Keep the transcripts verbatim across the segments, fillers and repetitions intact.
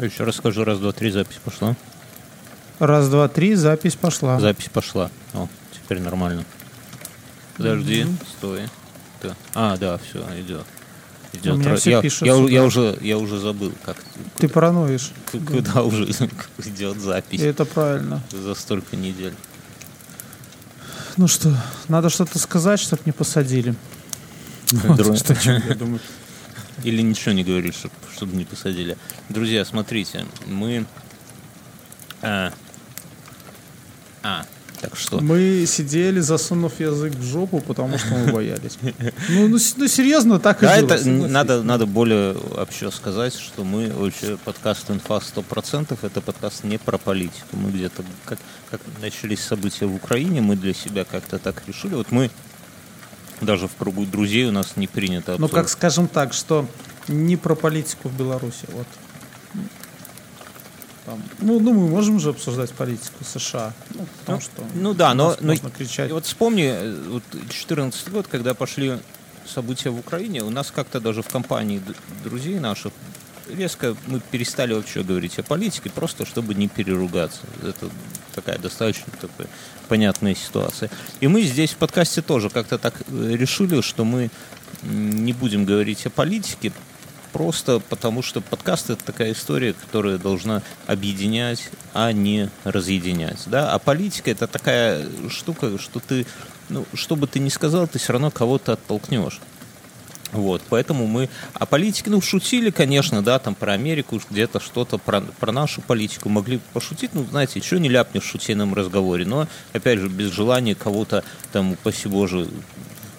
А еще раз скажу, раз, два, три, запись пошла. Раз, два, три, запись пошла. Запись пошла. О, теперь нормально. Подожди, mm-hmm. стой. Да. А, да, все, идет. Идет. У меня все я, пишут, я, я, я, уже, я уже забыл, как. Ты куда, параноишь. Куда да. уже идет запись. И это правильно. За столько недель. Ну что, надо что-то сказать, чтобы не посадили. Или ничего не говорить, чтобы не посадили. Друзья, смотрите, мы... А, а, так что? Мы сидели, засунув язык в жопу, потому что мы боялись. Ну, ну, ну серьезно, так и да, было. Это надо, надо более вообще сказать, что мы вообще подкаст «Инфа сто процентов» — это подкаст не про политику. Мы где-то, как, как начались события в Украине, мы для себя как-то так решили. Вот мы, даже в кругу друзей у нас не принято обсуждать. Ну, как скажем так, что не про политику в Беларуси, вот. Ну, ну, мы можем же обсуждать политику США. Ну, потому ну, что ну да, но, но кричать. Вот вспомни, вот четырнадцатый год, когда пошли события в Украине, у нас как-то даже в компании друзей наших резко мы перестали вообще говорить о политике, просто чтобы не переругаться. Это такая достаточно такая понятная ситуация. И мы здесь в подкасте тоже как-то так решили, что мы не будем говорить о политике, просто потому, что подкаст — это такая история, которая должна объединять, а не разъединять. Да? А политика — это такая штука, что ты, ну, что бы ты ни сказал, ты все равно кого-то оттолкнешь. Вот, поэтому мы о политике, ну, шутили, конечно, да, там про Америку, где-то что-то про, про нашу политику могли пошутить, ну, знаете, чего не ляпнешь в шутейном разговоре, но, опять же, без желания кого-то, там, упаси Боже,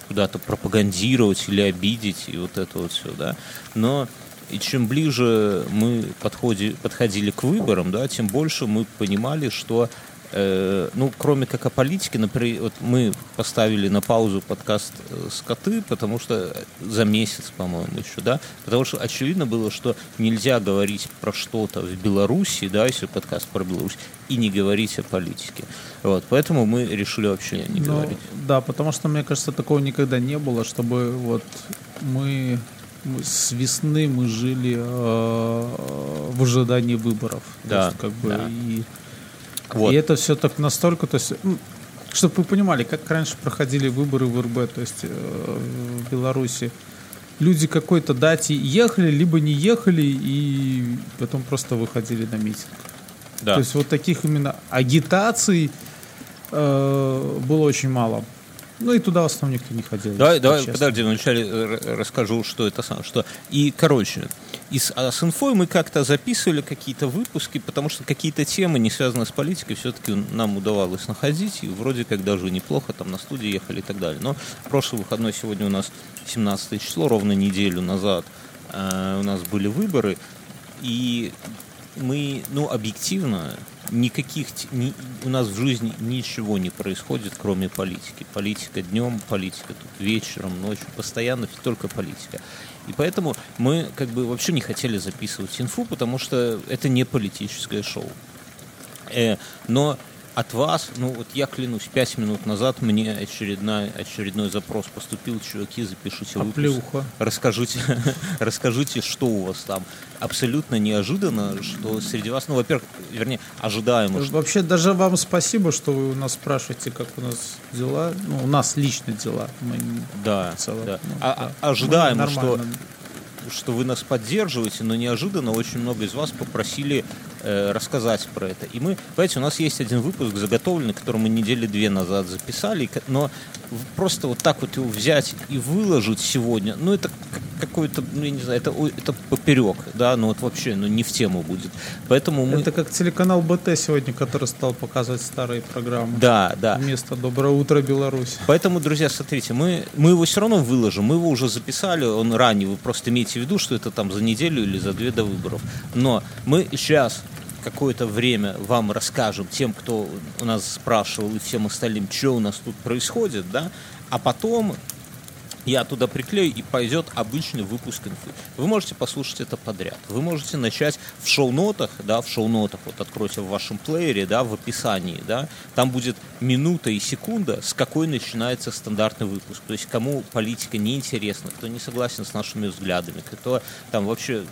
куда-то пропагандировать или обидеть, и вот это вот все, да. Но и чем ближе мы подходи, подходили к выборам, да, тем больше мы понимали, что, э, ну, кроме как о политике, например, вот мы поставили на паузу подкаст «Скоты», потому что за месяц, по-моему, еще, да, потому что очевидно было, что нельзя говорить про что-то в Беларуси, да, если подкаст про Беларусь, и не говорить о политике. Вот, поэтому мы решили вообще не ну, говорить. Да, потому что, мне кажется, такого никогда не было, чтобы вот мы, мы с весны мы жили э, в ожидании выборов. Да, есть, как бы, да. И, вот. И это все так настолько... То есть, чтобы вы понимали, как раньше проходили выборы в РБ, то есть э, в Беларуси. Люди какой-то дате ехали, либо не ехали, и потом просто выходили на митинг. Да. То есть вот таких именно агитаций э, было очень мало. Ну и туда в основном никто не ходил. Давай, давай подожди, вначале расскажу, что это самое. Что... И, короче, из, а с инфой мы как-то записывали какие-то выпуски, потому что какие-то темы, не связанные с политикой, все-таки нам удавалось находить, и вроде как даже неплохо, там на студии ехали и так далее. Но прошлый выходной, сегодня у нас семнадцатое число, ровно неделю назад э, у нас были выборы, и... Мы, ну, объективно, никаких ни, у нас в жизни ничего не происходит, кроме политики. Политика днем, политика тут вечером, ночью, постоянно только политика. И поэтому мы как бы вообще не хотели записывать инфу, потому что это не политическое шоу. Э, но от вас, ну вот я клянусь, пять минут назад мне очередной, очередной запрос поступил: чуваки, запишите выпуск, расскажите, расскажите, что у вас там. Абсолютно неожиданно, что среди вас, ну, во-первых, вернее, ожидаемо. Вообще, даже вам спасибо, что вы у нас спрашиваете, как у нас дела, ну, у нас лично дела. Мы да, целом, да. Ну, а, да. Ожидаемо, что... что вы нас поддерживаете, но неожиданно очень много из вас попросили э, рассказать про это. И мы, понимаете, у нас есть один выпуск заготовленный, который мы недели две назад записали, но просто вот так вот его взять и выложить сегодня, ну это какой-то, ну я не знаю, это, это поперек, да, ну вот вообще, ну не в тему будет. Поэтому мы... Это как телеканал БТ сегодня, который стал показывать старые программы. Да, да. Вместо «Доброе утро, Беларусь». Поэтому, друзья, смотрите, мы, мы его все равно выложим, мы его уже записали, он ранний, вы просто имеете в виду, что это там за неделю или за две до выборов. Но мы сейчас какое-то время вам расскажем, тем, кто у нас спрашивал, и всем остальным, что у нас тут происходит, да, а потом я туда приклею, и пойдет обычный выпуск инфы. Вы можете послушать это подряд. Вы можете начать в шоу-нотах, да, в шоу-нотах, вот откройте в вашем плеере, да, в описании, да, там будет минута и секунда, с какой начинается стандартный выпуск. То есть кому политика не интересна, кто не согласен с нашими взглядами, кто там вообще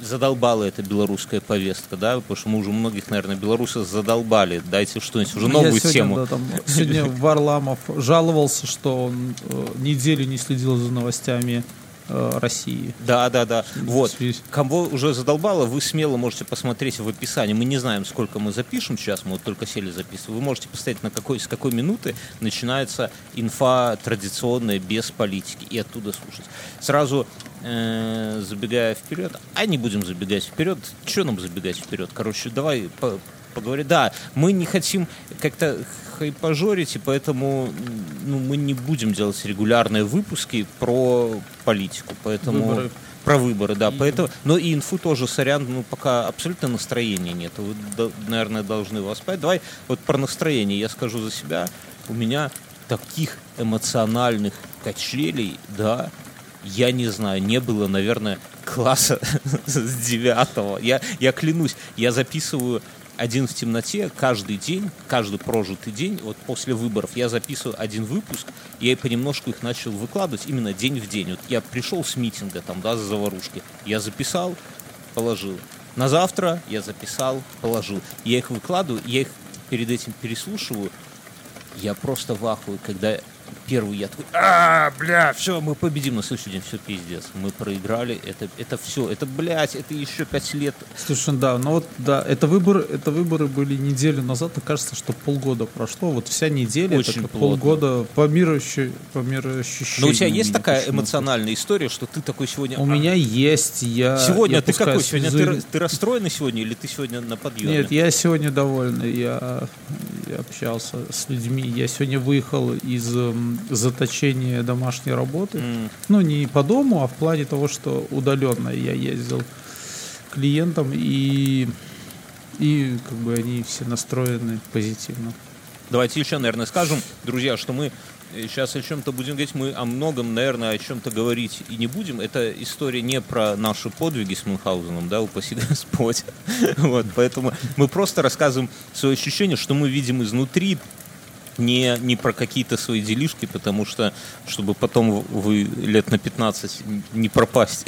задолбала эта белорусская повестка, да, потому что мы уже многих, наверное, белорусов задолбали. Дайте что-нибудь, уже новую сегодня, тему. Да, там, сегодня Варламов жаловался, что он неделю не следил за новостями э, России. Да, да, да. Вот. Кого уже задолбало, вы смело можете посмотреть в описании. Мы не знаем, сколько мы запишем сейчас, мы вот только сели записывать. Вы можете посмотреть, на какой, с какой минуты начинается инфа традиционная, без политики, и оттуда слушать. Сразу э, забегая вперед, а не будем забегать вперед. Че нам забегать вперед? Короче, давай по- поговорим. Да, мы не хотим как-то хайпажорить, и поэтому ну, мы не будем делать регулярные выпуски про политику, поэтому выборы. Про выборы, да, и... поэтому, но и инфу тоже, сорян, ну пока абсолютно настроения нет, вы, да, наверное, должны вас понять. Давай вот про настроение я скажу за себя, у меня таких эмоциональных качелей, да, я не знаю, не было, наверное, класса с девятого, я, я клянусь, я записываю «Один в темноте» каждый день, каждый прожитый день, вот после выборов я записываю один выпуск, я понемножку их начал выкладывать именно день в день. Вот я пришел с митинга, там, да, за заварушки, я записал, положил. На завтра я записал, положил. Я их выкладываю, я их перед этим переслушиваю, я просто в ахуе, когда первый я такой, а, бля, все, мы победим, на следующий день все пиздец, мы проиграли, это, это все, это, блядь, это еще пять лет. Слушай, да, ну вот, да, это выборы, это выборы были неделю назад, и кажется, что полгода прошло, вот вся неделя, очень плотно. Полгода по мироощущению. Но у тебя есть такая почему-то эмоциональная история, что ты такой сегодня... У а, меня есть, я... Сегодня я ты какой? Сегодня ты, ты расстроенный сегодня, или ты сегодня на подъеме? Нет, я сегодня довольный, я, я общался с людьми, я сегодня выехал из... заточение домашней работы. Mm. Ну, не по дому, а в плане того, что удаленно я ездил к клиентам, и, и как бы они все настроены позитивно. Давайте еще, наверное, скажем, друзья, что мы сейчас о чем-то будем говорить, мы о многом, наверное, о чем-то говорить и не будем. Это история не про наши подвиги с Мюнхгаузеном, да, упаси Господь. Вот, поэтому мы просто рассказываем свои ощущения, что мы видим изнутри, Не, не про какие-то свои делишки, потому что, чтобы потом вы лет на пятнадцать не пропасть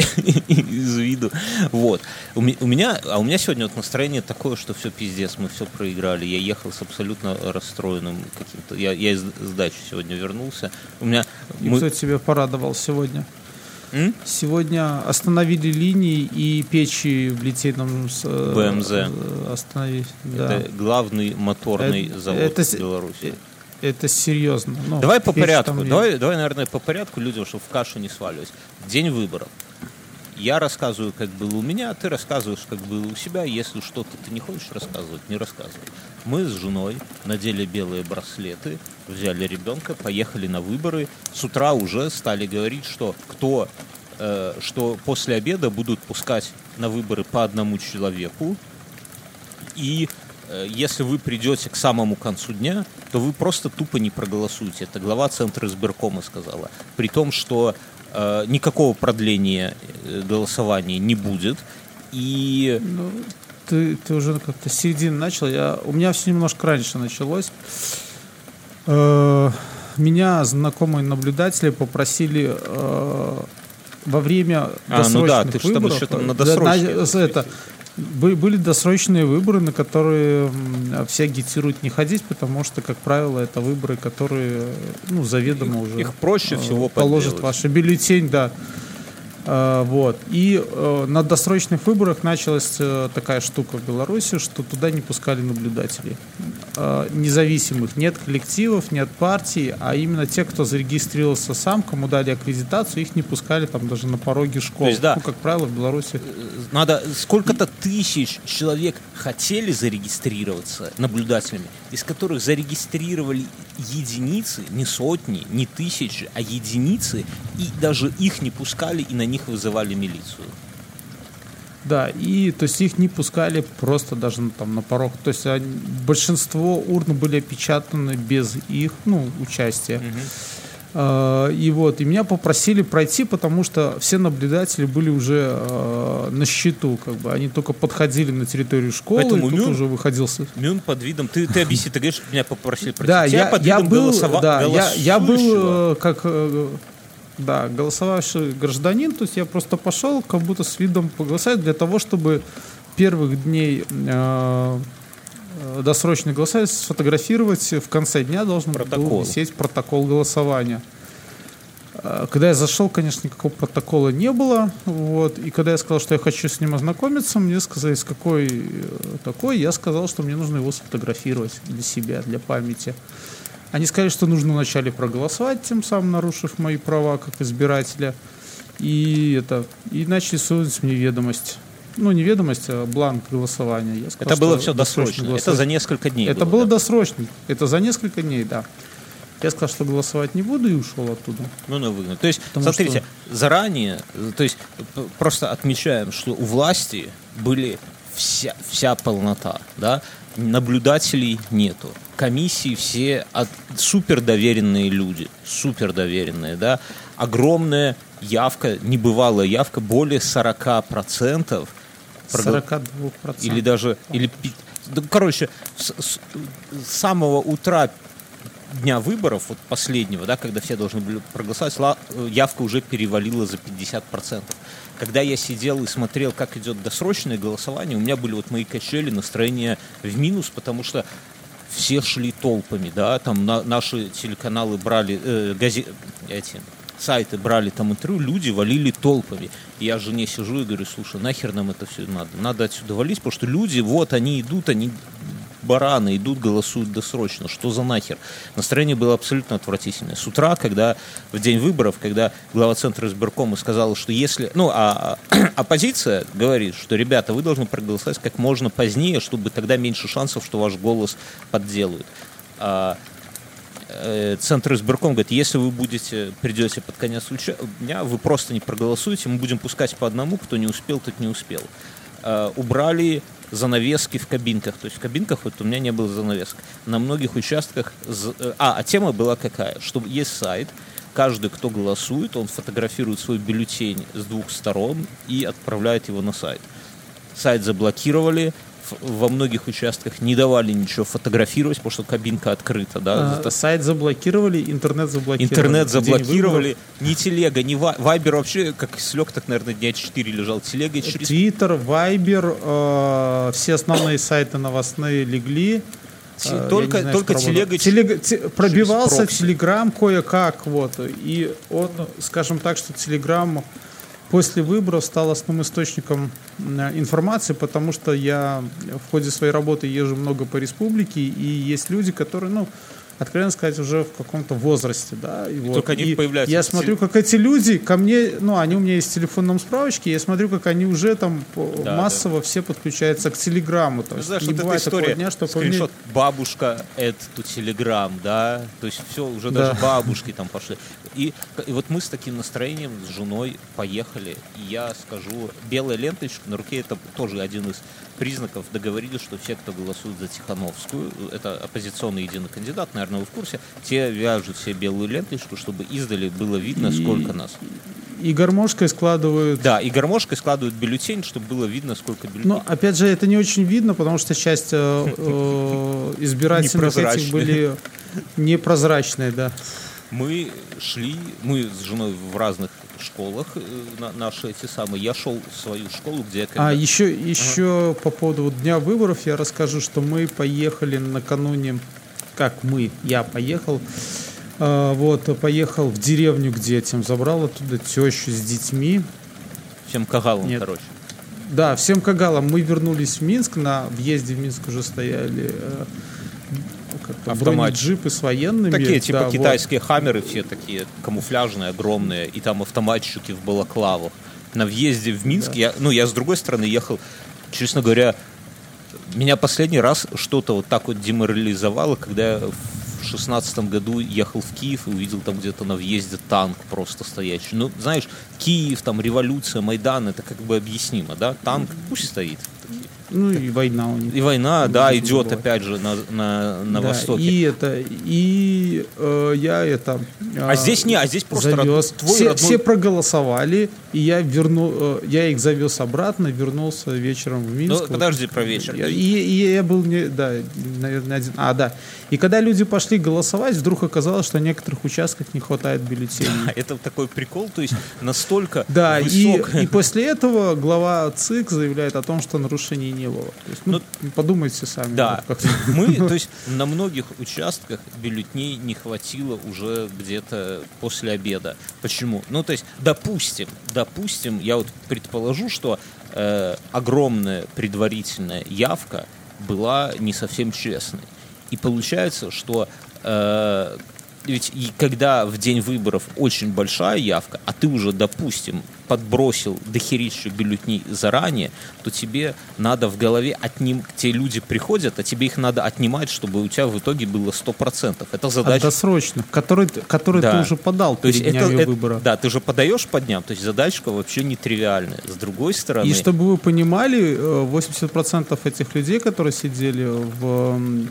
из виду. Вот. У меня, а у меня сегодня вот настроение такое, что все пиздец, мы все проиграли. Я ехал с абсолютно расстроенным каким-то... Я, я из дачи сегодня вернулся. У меня... И мы... кто тебя порадовал сегодня? М? Сегодня остановили линии и печи в литейном бэ эм зэ. Остановили, да. Это главный моторный это, завод это, в Беларуси. Это серьезно. Но давай по порядку. Давай, давай, наверное, по порядку людям, чтобы в кашу не сваливать. День выборов. Я рассказываю, как было у меня, а ты рассказываешь, как было у себя. Если что-то ты не хочешь рассказывать, не рассказывай. Мы с женой надели белые браслеты, взяли ребенка, поехали на выборы. С утра уже стали говорить, что кто, э, что после обеда будут пускать на выборы по одному человеку. И э, если вы придете к самому концу дня, то вы просто тупо не проголосуете. Это глава Центра избиркома сказала. При том, что никакого продления голосования не будет. И... Ну, ты, ты уже как-то с середины начал. Я, у меня все немножко раньше началось. Меня знакомые наблюдатели попросили во время досрочных выборов... Были досрочные выборы, на которые все агитируют не ходить, потому что, как правило, это выборы, которые, ну, заведомо их, уже их проще всего положат ваш бюллетень, да. Вот. И на досрочных выборах началась такая штука в Беларуси, что туда не пускали наблюдателей. Независимых. Нет коллективов, нет партий, а именно те, кто зарегистрировался сам, кому дали аккредитацию, их не пускали там даже на пороге школы. То есть, да. Ну, как правило, в Беларуси... Надо сколько-то тысяч человек хотели зарегистрироваться наблюдателями, из которых зарегистрировали единицы, не сотни, не тысячи, а единицы, и даже их не пускали, и на них вызывали милицию. Да, и то есть их не пускали просто даже ну, там, на порог. То есть они, большинство урн были опечатаны без их ну, участия. Угу. И вот, и меня попросили пройти, потому что все наблюдатели были уже э, на счету, как бы. Они только подходили на территорию школы. Поэтому Мюн уже выходил. Мюн под видом. Ты, ты объясни, ты говоришь, меня попросили пройти. Да, я, под я видом был, голосова... да, я, я был э, как э, да, голосовавший гражданин, то есть я просто пошел, как будто с видом поголосовать для того, чтобы первых дней э, досрочно голосовать, сфотографировать. В конце дня должен был висеть протокол голосования. Когда я зашел, конечно, никакого протокола не было. Вот. И когда я сказал, что я хочу с ним ознакомиться, мне сказали, с какой такой. Я сказал, что мне нужно его сфотографировать для себя, для памяти. Они сказали, что нужно вначале проголосовать, тем самым нарушив мои права как избирателя. И, это, и начали сунуть мне ведомость. Ну, не ведомость, а бланк голосования. Я сказал, это было все досрочно. досрочно. Это за несколько дней. Это было, было да? досрочно. Это за несколько дней, да. Я сказал, что голосовать не буду, и ушел оттуда. Ну, ну выгодно. То есть, потому смотрите, что... заранее, то есть просто отмечаем, что у власти были вся, вся полнота, да? Наблюдателей нету. Комиссии все от... супердоверенные люди, супердоверенные, да. Огромная явка, небывалая явка, более сорок процентов. сорок два процента. Или даже, или, короче, с, с, с самого утра дня выборов, вот последнего, да, когда все должны были проголосовать, явка уже перевалила за пятьдесят процентов. Когда я сидел и смотрел, как идет досрочное голосование, у меня были вот мои качели, настроение в минус, потому что все шли толпами, да, там на, наши телеканалы брали, э, газеты, эти... сайты брали там интервью, люди валили толпами. Я жене сижу и говорю, слушай, нахер нам это все надо? Надо отсюда валить, потому что люди, вот они идут, они бараны, идут, голосуют досрочно. Что за нахер? Настроение было абсолютно отвратительное. С утра, когда в день выборов, когда глава Центра избиркома сказала, что если... Ну, а оппозиция говорит, что, ребята, вы должны проголосовать как можно позднее, чтобы тогда меньше шансов, что ваш голос подделают. Центр избирком говорит, если вы будете, придете под конец дня, вы просто не проголосуете, мы будем пускать по одному, кто не успел, тот не успел. Э, убрали занавески в кабинках, то есть в кабинках вот у меня не было занавесок. На многих участках... А, а тема была какая? Что есть сайт, каждый, кто голосует, он фотографирует свой бюллетень с двух сторон и отправляет его на сайт. Сайт заблокировали, во многих участках не давали ничего фотографировать, потому что кабинка открыта. Да? А, сайт заблокировали, интернет заблокировали. Интернет заблокировали, ни телега, ни вайбер вообще, как слег, так, наверное, дня четыре лежал телега. Через... Твиттер, вайбер, э, все основные сайты новостные легли. Те, только знаю, только телега... телега те, пробивался Телеграм кое-как. Вот, и он, скажем так, что Телеграм... после выборов стал основным источником информации, потому что я в ходе своей работы езжу много по республике, и есть люди, которые, ну, откровенно сказать, уже в каком-то возрасте, да, и, и вот. Только они и появляются. Я смотрю, как эти люди ко мне, ну, они у меня есть в телефонном справочнике, я смотрю, как они уже там да, массово да. все подключаются к Телеграму. То есть, ну, знаешь, не вот бывает эта история, такого дня, что скриншот, мне... бабушка, это Телеграм, да, то есть все, уже да. даже бабушки там пошли. И, и вот мы с таким настроением с женой поехали, и я скажу, белая ленточка на руке, это тоже один из признаков, договорились, что все, кто голосует за Тихановскую, это оппозиционный единый кандидат, наверное, вы в курсе, те вяжут себе белую ленточку, чтобы издали было видно, и, сколько нас. И гармошкой складывают... Да, и гармошкой складывают бюллетень, чтобы было видно, сколько бюллетеней. Но, опять же, это не очень видно, потому что часть э, избирательных этих были непрозрачные, да. Мы шли, мы с женой в разных школах, на, наши эти самые, я шел в свою школу, где я... Когда... А еще, еще ага. по поводу вот дня выборов я расскажу, что мы поехали накануне... как мы, я поехал, э, вот, поехал в деревню к детям, забрал оттуда тещу с детьми. Всем кагалам, Нет. короче. Да, всем кагалам. Мы вернулись в Минск, на въезде в Минск уже стояли э, автомат джипы с военными. Такие, типа, да, китайские вот. Хаммеры, все такие камуфляжные, огромные, и там автоматчики в балаклавах. На въезде в Минск, да. я, ну, я с другой стороны ехал, честно говоря, меня последний раз что-то вот так вот деморализовало, когда я в шестнадцатом году ехал в Киев и увидел там где-то на въезде танк просто стоящий. Ну, знаешь, Киев, там, революция, Майдан, это как бы объяснимо, да? Танк пусть стоит. Ну и война у них. И война, да, идет было. Опять же на, на, на да, востоке. И это, и э, я это. Э, а здесь не, а здесь просто завез. Род, все, родной... все проголосовали, и я вернул, э, я их завез обратно, вернулся вечером в Минск. Ну, подожди про вечер. Я, и, и я был не, да, наверное, один. А да. И когда люди пошли голосовать, вдруг оказалось, что на некоторых участках не хватает бюллетеней. Да, это такой прикол, то есть настолько. Да, и после этого глава ЦИК заявляет о том, что нарушений не было. То есть, ну, но, подумайте сами. Да, вот мы, то есть на многих участках бюллетней не хватило уже где-то после обеда. Почему? Ну, то есть, допустим, допустим, я вот предположу, что э, огромная предварительная явка была не совсем честной. И получается, что э, ведь и когда в день выборов очень большая явка, а ты уже, допустим, подбросил дохерищу бюллетней заранее, то тебе надо в голове отнимать, те люди приходят, а тебе их надо отнимать, чтобы у тебя в итоге было сто процентов. Это задача... От досрочных, который, который да. ты уже подал перед днями выбора. Да, ты же подаешь по дням, то есть задачка вообще нетривиальная. С другой стороны... И чтобы вы понимали, восемьдесят процентов этих людей, которые сидели в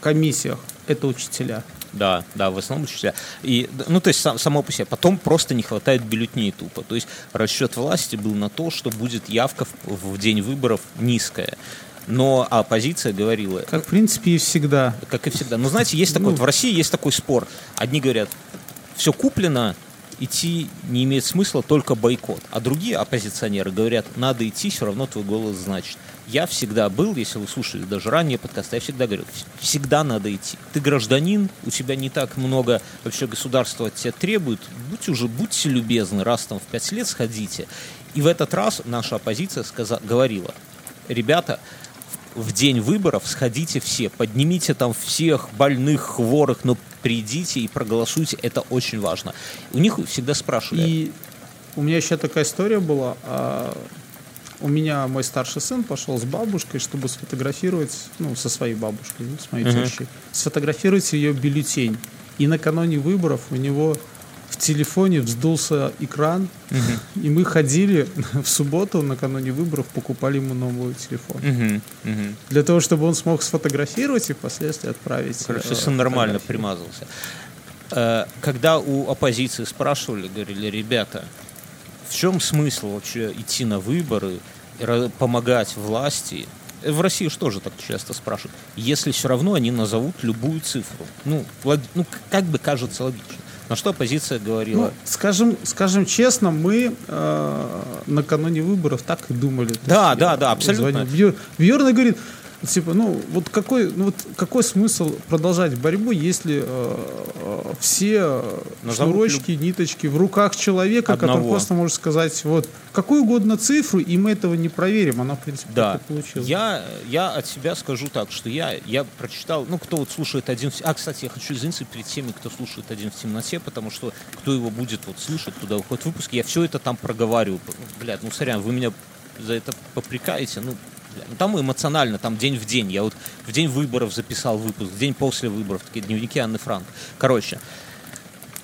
комиссиях, это учителя. Да, да, в основном учителя. И, ну, то есть сам, само по себе. Потом просто не хватает бюллетней тупо. То есть расчет власти был на то, что будет явка в, в день выборов низкая. Но оппозиция говорила... Как, в принципе, и всегда. Как и всегда. Но, знаете, есть такой, ну, вот в России есть такой спор. Одни говорят, все куплено, идти не имеет смысла, только бойкот. А другие оппозиционеры говорят, надо идти, все равно твой голос значит. Я всегда был, если вы слушали даже ранее подкасты, я всегда говорю, всегда надо идти. Ты гражданин, у тебя не так много вообще государства от тебя требует. Будьте уже, будьте любезны, раз там в пять лет сходите. И в этот раз наша оппозиция сказала, говорила, ребята, в день выборов сходите все, поднимите там всех больных, хворых, но придите и проголосуйте, это очень важно. У них всегда спрашивали. И у меня еще такая история была. А... У меня мой старший сын пошел с бабушкой, чтобы сфотографировать, ну, со своей бабушкой, с моей uh-huh. тещей, сфотографировать ее бюллетень. И накануне выборов у него в телефоне вздулся экран, uh-huh. и мы ходили в субботу накануне выборов, покупали ему новый телефон. Uh-huh. Uh-huh. Для того, чтобы он смог сфотографировать и впоследствии отправить. Короче, сын нормально примазался. Когда у оппозиции спрашивали, говорили, ребята... В чем смысл вообще идти на выборы, помогать власти? В России же тоже так часто спрашивают. Если все равно они назовут любую цифру. Ну, лог... ну как бы кажется логично. На что оппозиция говорила? Ну, скажем, скажем честно, мы э, накануне выборов так и думали. Да, да, я, да, абсолютно. Бьерна говорит... Типа, ну, вот какой, ну, вот какой смысл продолжать борьбу, если э, э, все назовут шнурочки, люб... ниточки в руках человека, одного, который просто может сказать вот какую угодно цифру, и мы этого не проверим. Она, в принципе, да. так и получилась. Я, я от себя скажу так, что я, я прочитал, ну, кто вот слушает «Один в темноте». А, кстати, я хочу извиниться перед теми, кто слушает «Один в темноте», потому что кто его будет вот слушать, туда выходит выпуск, я все это там проговариваю. Блядь, ну, сорян, вы меня за это попрекаете, ну, там эмоционально, там день в день. Я вот в день выборов записал выпуск, в день после выборов, такие дневники Анны Франк. Короче,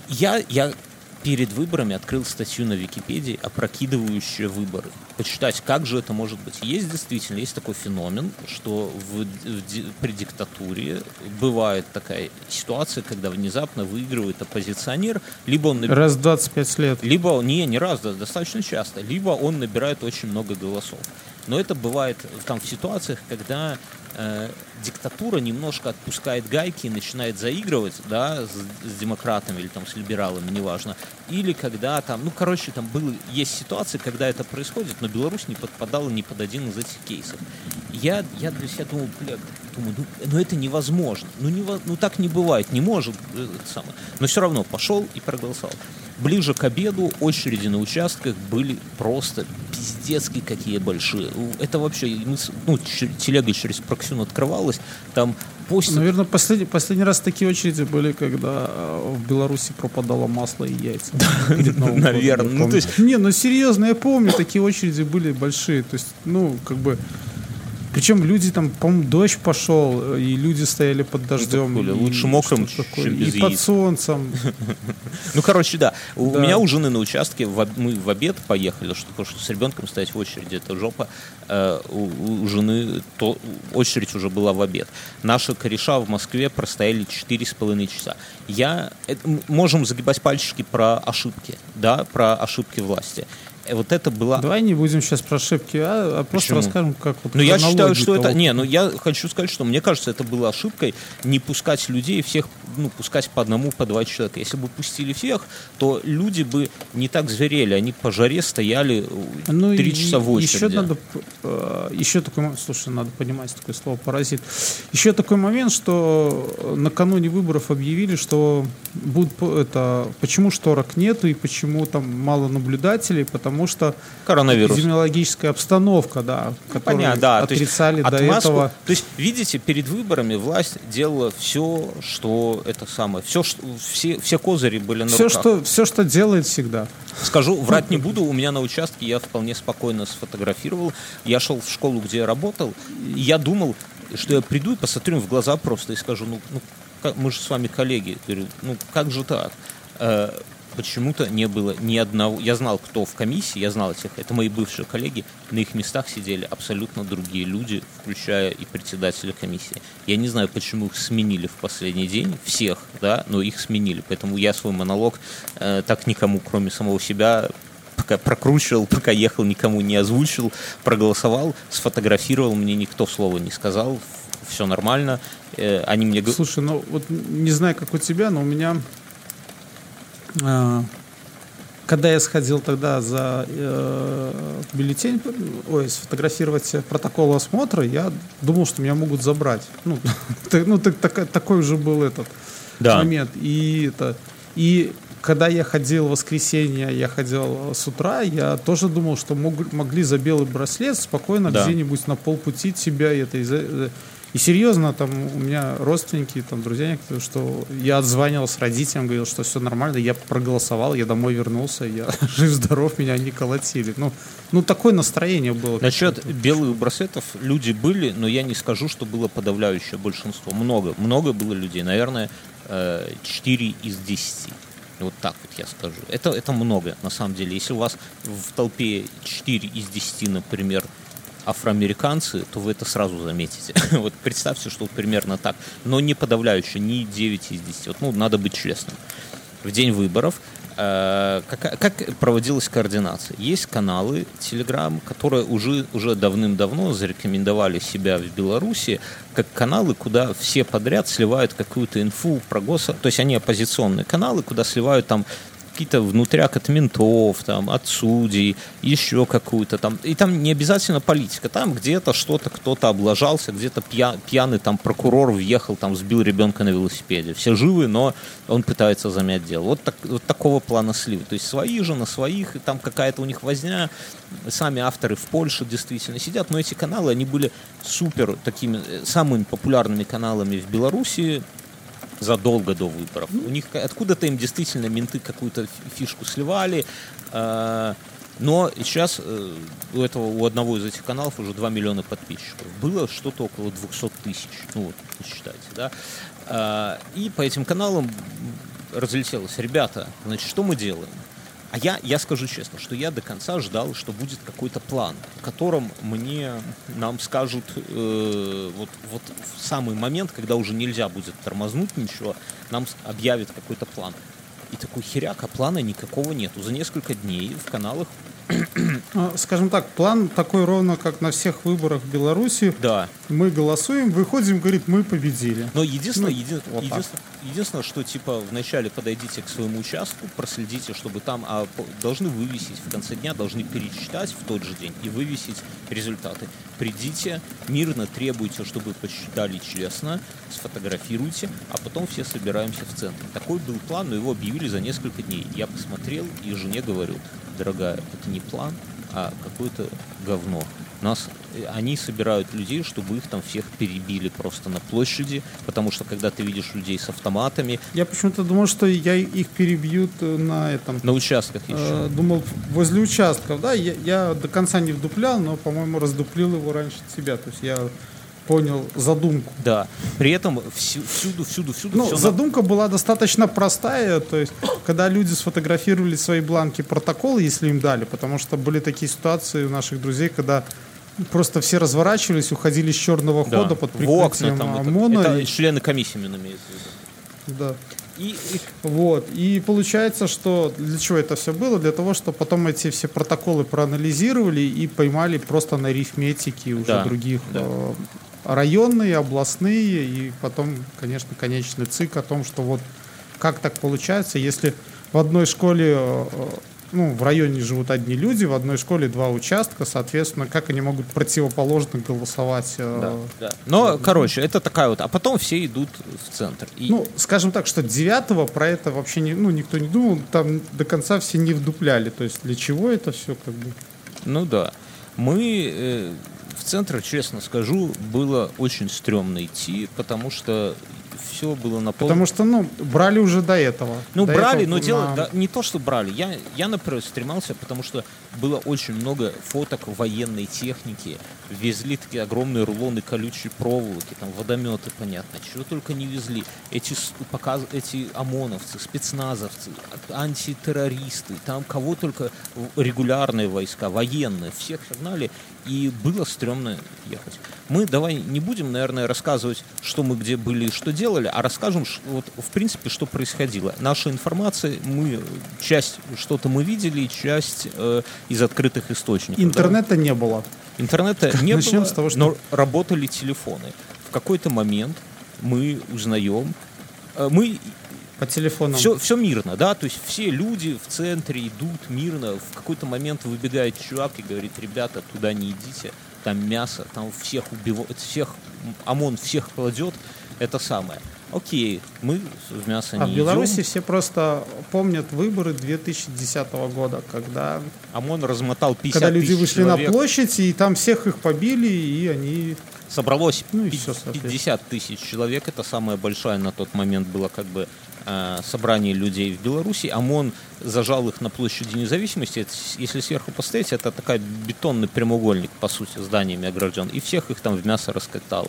я, я перед выборами открыл статью на Википедии, опрокидывающую выборы. Почитать, как же это может быть. Есть действительно, есть такой феномен, что в, в, при диктатуре бывает такая ситуация, когда внезапно выигрывает оппозиционер, либо он набирает, раз в двадцать пять лет. Либо, не, не раз, достаточно часто, либо он набирает очень много голосов. Но это бывает там в ситуациях, когда э, диктатура немножко отпускает гайки и начинает заигрывать, да, с, с демократами или там с либералами, неважно. Или когда там, ну, короче, там было, есть ситуации, когда это происходит, но Беларусь не подпадала ни под один из этих кейсов. Я, я для себя думал, бля, думаю, ну, ну это невозможно. Ну, не, ну так не бывает, не может. Самое. Но все равно пошел и проголосовал. Ближе к обеду очереди на участках были просто пиздецкие какие большие. Это вообще, ну, телега через Проксюн открывалась, там постят... Наверное, последний, последний раз такие очереди были, когда в Беларуси пропадало масло и яйца. Наверное. Не, ну серьезно, я помню, такие очереди были большие. То есть, ну, как бы... Причем люди там, по-моему, дождь пошел, и люди стояли под дождем. Ну, лучше мокрым, чем без и яиц. Под солнцем. Ну, короче, да. У меня у жены на участке, мы в обед поехали, потому что с ребенком стоять в очереди, это жопа. У жены очередь уже была в обед. Наши кореша в Москве простояли четыре с половиной часа. Я... Можем загибать пальчики про ошибки, да, про ошибки власти. Вот это было... Давай не будем сейчас про ошибки, а, а просто расскажем, как... Вот, ну, я считаю, что того. это... Не, ну, я хочу сказать, что мне кажется, это было ошибкой не пускать людей всех, ну, пускать по одному, по два человека. Если бы пустили всех, то люди бы не так зверели, они по жаре стояли ну, три часа в очереди. Еще надо... Еще такой... Слушай, надо понимать такое слово «паразит». Еще такой момент, что накануне выборов объявили, что будут... Это, почему шторок нету и почему там мало наблюдателей, потому Потому что коронавирус. Эпидемиологическая обстановка, да, которую Понятно, да. отрицали то есть, до отмазку, этого. То есть, видите, перед выборами власть делала все, что это самое, все, что, все, все козыри были на все, руках. Что, все, что делает всегда. Скажу, врать не буду, у меня на участке я вполне спокойно сфотографировал. Я шел в школу, где я работал, и я думал, что я приду и посмотрю им в глаза просто и скажу, ну, ну как, мы же с вами коллеги. Говорю, ну как же так? Почему-то не было ни одного... Я знал, кто в комиссии, я знал этих... Это мои бывшие коллеги. На их местах сидели абсолютно другие люди, включая и председателя комиссии. Я не знаю, почему их сменили в последний день. Всех, да, но их сменили. Поэтому я свой монолог э, так никому, кроме самого себя, пока прокручивал, пока ехал, никому не озвучил, проголосовал, сфотографировал. Мне никто слова не сказал. Все нормально. Э, они мне... Слушай, ну вот не знаю, как у тебя, но у меня... Когда я сходил тогда за э, бюллетень, ой, сфотографировать протокол осмотра, я думал, что меня могут забрать. Ну, так, ну так, так, такой уже был этот да. момент. И, это, и когда я ходил в воскресенье, я ходил с утра, я тоже думал, что мог, могли за белый браслет спокойно да. где-нибудь на полпути тебя это из-за... И серьезно, там у меня родственники, там друзья некоторые, что я отзванивался родителям, говорил, что все нормально, я проголосовал, я домой вернулся, я жив-здоров, меня не колотили. Ну, ну такое настроение было. Насчет белых браслетов люди были, но я не скажу, что было подавляющее большинство. Много, много было людей, наверное, четыре из десяти. Вот так вот я скажу. Это, это много, на самом деле. Если у вас в толпе четыре из десяти, например, афроамериканцы, то вы это сразу заметите. Вот представьте, что примерно так. Но не подавляюще, не девять из десяти. Вот, ну, надо быть честным. В день выборов э, как, как проводилась координация? Есть каналы Telegram, которые уже, уже давным-давно зарекомендовали себя в Беларуси как каналы, куда все подряд сливают какую-то инфу про госа. То есть они оппозиционные каналы, куда сливают там какие-то внутряк от ментов, там, от судей, еще какую-то там. И там не обязательно политика. Там где-то что-то, кто-то облажался, где-то пья- пьяный там прокурор въехал, там, сбил ребенка на велосипеде. Все живы, но он пытается замять дело. Вот, так, вот такого плана слив. То есть свои же на своих, и там какая-то у них возня. Сами авторы в Польше действительно сидят. Но эти каналы, они были супер такими, самыми популярными каналами в Беларуси задолго до выборов. У них откуда-то им действительно менты какую-то фишку сливали. Но сейчас у этого, у одного из этих каналов уже два миллиона подписчиков. Было что-то около двести тысяч. Ну вот, считайте, да. И по этим каналам разлетелось. Ребята, значит, что мы делаем? А я, я скажу честно, что я до конца ждал, что будет какой-то план, в котором мне, нам скажут э, вот, вот в самый момент, когда уже нельзя будет тормознуть ничего, нам объявят какой-то план. И такой херяк, а плана никакого нету. За несколько дней в каналах... Скажем так, план такой ровно, как на всех выборах в Беларуси. Да. Мы голосуем, выходим, говорит, мы победили. Но единственное, ну, еди... вот единственное, единственное, что типа вначале подойдите к своему участку, проследите, чтобы там а, должны вывесить в конце дня, должны перечитать в тот же день и вывесить результаты. Придите, мирно требуйте, чтобы посчитали честно, сфотографируйте, а потом все собираемся в центр. Такой был план, но его объявили за несколько дней. Я посмотрел и жене говорю: дорогая, это не план, а какое-то говно. Нас, они собирают людей, чтобы их там всех перебили просто на площади, потому что когда ты видишь людей с автоматами... Я почему-то думал, что я их перебьют на этом... На участках еще. Думал, возле участков, да, я, я до конца не вдуплял, но, по-моему, раздуплил его раньше себя, то есть я... Понял задумку. Да. При этом всю, всюду, всюду, всюду. Ну, все задумка на... была достаточно простая. То есть, когда люди сфотографировали свои бланки протокола, если им дали, потому что были такие ситуации у наших друзей, когда просто все разворачивались, уходили с черного да. хода под прикрытием ОМОНа. Это, это и... члены комиссии именно имеют в виду. Да. И, и... Вот. И получается, что для чего это все было? Для того, чтобы потом эти все протоколы проанализировали и поймали просто на арифметике уже да. других. Да. Э- районные, областные, и потом, конечно, конечный цик о том, что вот как так получается, если в одной школе, ну, в районе живут одни люди, в одной школе два участка, соответственно, как они могут противоположно голосовать. Да, да. Но, короче, это такая вот, а потом все идут в центр. И... Ну, скажем так, что девятого про это вообще не, ну, никто не думал, там до конца все не вдупляли, то есть для чего это все как бы. Ну да, мы... Э... В центр, честно скажу, было очень стрёмно идти, потому что все было на пол. Потому что, ну, брали уже до этого. Ну, до брали, этого, но дело на... да, не то, что брали. Я, я, например, стремался, потому что было очень много фоток военной техники. Везли такие огромные рулоны колючей проволоки, там водометы, понятно, чего только не везли. Эти, показ... эти ОМОНовцы, спецназовцы, антитеррористы, там кого только регулярные войска, военные, всех согнали, и было стрёмно ехать. Мы давай не будем, наверное, рассказывать, что мы где были и что делали, а расскажем, вот, в принципе, что происходило. Наша информация, мы, часть что-то мы видели, часть э, из открытых источников. Интернета да? не было. Интернета не Начнем было, с того, что... но работали телефоны. В какой-то момент мы узнаем... Мы... По телефону. Все, все мирно, да, то есть все люди в центре идут мирно. В какой-то момент выбегает чувак и говорит: ребята, туда не идите, там мясо, там всех убивают, всех, ОМОН всех кладет, это самое. Окей, мы в мясо а не идем. А в Беларуси идем. Все просто помнят выборы две тысячи десятого года, когда... ОМОН размотал пятьдесят тысяч человек. Когда люди вышли человек. на площадь, и там всех их побили, и они... Собралось ну, пятьдесят тысяч человек, это самая большая на тот момент была как бы... собрание людей в Беларуси. ОМОН зажал их на площади Независимости. Это, если сверху поставить, это такой бетонный прямоугольник, по сути, зданиями огражден. И всех их там в мясо раскатал.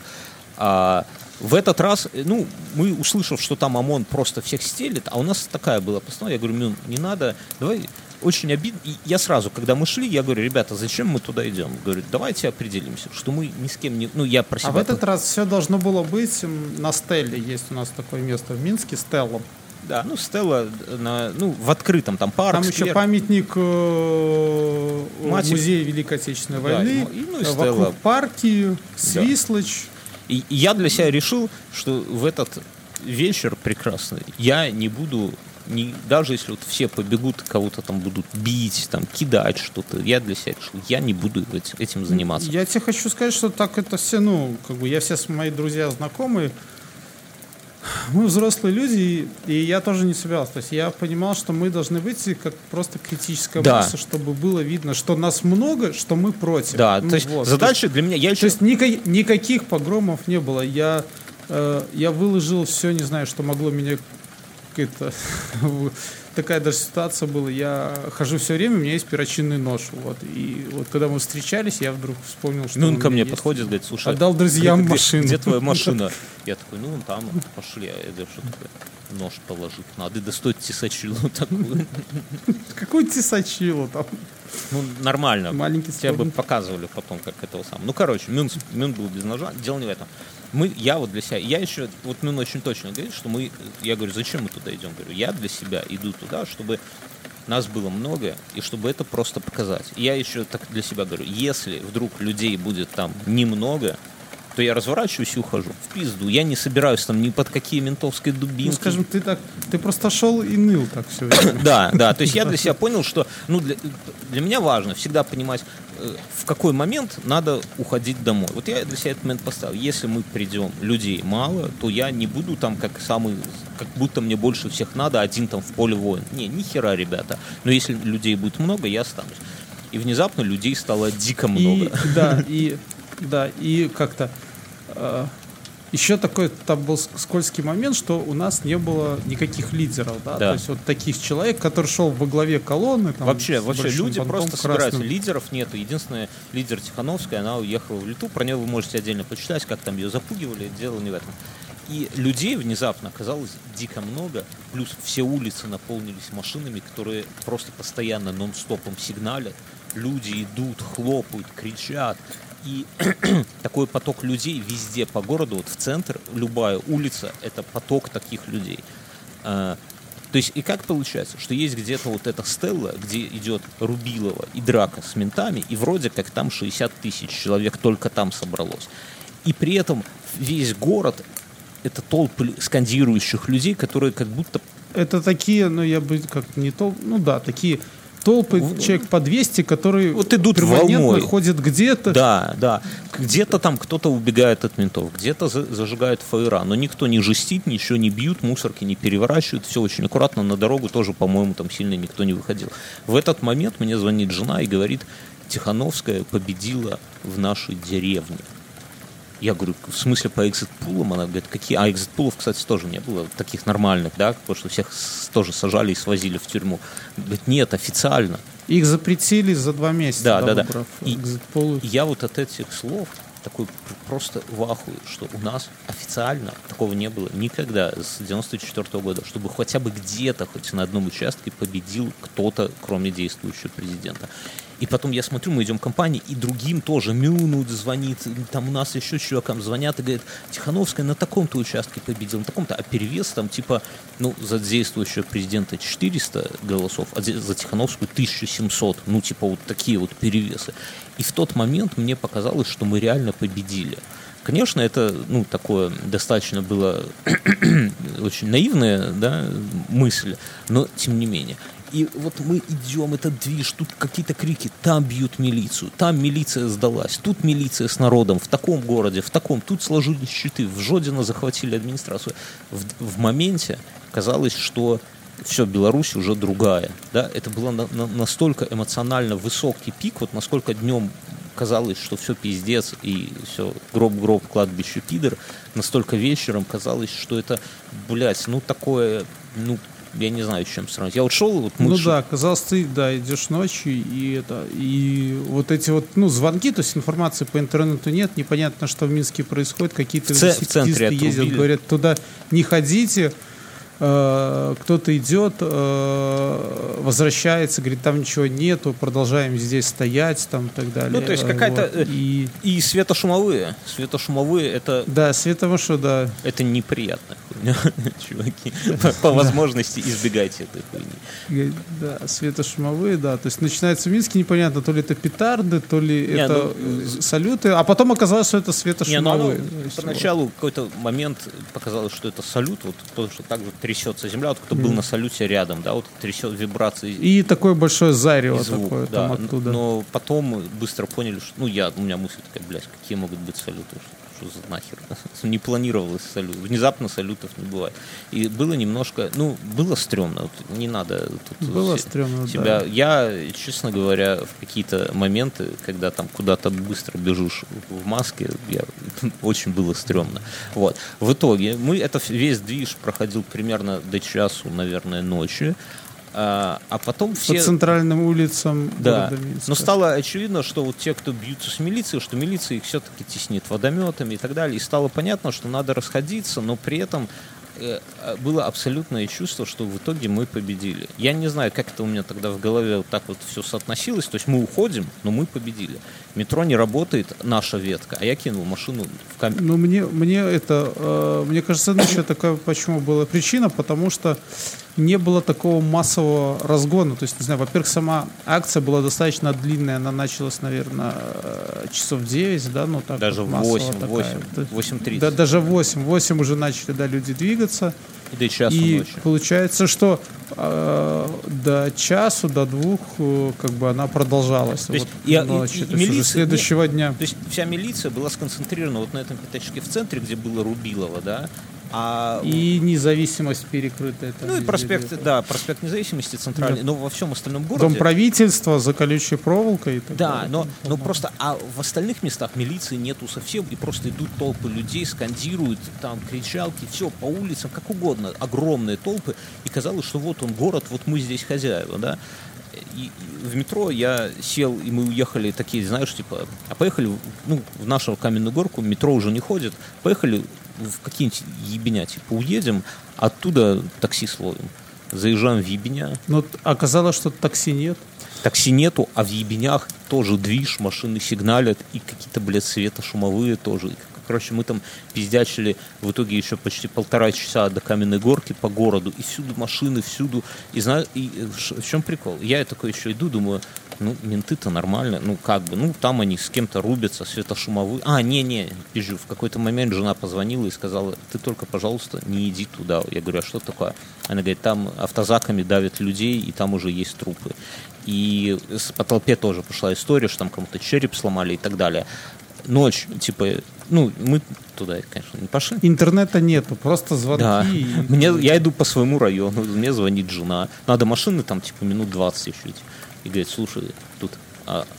А в этот раз, ну, мы, услышав, что там ОМОН просто всех стелит, а у нас такая была постанова. Я говорю, ну, не надо, давай... Очень обидно. И я сразу, когда мы шли, я говорю: ребята, зачем мы туда идем? Говорю, давайте определимся, что мы ни с кем не... Ну, я про себя... А в этот раз все должно было быть на Стелле. Есть у нас такое место в Минске, Стелла. Да, ну, Стелла на, ну, в открытом, там парк, Там сквер. Еще памятник музея Великой Отечественной войны, да, и, ну, и вокруг парки, Свислочь. Да. И, и я для себя решил, что в этот вечер прекрасный я не буду... Не, даже если вот все побегут, кого-то там будут бить, там, кидать что-то, я для себя решил, я не буду этим заниматься. Я тебе хочу сказать, что так это все, ну, как бы я все с мои друзья знакомые, мы взрослые люди, и, и я тоже не собирался. То есть я понимал, что мы должны выйти как просто критическая да. масса, чтобы было видно, что нас много, что мы против. Да, ну, то есть вот. задача для меня... Я еще... То есть никак, никаких погромов не было. Я, э, я выложил все, не знаю, что могло меня... Это, такая даже ситуация была. Я хожу все время, у меня есть перочинный нож. Вот. И вот когда мы встречались, я вдруг вспомнил, что... Ну, он ко мне есть. подходит, говорит: слушай, отдал друзьям где, машину. Где, где твоя машина? Я такой: ну, там, пошли. Я говорю: что такое? Нож положить надо. И достать тесачилу такую. Какую тесачилу там? Ну, нормально. Маленький тебя бы показывали потом, как этого самого. Ну, короче, Мюн был без ножа. Дело не в этом. Мы, я вот для себя, я еще, вот Мюн очень точно говорит, что мы, я говорю, зачем мы туда идем? Говорю, я для себя иду туда, чтобы нас было много, и чтобы это просто показать. И я еще так для себя говорю: если вдруг людей будет там немного, то я разворачиваюсь и ухожу. В пизду. Я не собираюсь там ни под какие ментовские дубинки. Ну, скажем, ты так, ты просто шел и ныл так все время. Да, да. То есть я для себя понял, что, ну, для, для меня важно всегда понимать, в какой момент надо уходить домой. Вот я для себя этот момент поставил. Если мы придем, людей мало, то я не буду там как самый, как будто мне больше всех надо, один там в поле воин. Не, ни хера, ребята. Но если людей будет много, я останусь. И и внезапно людей стало дико много. И, да, и, да, и как-то... Э, еще такой там был скользкий момент, что у нас не было никаких лидеров, да? Да. То есть вот таких человек, который шел во главе колонны. Там, вообще, вообще люди просто собираются. Лидеров нету. Единственная лидер Тихановская, она уехала в Литву. Про нее вы можете отдельно почитать, как там ее запугивали. Дело не в этом. И людей внезапно оказалось дико много, плюс все улицы наполнились машинами, которые просто постоянно нон-стопом сигналят. Люди идут, хлопают, кричат. И такой поток людей везде по городу, вот в центр, любая улица — это поток таких людей. А, то есть и как получается, что есть где-то вот эта стелла, где идет Рубилова и драка с ментами, и вроде как там шестьдесят тысяч человек только там собралось. И при этом весь город — это толпы скандирующих людей, которые как будто... Это такие, ну, я бы как не толпы, ну да, такие толпы, в... человек по двести, которые вот идут волной, ходят где-то. Да, да. Где-то там кто-то убегает от ментов, где-то зажигают фаера, но никто не жестит, ничего не бьют, мусорки не переворачивают, все очень аккуратно, на дорогу тоже, по-моему, там сильно никто не выходил. В этот момент мне звонит жена и говорит: Тихановская победила в нашей деревне. Я говорю, в смысле по экзит-пулам? Она говорит, какие... А экзит-пулов, кстати, тоже не было, таких нормальных, да? Потому что всех тоже сажали и свозили в тюрьму. Говорит, нет, официально. Их запретили за два месяца. Да, да, да. да. И я вот от этих слов такой просто в ахуе, что у нас официально такого не было никогда с девяносто четвёртого года, чтобы хотя бы где-то, хоть на одном участке победил кто-то, кроме действующего президента. И потом я смотрю, мы идем в компании, и другим тоже Мюнут звонит, там у нас еще чувакам звонят и говорят: Тихановская на таком-то участке победила, на таком-то, а перевес там типа, ну, за действующего президента четыреста голосов, а за Тихановскую тысяча семьсот, ну, типа вот такие вот перевесы. И в тот момент мне показалось, что мы реально победили. Конечно, это, ну, такое достаточно было очень наивная, да, мысль, но тем не менее. И вот мы идем, это движ, тут какие-то крики, там бьют милицию, там милиция сдалась, тут милиция с народом, в таком городе, в таком, тут сложили щиты, в Жодино захватили администрацию. В, в моменте казалось, что все, Беларусь уже другая. Да? Это был на, на, настолько эмоционально высокий пик, вот насколько днем казалось, что все пиздец и все гроб-гроб, кладбище, пидор, настолько вечером казалось, что это, блядь, ну такое, ну... Я не знаю, с чем сравнить. Я вот шел, вот мы... Ну да, казалось, ты, да, идешь ночью, и это, и вот эти вот, ну, звонки, то есть информации по интернету нет, непонятно, что в Минске происходит, какие-то велосипедисты ездят, говорят, туда не ходите, э, кто-то идет, э, возвращается, говорит, там ничего нету, продолжаем здесь стоять, там, и так далее. Ну, то есть какая-то... Вот. И... и светошумовые. Светошумовые, это... Да, светошумовые, да. Это неприятно. Чуваки, по возможности избегайте этой хуйни. Да, светошумовые, да. То есть начинается в Минске непонятно, то ли это петарды, то ли не, это ну, салюты, а потом оказалось, что это светошумовые. Не, ну, поначалу какой-то момент показалось, что это салют, вот потому что так же трясется земля, вот кто был mm. на салюте рядом, да, вот трясет вибрации. И такое большое зарево звук, такое да, там оттуда. Но потом быстро поняли, что, ну, я, у меня мысль такая, блядь, какие могут быть салюты, что за нахер, не планировалось салют, внезапно салютов не бывает. И было немножко, ну, было стрёмно, вот не надо тут было се- стрёмно, себя, да. Я, честно говоря, в какие-то моменты, когда там куда-то быстро бежишь в маске, я, очень было стрёмно. Вот. В итоге мы, это весь движ проходил примерно до часу, наверное, ночи. А, а потом все... По центральным улицам да. города Минска. Но стало очевидно, что вот те, кто бьются с милицией, что милиция их все-таки теснит водометами и так далее. И стало понятно, что надо расходиться, но при этом э, было абсолютное чувство, что в итоге мы победили. Я не знаю, как это у меня тогда в голове вот так вот все соотносилось. То есть мы уходим, но мы победили. Метро не работает, наша ветка. А я кинул машину в камеру. Ну, мне, мне это... Э, мне кажется, еще такая почему была причина, потому что не было такого массового разгона. То есть, не знаю, во-первых, сама акция была достаточно длинная. Она началась, наверное, часов девять, да, ну так. Даже восемь, восемь, восемь тридцать. Да, даже восемь, восемь уже начали, да, люди двигаться. И до часу и ночи. Получается, что э, до часу, до двух, э, как бы она продолжалась. То есть, вот, и, ночи, и, и, то милиция, есть следующего нет, дня. То есть вся милиция была сконцентрирована вот на этом пятачке в центре, где было Рубилова, да. А... И независимость перекрыта. Ну и проспект, идет. Да, проспект Независимости центральный, да. Но во всем остальном городе. Дом правительства за колючей проволокой. И так да, далее. но, но просто, а в остальных местах милиции нету совсем, и просто идут толпы людей, скандируют, там кричалки, все по улицам, как угодно, огромные толпы, и казалось, что вот он город, вот мы здесь хозяева, да. И в метро я сел, и мы уехали такие, знаешь, типа, а поехали, ну, в нашу Каменную Горку, метро уже не ходит, поехали в какие-нибудь Ебеня, типа, уедем, оттуда такси словим, заезжаем в Ебеня. Но оказалось, что такси нет. Такси нету, а в Ебенях тоже движ, машины сигналят, и какие-то, блядь, светошумовые тоже. Короче, мы там пиздячили в итоге еще почти полтора часа до Каменной Горки по городу. И всюду машины, всюду. И, знаю, и в чем прикол? Я такой еще иду, думаю, ну, менты-то нормально. Ну, как бы, ну, там они с кем-то рубятся, светошумовые. А, не-не, пизжу. В какой-то момент жена позвонила и сказала, ты только, пожалуйста, не иди туда. Я говорю, а что такое? Она говорит, там автозаками давят людей, и там уже есть трупы. И по толпе тоже пошла история, что там кому-то череп сломали и так далее. Ночь, типа, ну, мы туда, конечно, не пошли. Интернета нету, просто звонки. Да. И... Мне, я иду по своему району, мне звонит жена. Надо машины там, типа, минут двадцать еще. И говорит, слушай, тут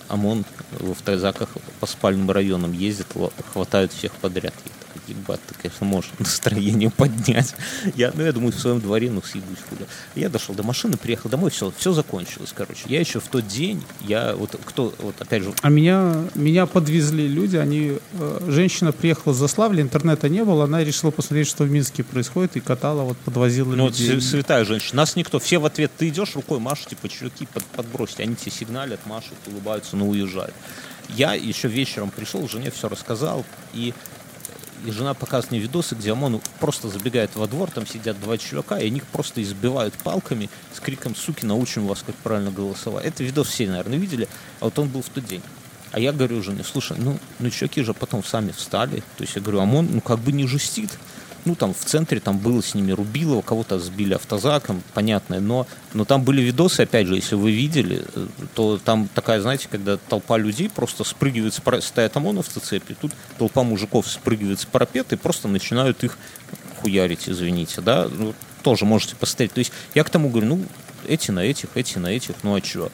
ОМОН в автозаках по спальным районам ездит, хватают всех подряд. Я такой, ебать, ты, конечно, можешь настроение поднять. Я, ну, я думаю, в своем дворе, ну, съебусь куда. Я дошел до машины, приехал домой, все, все закончилось, короче. Я еще в тот день, я вот, кто, вот, опять же... А меня, меня подвезли люди, они... Женщина приехала из Заславля, интернета не было, она решила посмотреть, что в Минске происходит, и катала, вот, подвозила ну, людей. Ну, вот, святая женщина. Нас никто, все в ответ, ты идешь рукой, машешь, типа, чуваки, под, подбросьте. Они тебе сигналят, машут, улыбаются, но уезжают. Я еще вечером пришел, жене все рассказал, и... И жена показывает мне видосы, где ОМОН просто забегает во двор, там сидят два чувака, и они их просто избивают палками с криком «Суки, научим вас, как правильно голосовать». Это видос все, наверное, видели, а вот он был в тот день. А я говорю жене, слушай, ну, ну чуваки же потом сами встали. То есть я говорю, ОМОН, ну, как бы не жестит. Ну, там в центре там было с ними Рубилова, кого-то сбили автозаком, понятно, но, но там были видосы, опять же, если вы видели, то там такая, знаете, когда толпа людей просто спрыгивает, с пар... стоят ОМОНовцы цепи, тут толпа мужиков спрыгивает с парапета и просто начинают их хуярить, извините, да, ну, тоже можете посмотреть, то есть я к тому говорю, ну, эти на этих, эти на этих, ну, а чего?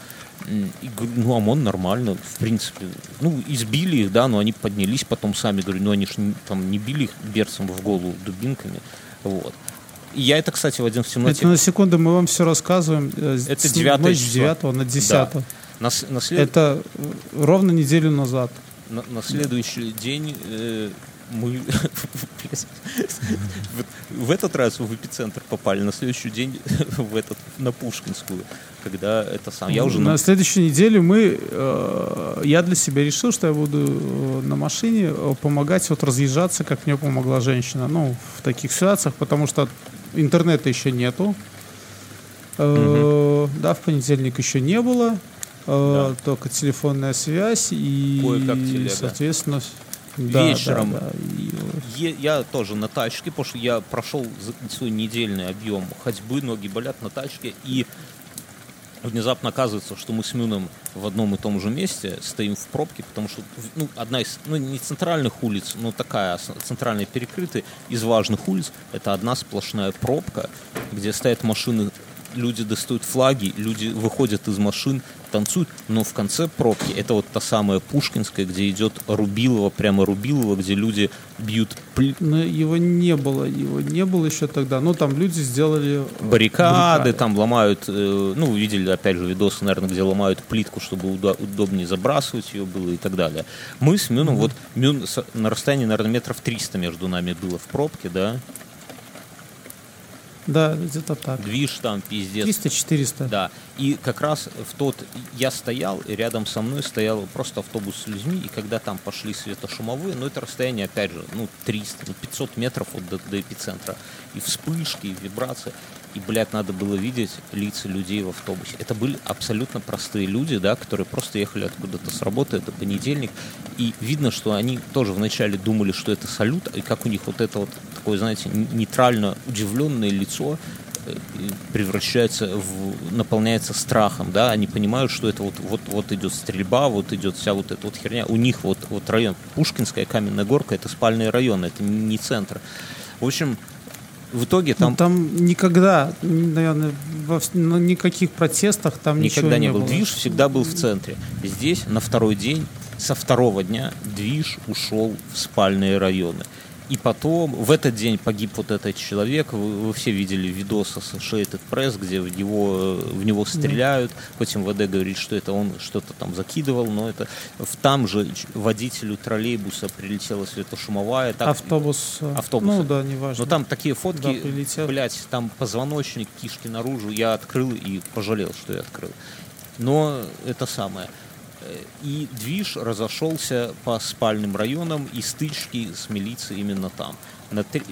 И говорю, ну, ОМОН нормально, в принципе. Ну, избили их, да, но они поднялись потом сами. Говорю, ну, они же там не били их берцем в голову, дубинками. Вот. И я это, кстати, в «Один в темноте». Это на секунду мы вам все рассказываем. Это девятое число. девятого на десятое. Да. На, на след... Это ровно неделю назад. На, на следующий день... Э... Мы в этот раз в эпицентр попали, на следующий день в этот, на Пушкинскую, когда это сам. Я уже на... на следующей неделе мы, э, я для себя решил, что я буду на машине помогать вот разъезжаться, как мне помогла женщина, ну, в таких ситуациях, потому что интернета еще нету, э, угу. Да, в понедельник еще не было, э, да. Только телефонная связь и, и соответственно... Да, вечером да, да. Е- я тоже на тачке, потому что я прошел свой недельный объем ходьбы, ноги болят на тачке, и внезапно оказывается, что мы с Мюном в одном и том же месте стоим в пробке, потому что ну, одна из, ну не центральных улиц, но такая центральная перекрытая из важных улиц, это одна сплошная пробка, где стоят машины, люди достают флаги, люди выходят из машин, танцуют, но в конце пробки, это вот та самая Пушкинская, где идет Рубилова, прямо Рубилова, где люди бьют... Пли... Но его не было, его не было еще тогда, но там люди сделали... Баррикады, баррикады. Там ломают, ну, видели, опять же, видосы, наверное, где ломают плитку, чтобы удобнее забрасывать ее было и так далее. Мы с Мюном, mm-hmm. вот, Мюн на расстоянии, наверное, метров триста между нами было в пробке, да... Да, где-то так. Движ там, пиздец. триста-четыреста. Да. И как раз в тот... Я стоял, и рядом со мной стоял просто автобус с людьми, и когда там пошли светошумовые, ну, это расстояние, опять же, ну, триста, ну, пятьсот метров вот до, до эпицентра. И вспышки, и вибрации. И, блядь, надо было видеть лица людей в автобусе. Это были абсолютно простые люди, да, которые просто ехали откуда-то с работы, это понедельник. И видно, что они тоже вначале думали, что это салют, и как у них вот это вот такое, знаете, нейтрально удивленное лицо превращается в... наполняется страхом, да, они понимают, что это вот, вот, вот идет стрельба, вот идет вся вот эта вот херня. У них вот, вот район Пушкинская, Каменная Горка, это спальные районы, это не центр. В общем... в итоге там... Ну, там никогда, наверное, во, на никаких протестах там никогда ничего не было. Никогда не было. Движ всегда был в центре. Здесь на второй день, со второго дня движ ушел в спальные районы. И потом, в этот день погиб вот этот человек. Вы, вы все видели видосы с Associated Press, где в него, в него стреляют. Хоть МВД говорит, что это он что-то там закидывал, но это... Там же водителю троллейбуса прилетела светошумовая. Так... Автобус. Автобусы. Ну да, неважно. Но там такие фотки, да, блять, там позвоночник, кишки наружу. Я открыл и пожалел, что я открыл. Но это самое... И движ разошелся по спальным районам, и стычки с милицией именно там. И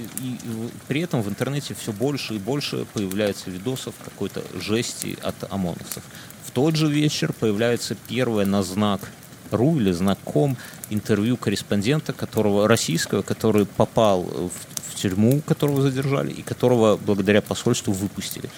при этом в интернете все больше и больше появляется видосов какой-то жести от ОМОНовцев. В тот же вечер появляется первое на знак точка ру или знак точка ком интервью корреспондента, которого, российского, который попал в, в тюрьму, которого задержали, и которого благодаря посольству выпустили.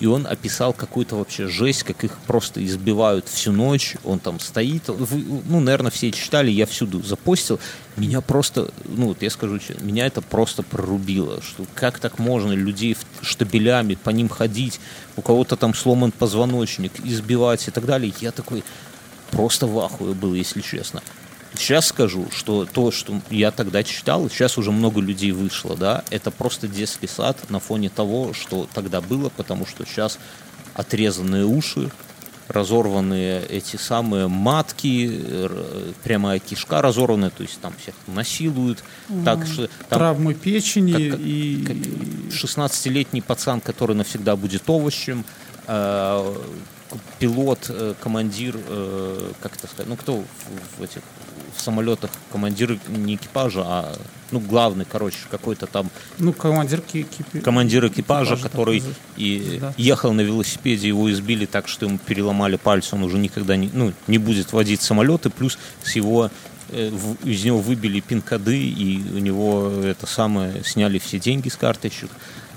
И он описал какую-то вообще жесть, как их просто избивают всю ночь. Он там стоит. Вы, ну, наверное, все читали, я всюду запостил. Меня просто, ну, вот я скажу, меня это просто прорубило. Что, как так можно людей штабелями по ним ходить, у кого-то там сломан позвоночник, избивать и так далее. Я такой просто в ахуе был, если честно. Сейчас скажу, что то, что я тогда читал, сейчас уже много людей вышло, да, это просто детский сад на фоне того, что тогда было, потому что сейчас отрезанные уши, разорванные эти самые матки, прямая кишка разорванная, то есть там всех насилуют. Mm-hmm. Так, что, там, травмы печени. Как, как, и... как шестнадцатилетний пацан, который навсегда будет овощем, э- пилот, э, командир, э, как это сказать, ну кто в, в этих в самолетах, командир не экипажа, а ну главный, короче, какой-то там. Ну командир, экипи... командир экипажа, экипажа который и, да. ехал на велосипеде, его избили так, что ему переломали пальцы, он уже никогда не, ну, не будет водить самолеты, плюс с его э, в, из него выбили пин-коды и у него это самое сняли все деньги с карточек.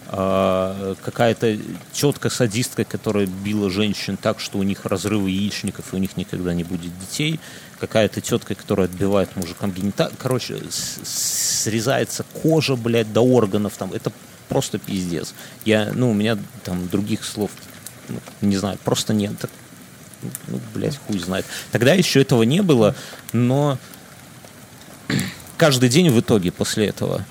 Какая-то тетка садистка, которая била женщин так, что у них разрывы яичников и у них никогда не будет детей. Какая-то тетка, которая отбивает мужикам гениталии. Короче, срезается кожа, блядь, до органов там. Это просто пиздец. Я, ну, у меня там других слов, ну, не знаю, просто нет. Ну, блядь, хуй знает. Тогда еще этого не было, но каждый день в итоге после этого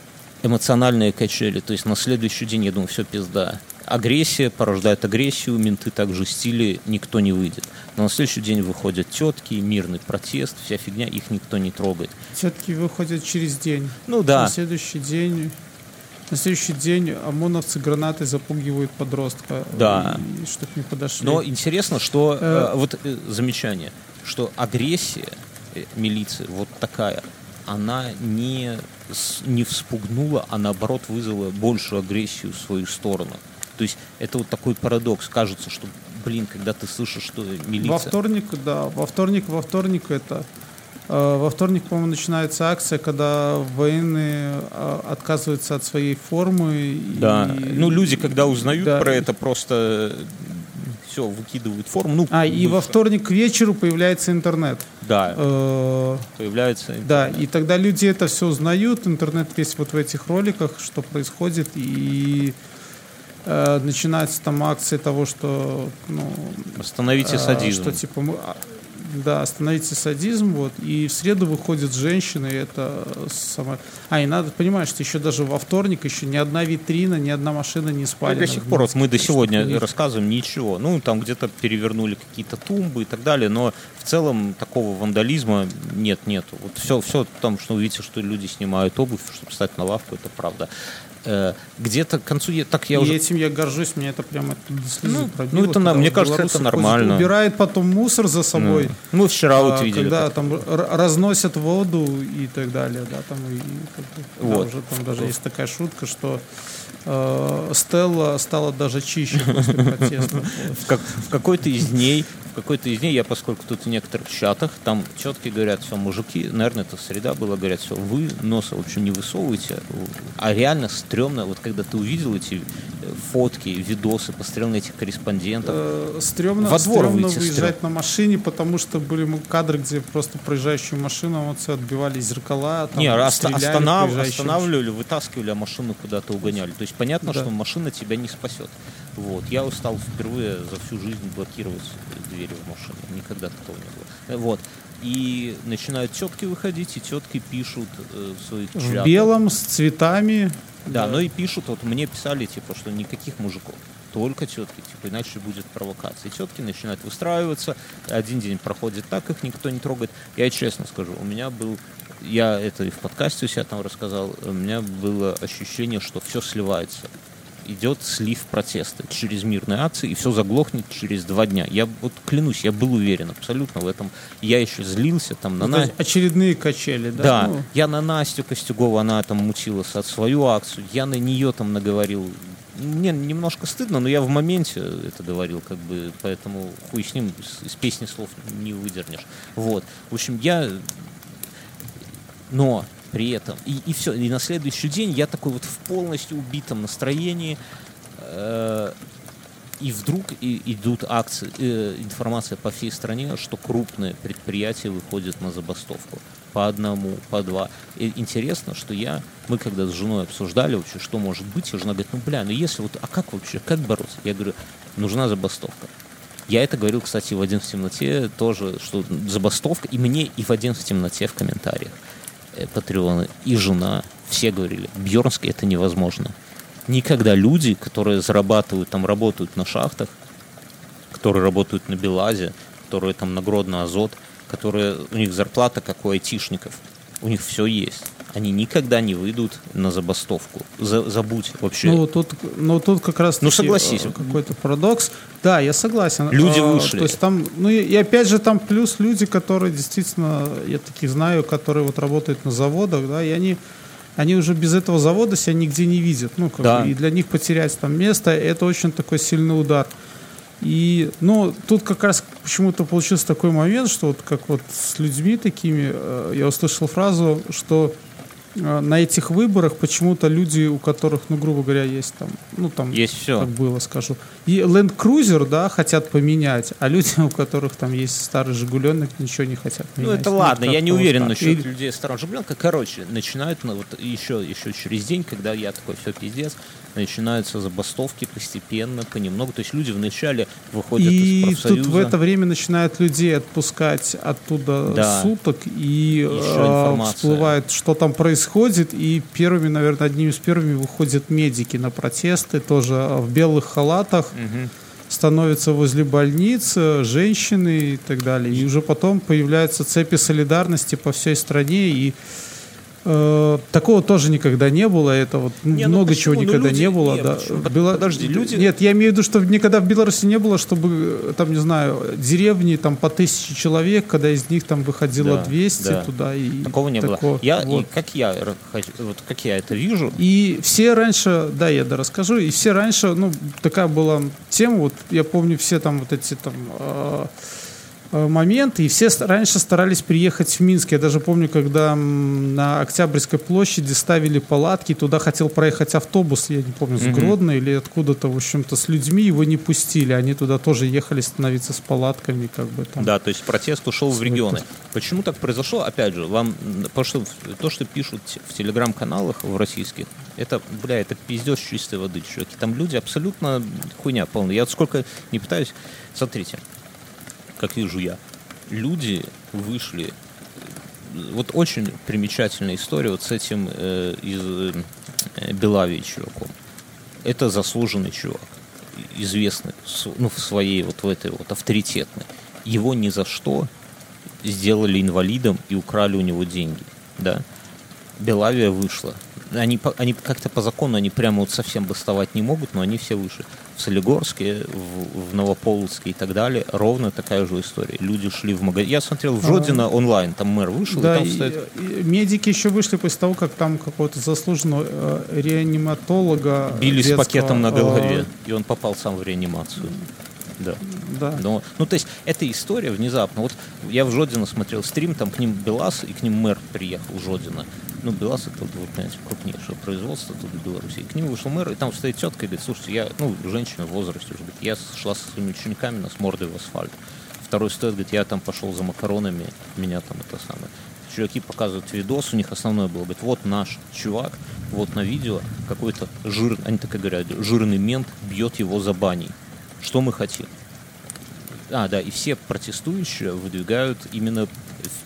эмоциональные качели, то есть на следующий день я думаю, все пизда. Агрессия порождает агрессию, менты также стили, никто не выйдет. Но на следующий день выходят тетки, мирный протест, вся фигня, их никто не трогает. Тетки выходят через день. Ну да. На следующий день, на следующий день ОМОНовцы гранаты запугивают подростка, да. Чтобы не подошли. Но интересно, что э... вот замечание, что агрессия милиции вот такая, она не, не вспугнула, а наоборот вызвала большую агрессию в свою сторону. То есть это вот такой парадокс. Кажется, что, блин, когда ты слышишь, что милиция... Во вторник, да, во вторник, во вторник это... Э, во вторник, по-моему, начинается акция, когда военные э, отказываются от своей формы. Да, и, ну люди, когда узнают да, про это, просто... Все, выкидывают форму. Ну, а, и во вторник к вечеру появляется интернет. Да, Э-э- появляется интернет. Да, и тогда люди это все узнают. Интернет весь вот в этих роликах, что происходит. И э- начинается там акция того, что... Ну, остановите э- садизм. Что, типа, мы, да, остановите садизм. Вот, и в среду выходят женщины. И это самое... А, и надо понимать, что еще даже во вторник еще ни одна витрина, ни одна машина не спалена. До сих пор вот мы до сегодня рассказываем ничего. Ну, там где-то перевернули какие-то тумбы и так далее, но в целом такого вандализма нет, нету. Вот все, все там, что видите, что люди снимают обувь, чтобы встать на лавку, это правда. Где-то к концу я, так я и уже... этим я горжусь, мне это прямо до слезы ну, пробило. Ну, это нам, мне кажется, это нормально. Ходят, убирает потом мусор за собой. Ну, ну вчера а, вот видели. Когда там разносят воду и так далее, да, там и, и вот. Да, уже там даже есть такая шутка, что э, Стелла стала даже чище после протеста. В какой-то из дней, в какой-то из дней, я поскольку тут в некоторых чатах, там четко говорят, все, мужики, наверное, это среда была, говорят, все, вы носа вообще не высовываете, а реально с стрёмно, вот когда ты увидел эти фотки, видосы, посмотрел на этих корреспондентов. Э, стрёмно, во двор стрёмно выйти, выезжать стрём... на машине, потому что были кадры, где просто проезжающую машину вот, отбивали зеркала. Там, не, останавливали, останавливали, вытаскивали, а машину куда-то угоняли. То есть есть понятно, да. что машина тебя не спасет. Вот. Я устал впервые за всю жизнь блокировать двери в машине. Никогда такого не было. Вот. И начинают тетки выходить, и тетки пишут э, своих чатов. В белом, с цветами. Да, да, но и пишут, вот мне писали, типа, что никаких мужиков, только тетки, типа, иначе будет провокация. И тетки начинают выстраиваться, один день проходит так, их никто не трогает. Я честно скажу, у меня был, я это и в подкасте у себя там рассказал, у меня было ощущение, что все сливается. Идет слив протеста через мирные акции, и все заглохнет через два дня. Я вот клянусь, я был уверен абсолютно в этом. Я еще злился там на ну, Настю. Очередные качели, да? Да. Ну. Я на Настю Костюгову, она там мутилась от свою акцию. Я на нее там наговорил. Мне немножко стыдно, но я в моменте это говорил, как бы, поэтому хуй с ним, из песни слов не выдернешь. Вот. В общем, я... Но... При этом. И, и все. И на следующий день я такой вот в полностью убитом настроении. Э, и вдруг и, идут акции, э, информация по всей стране, что крупные предприятия выходят на забастовку. По одному, по два. И интересно, что я, мы когда с женой обсуждали вообще, что может быть, и жена говорит, ну бля, ну если вот, а как вообще, как бороться? Я говорю, нужна забастовка. Я это говорил, кстати, в «Один в темноте» тоже, что забастовка, и мне и в «Один в темноте» в комментариях. Патреоны и жена, все говорили, Бьернский это невозможно. Никогда люди, которые зарабатывают, там работают на шахтах, которые работают на Белазе, которые там на Гродно-Азот, которые, у них зарплата, как у айтишников, у них все есть. Они никогда не выйдут на забастовку. За, забудь вообще. Ну тут, ну, тут как раз ну, согласись. Какой-то парадокс. Да, я согласен. Люди вышли. А, то есть там, ну и, и опять же там плюс люди, которые действительно, я таких знаю, которые вот работают на заводах, да, и они, они уже без этого завода себя нигде не видят. Ну, как да. бы, и для них потерять там место, это очень такой сильный удар. И, ну, тут как раз почему-то получился такой момент, что вот как вот с людьми такими, я услышал фразу, что на этих выборах почему-то люди, у которых, ну, грубо говоря, есть там, ну, там, есть все. Как было, скажу, и Land Cruiser, да, хотят поменять, а люди, у которых там есть старый Жигуленок, ничего не хотят менять. Ну, это ну, ладно, я не уверен насчет Или... людей старого Жигуленка. Короче, начинают, ну, вот еще, еще через день, когда я такой, все, пиздец, начинаются забастовки постепенно, понемногу, то есть люди вначале выходят и из профсоюза. И тут в это время начинают людей отпускать оттуда да. суток, и э, всплывает, что там происходит. Сходит, и первыми, наверное, одними из первыми выходят медики на протесты, тоже в белых халатах, угу. становятся возле больниц, женщины и так далее. И уже потом появляются цепи солидарности по всей стране, и э, такого тоже никогда не было, это вот не, много ну, чего никогда ну, люди, не было. Не, да. Бела... Подожди, люди... Нет, я имею в виду, что никогда в Беларуси не было, чтобы, там, не знаю, деревни там, по тысяче человек, когда из них там выходило да, двести да. туда. И такого не такое. Было. Я, вот. И как, я, вот, как я это вижу... И все раньше, да, я дорасскажу, и все раньше, ну, такая была тема, вот я помню все там вот эти там... Э- моменты, и все раньше старались приехать в Минск. Я даже помню, когда на Октябрьской площади ставили палатки, туда хотел проехать автобус, я не помню, с mm-hmm. Гродно или откуда-то, в общем-то, с людьми его не пустили. Они туда тоже ехали становиться с палатками, как бы там. Да, то есть протест ушел в регионы. Почему так произошло? Опять же, вам потому что то, что пишут в телеграм-каналах в российских, это, бля, это пиздец чистой воды, чуваки. Там люди абсолютно хуйня полная. Я вот сколько не пытаюсь... Смотрите, как вижу я, люди вышли. Вот очень примечательная история вот с этим э, из э, Белавии чуваком. Это заслуженный чувак, известный, ну, в своей вот в этой вот авторитетной. Его ни за что сделали инвалидом и украли у него деньги, да. Белавия вышла. Они, они как-то по закону, они прямо вот совсем бастовать не могут, но они все выше. В Солигорске, в, в Новополоцке и так далее ровно такая же история. Люди шли в магазин. Я смотрел в Жодино онлайн, там мэр вышел. Да, и там стоит... и, и медики еще вышли после того, как там какого-то заслуженного э, реаниматолога били детского, с пакетом на голове, э... и он попал сам в реанимацию. Да. Да. Но, ну, то есть, эта история внезапно. Вот я в Жодино смотрел стрим, там к ним Белаз и к ним мэр приехал Жодино. Ну, Белаз — это, вы понимаете, крупнейшее производство тут в Беларуси. И к ним вышел мэр, и там стоит тетка и говорит, слушайте, я, ну, женщина в возрасте уже, говорит, я шла со своими учениками, нас мордой в асфальт. второй стоит, говорит, я там пошел за макаронами, меня там это самое. Чуваки показывают видос, у них основное было, говорит, вот наш чувак, вот на видео какой-то жирный, они так и говорят, жирный мент бьет его за баней. Что мы хотим? А, да, и все протестующие выдвигают именно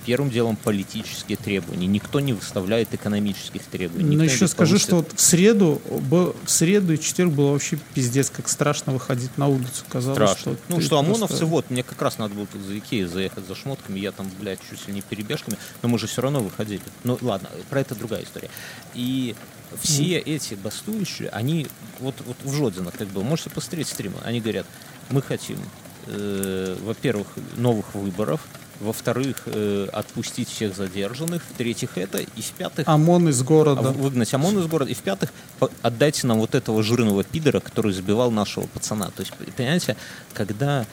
первым делом политические требования. Никто не выставляет экономических требований. Но еще скажи, получит... что вот в среду, в среду и четверг было вообще пиздец, как страшно выходить на улицу. Казалось, страшно. Что ну, что ОМОНовцы, просто... вот, мне как раз надо было тут за Икеей заехать за шмотками, я там, блядь, чуть ли не перебежками, но мы же все равно выходили. Ну, ладно, про это другая история. И все mm. эти бастующие, они, вот, вот в Жодзинах как было, можете посмотреть стримы, они говорят, мы хотим, э, во-первых, новых выборов, во-вторых, э, отпустить всех задержанных, в-третьих, это, и в-пятых... ОМОН из города. Выгнать ОМОН из города, и в-пятых, по- отдайте нам вот этого жирного пидора, который сбивал нашего пацана. То есть, понимаете, когда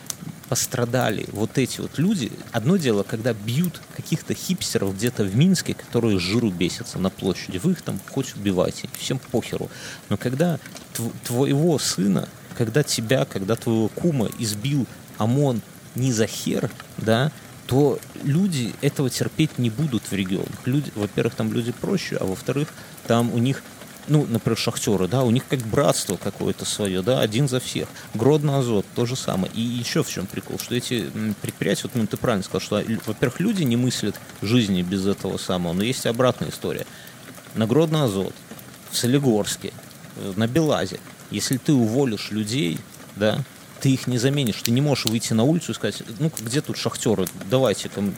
пострадали вот эти вот люди, одно дело, когда бьют каких-то хипстеров где-то в Минске, которые жиру бесятся на площади, вы их там хоть убивайте, всем похеру. Но когда тв- твоего сына, когда тебя, когда твоего кума избил ОМОН не за хер, да, то люди этого терпеть не будут в регионах. Люди, во-первых, там люди проще, а во-вторых, там у них, ну, например, шахтеры, да, у них как братство какое-то свое, да, один за всех. Гродно-Азот, то же самое. И еще в чем прикол, что эти предприятия, вот, ну, ты правильно сказал, что, во-первых, люди не мыслят жизни без этого самого, но есть обратная история. На Гродно-Азот, в Солигорске, на Белазе, если ты уволишь людей, да, ты их не заменишь, ты не можешь выйти на улицу и сказать, ну, где тут шахтеры, давайте там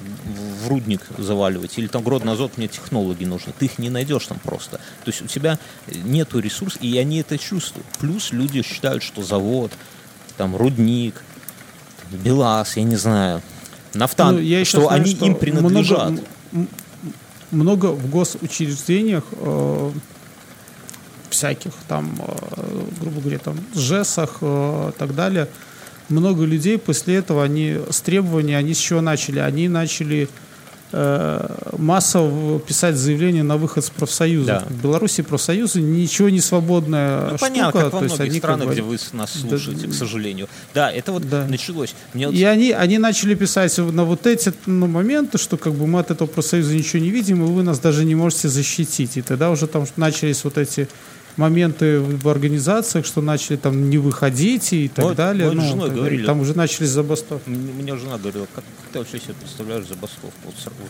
в рудник заваливать, или там Гродно-Азот, мне технологи нужны, ты их не найдешь там просто. То есть у тебя нету ресурсов, и они это чувствуют. Плюс люди считают, что завод, там, рудник, Белаз, я не знаю, Нафтан, ну, я что знаю, они что им принадлежат. Много, м- много в госучреждениях э- всяких, там, э, грубо говоря, там, ЖЭСах и э, так далее. Много людей после этого, они с требований, они с чего начали? Они начали э, массово писать заявления на выход с профсоюза. Да. В Беларуси профсоюзы ничего не свободная ну, штука. Понятно, как во многих странах, где вы нас слушаете, да, к сожалению. Да, это вот да. началось. Мне и вот... они, они начали писать на вот эти ну, моменты, что как бы мы от этого профсоюза ничего не видим, и вы нас даже не можете защитить. И тогда уже там начались вот эти... моменты в организациях, что начали там не выходить и так вот, далее. Ну, женой так говорили, там уже начались забастовки. Мне жена говорила, как, как ты вообще себе представляешь забастовку? Вот, вот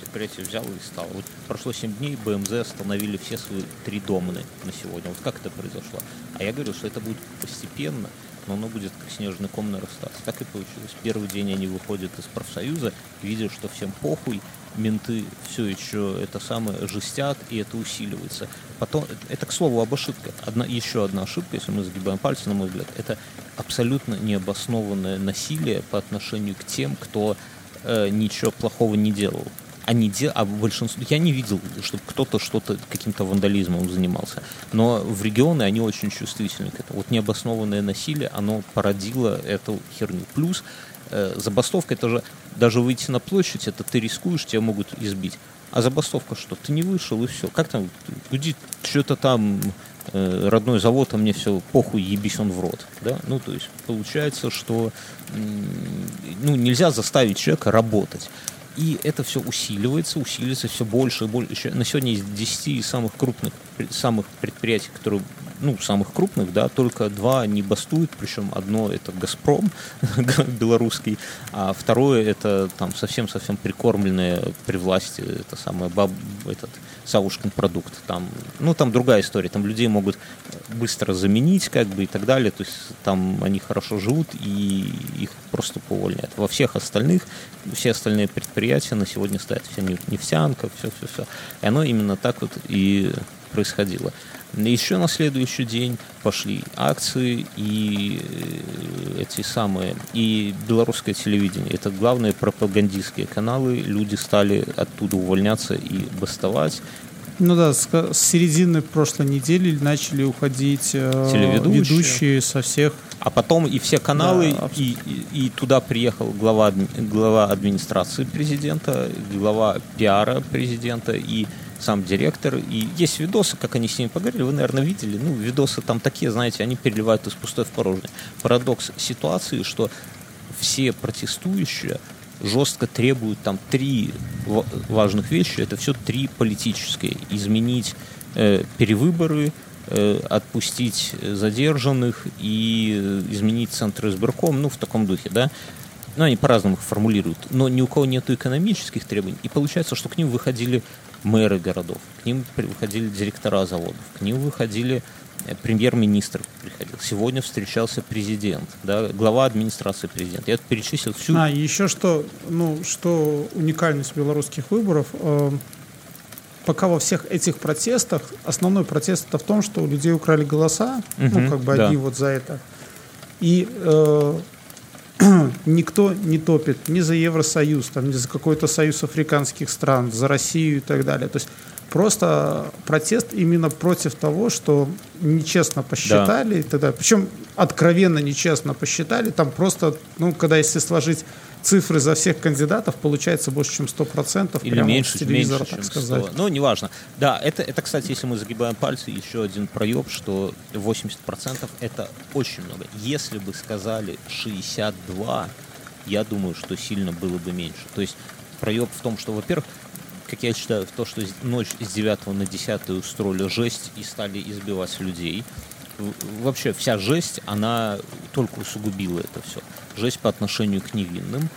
предприятие взяло и стало. Вот прошло семь дней, БМЗ остановили все свои три домны на сегодня. Вот как это произошло? А я говорил, что это будет постепенно, но оно будет как снежный ком нарастаться. Так и получилось. Первый день они выходят из профсоюза, видят, что всем похуй, менты все еще это самое жестят, и это усиливается. Потом, это, к слову, об ошибках. Одна, еще одна ошибка, если мы загибаем пальцы, на мой взгляд, это абсолютно необоснованное насилие по отношению к тем, кто э, ничего плохого не делал. Они дел... а большинство... Я не видел, чтобы кто-то что-то каким-то вандализмом занимался. Но в регионы они очень чувствительны к этому. Вот необоснованное насилие, оно породило эту херню. Плюс э, забастовка, это же даже выйти на площадь, это ты рискуешь, тебя могут избить. А забастовка что? Ты не вышел и все. Как там? Гудит что-то там, э, родной завод, а мне все похуй, ебись он в рот. Да? Ну, то есть получается, что м- ну, нельзя заставить человека работать. И это все усиливается, усиливается все больше и больше. Еще на сегодня из десяти самых крупных самых предприятий, которые, ну, самых крупных, да, только два не бастуют, причем одно это Газпром белорусский, а второе это там совсем-совсем прикормленное при власти, это самое, баб, этот Савушкин продукт. Там, ну, там другая история, там людей могут быстро заменить, как бы, и так далее, то есть там они хорошо живут и их просто увольняют. Во всех остальных, все остальные предприятия на сегодня стоят, вся нефтянка, все-все-все. И оно именно так вот и происходило. Еще на следующий день пошли акции и эти самые, и белорусское телевидение. Это главные пропагандистские каналы. Люди стали оттуда увольняться и бастовать. Ну да, с середины прошлой недели начали уходить телеведущие, ведущие со всех. А потом и все каналы, да, и, и, и туда приехал глава, глава администрации президента, глава пиара президента и сам директор. И есть видосы, как они с ними поговорили, вы, наверное, видели. Ну, видосы там такие, знаете, они переливают из пустой в порожнее. Парадокс ситуации, что все протестующие жестко требуют там три важных вещи. Это все три политические. Изменить э, перевыборы, э, отпустить задержанных и изменить центр избирком. Ну, в таком духе, да. Ну, они по-разному их формулируют. Но ни у кого нет экономических требований. И получается, что к ним выходили мэры городов, к ним выходили директора заводов, к ним выходили премьер-министр приходил. Сегодня встречался президент, да, глава администрации президента. Я перечислил всю... А, еще что, ну, что уникальность белорусских выборов, э, пока во всех этих протестах, основной протест это в том, что у людей украли голоса, угу, ну, как бы да. одни вот за это. И... Э, никто не топит ни за Евросоюз, там, ни за какой-то союз африканских стран, за Россию и так далее. То есть просто протест именно против того, что нечестно посчитали. Да. И так далее. Причем откровенно нечестно посчитали. Там просто, ну, когда если сложить цифры за всех кандидатов, получается больше, чем сто процентов. Или меньше, меньше, так чем сказать. сто процентов. Ну, неважно. Да, это, это, кстати, если мы загибаем пальцы, еще один проеб, что восемьдесят процентов это очень много. Если бы сказали шестьдесят два, я думаю, что сильно было бы меньше. То есть проеб в том, что, во-первых, как я считаю, то, что ночь с девятого на десятое устроили жесть и стали избивать людей. Вообще вся жесть, она только усугубила это все. Жесть по отношению к невинным.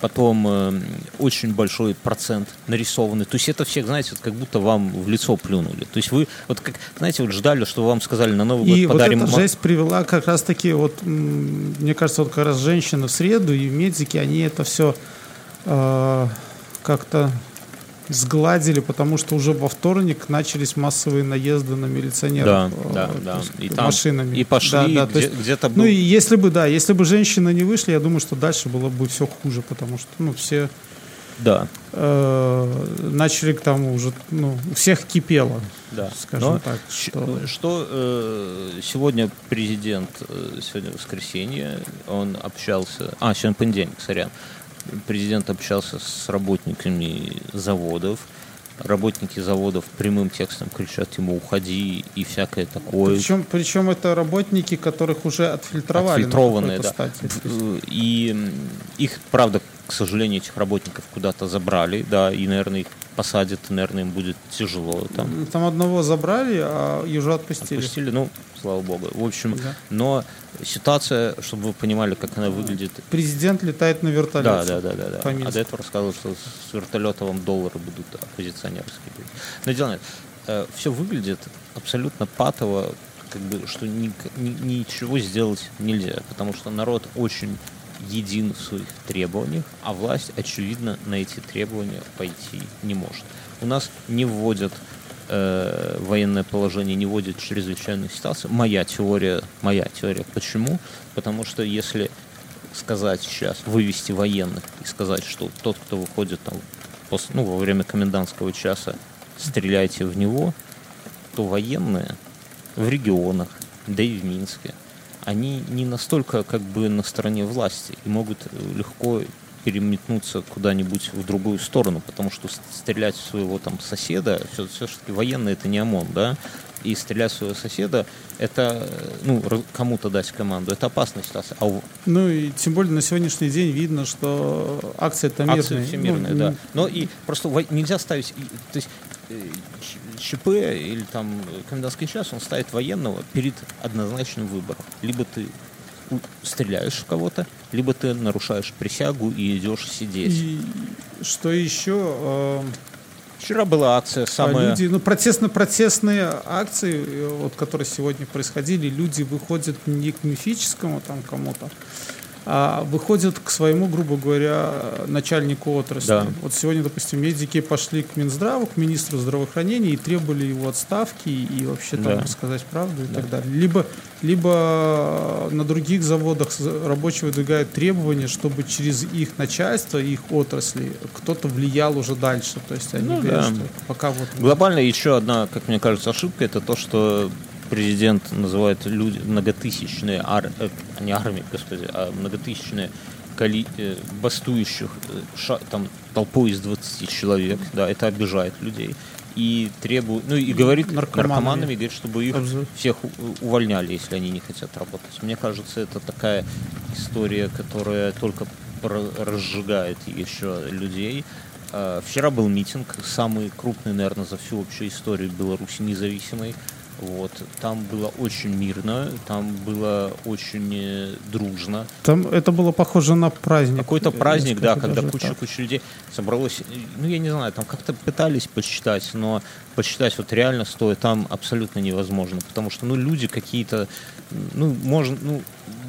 Потом очень большой процент нарисованный. То есть это всех, знаете, вот как будто вам в лицо плюнули. То есть вы, вот как, знаете, вот ждали, что вам сказали на Новый и год подарим... И вот эта жесть привела как раз-таки, вот, мне кажется, вот как раз женщины в среду и в медике, они это все э, как-то... сгладили, потому что уже во вторник начались массовые наезды на милиционеров, да, да, да. И машинами. Там, и пошли, да, да, где, есть, где-то был... Ну, и если бы, да, если бы женщины не вышли, я думаю, что дальше было бы все хуже, потому что, ну, все да. э, начали к тому уже, ну, у всех кипело, да. скажем Но так. Что, что э, сегодня президент, сегодня воскресенье, он общался, а, сегодня понедельник, сорян, президент общался с работниками заводов. Работники заводов прямым текстом кричат ему «уходи» и всякое такое. Причем, причем это работники, которых уже отфильтровали. Отфильтрованные, да. Статье. И их, правда, к сожалению, этих работников куда-то забрали, да, и, наверное, их посадят, и, наверное, им будет тяжело. Там, там одного забрали, а уже отпустили. Отпустили, ну, слава богу. В общем, да. Но ситуация, чтобы вы понимали, как она выглядит. Президент летает на вертолете. Да, да, да, да, да. А до этого рассказывал, что с вертолета вам доллары будут оппозиционерские. Но дело нет. Все выглядит абсолютно патово, как бы, что ни, ни, ничего сделать нельзя, потому что народ очень един в своих требованиях, а власть, очевидно, на эти требования пойти не может. У нас не вводят э, военное положение, не вводят чрезвычайную ситуацию. Моя теория, моя теория. Почему? Потому что если сказать сейчас, вывести военных и сказать, что тот, кто выходит там, после, ну, во время комендантского часа, стреляйте в него, то военные в регионах, да и в Минске, они не настолько как бы на стороне власти и могут легко переметнуться куда-нибудь в другую сторону, потому что стрелять в своего там соседа, все, все-таки военные это не ОМОН, да, и стрелять в своего соседа, это, ну, кому-то дать команду, это опасная ситуация. А у... Ну и тем более на сегодняшний день видно, что акция-то мирная. Акция всемирная, ну, да. Но и просто нельзя ставить, то есть ЧП или там комендантский час, он ставит военного перед однозначным выбором. Либо ты стреляешь в кого-то, либо ты нарушаешь присягу и идешь сидеть. И что еще? Вчера была акция самая... Люди, ну, протестно-протестные акции, вот, которые сегодня происходили, люди выходят не к мифическому там кому-то, а выходят к своему, грубо говоря, начальнику отрасли. Да. Вот сегодня, допустим, медики пошли к Минздраву, к министру здравоохранения и требовали его отставки и вообще да. там сказать правду и да. так далее. Либо, либо на других заводах рабочие выдвигают требования, чтобы через их начальство, их отрасли кто-то влиял уже дальше. То есть они ну, говорят, да. что пока вот... Глобально еще одна, как мне кажется, ошибка — это то, что президент называет люди, многотысячные ар, э, не армии, господи, а многотысячные коли, э, бастующих э, ша, там, толпу из двадцати человек. Да, это обижает людей. и требует, ну и говорит нарк- наркоманами, говорит, чтобы их всех увольняли, если они не хотят работать. Мне кажется, это такая история, которая только разжигает еще людей. Вчера был митинг, самый крупный, наверное, за всю общую историю Беларуси независимой. Вот. Там было очень мирно, там было очень дружно. Там это было похоже на праздник. Какой-то праздник, да, когда куча-куча людей собралась. Ну, я не знаю, там как-то пытались посчитать, но посчитать вот реально стоит там абсолютно невозможно, потому что, ну, люди какие-то, ну, можно, ну,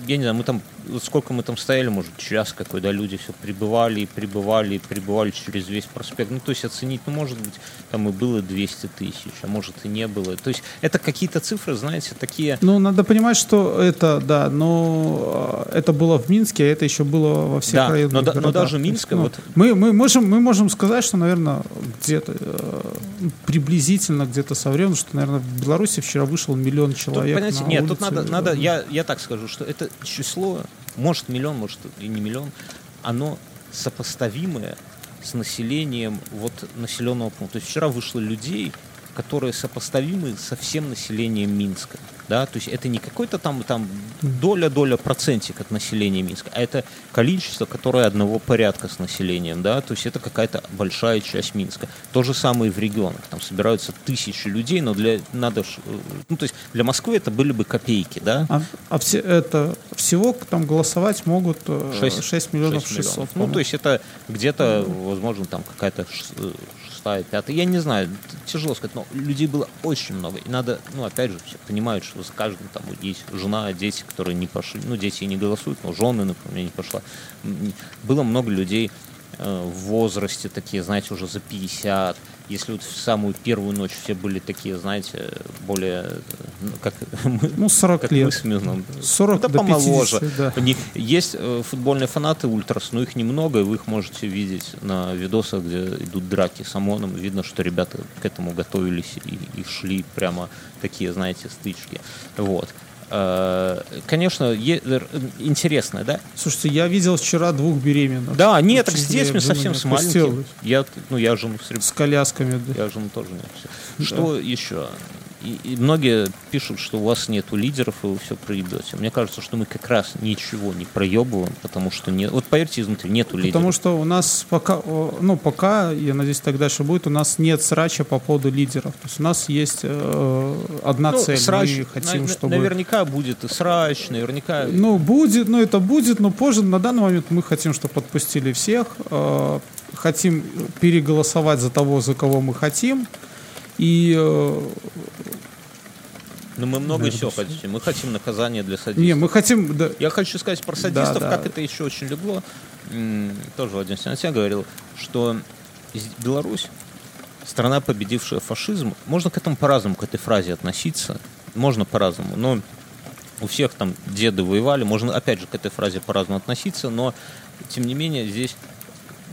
я не знаю, мы там, сколько мы там стояли, может, час какой, да, люди все прибывали, прибывали, прибывали через весь проспект. Ну, то есть оценить, ну, может быть, там и было двести тысяч, а может и не было. То есть это какие-то цифры, знаете, такие... Ну, надо понимать, что это, да, но это было в Минске, а это еще было во всех да, районах. Да, но, но даже Минска... Ну, вот... мы, мы, можем, мы можем сказать, что, наверное, где-то приблизительно Приблизительно где-то со временем, что, наверное, в Беларуси вчера вышел миллион человек. Тут, на нет, улице, тут надо, да, надо да. Я, я так скажу, что это число, может миллион, может и не миллион, оно сопоставимое с населением вот населенного пункта. То есть вчера вышло людей, которые сопоставимы со всем населением Минска. Да? То есть это не какой-то там, там доля-доля процентик от населения Минска, а это количество, которое одного порядка с населением. Да? То есть это какая-то большая часть Минска. То же самое и в регионах. Там собираются тысячи людей, но для, надо, ну, то есть для Москвы это были бы копейки. Да? А, а все, это, всего там голосовать могут шесть миллионов шестьсот. Ну, то есть это где-то, возможно, там какая-то... пятый. Я не знаю, тяжело сказать, но людей было очень много. И надо, ну, опять же, все понимают, что за каждым там есть жена, дети, которые не пошли. Ну, дети не голосуют, но жены, например, не пошла. Было много людей э, в возрасте, такие, знаете, уже за пятьдесят. Если вот в самую первую ночь все были такие, знаете, более, ну, как, ну, сорок как лет. Мы с Мизном. сорок это до помоложе. пятьдесят, да. Есть э, футбольные фанаты ультрас, но их немного, и вы их можете видеть на видосах, где идут драки с ОМОНом. Видно, что ребята к этому готовились и, и шли прямо такие, знаете, стычки. Вот. Конечно, е- интересно, да? Слушайте, я видел вчера двух беременных. Да, нет, ну, так здесь мы совсем с маленьким. Я, ну, я жену с, реб... с колясками. Да. Я жену тоже не. Что да. еще? И, и многие пишут, что у вас нету лидеров, и вы все проебете. Мне кажется, что мы как раз ничего не проебываем, потому что нет. Вот поверьте, изнутри нету лидеров. Потому что у нас пока, ну, пока, я надеюсь, так дальше будет, у нас нет срача по поводу лидеров. То есть у нас есть э, одна ну, цель. Срач, мы хотим, на, чтобы... Наверняка будет и срач, наверняка... Ну, будет, ну, это будет, но позже, на данный момент мы хотим, чтобы подпустили всех, э, хотим переголосовать за того, за кого мы хотим. И... Но мы много да, всего хотим. Мы хотим наказания для садистов. Не, мы хотим... Да. Я хочу сказать про садистов, да, как да. это еще очень легло. Тоже Один в темноте говорил, что Беларусь, страна, победившая фашизм, можно к этому по-разному, к этой фразе относиться. Можно по-разному, но у всех там деды воевали. Можно, опять же, к этой фразе по-разному относиться, но, тем не менее, здесь...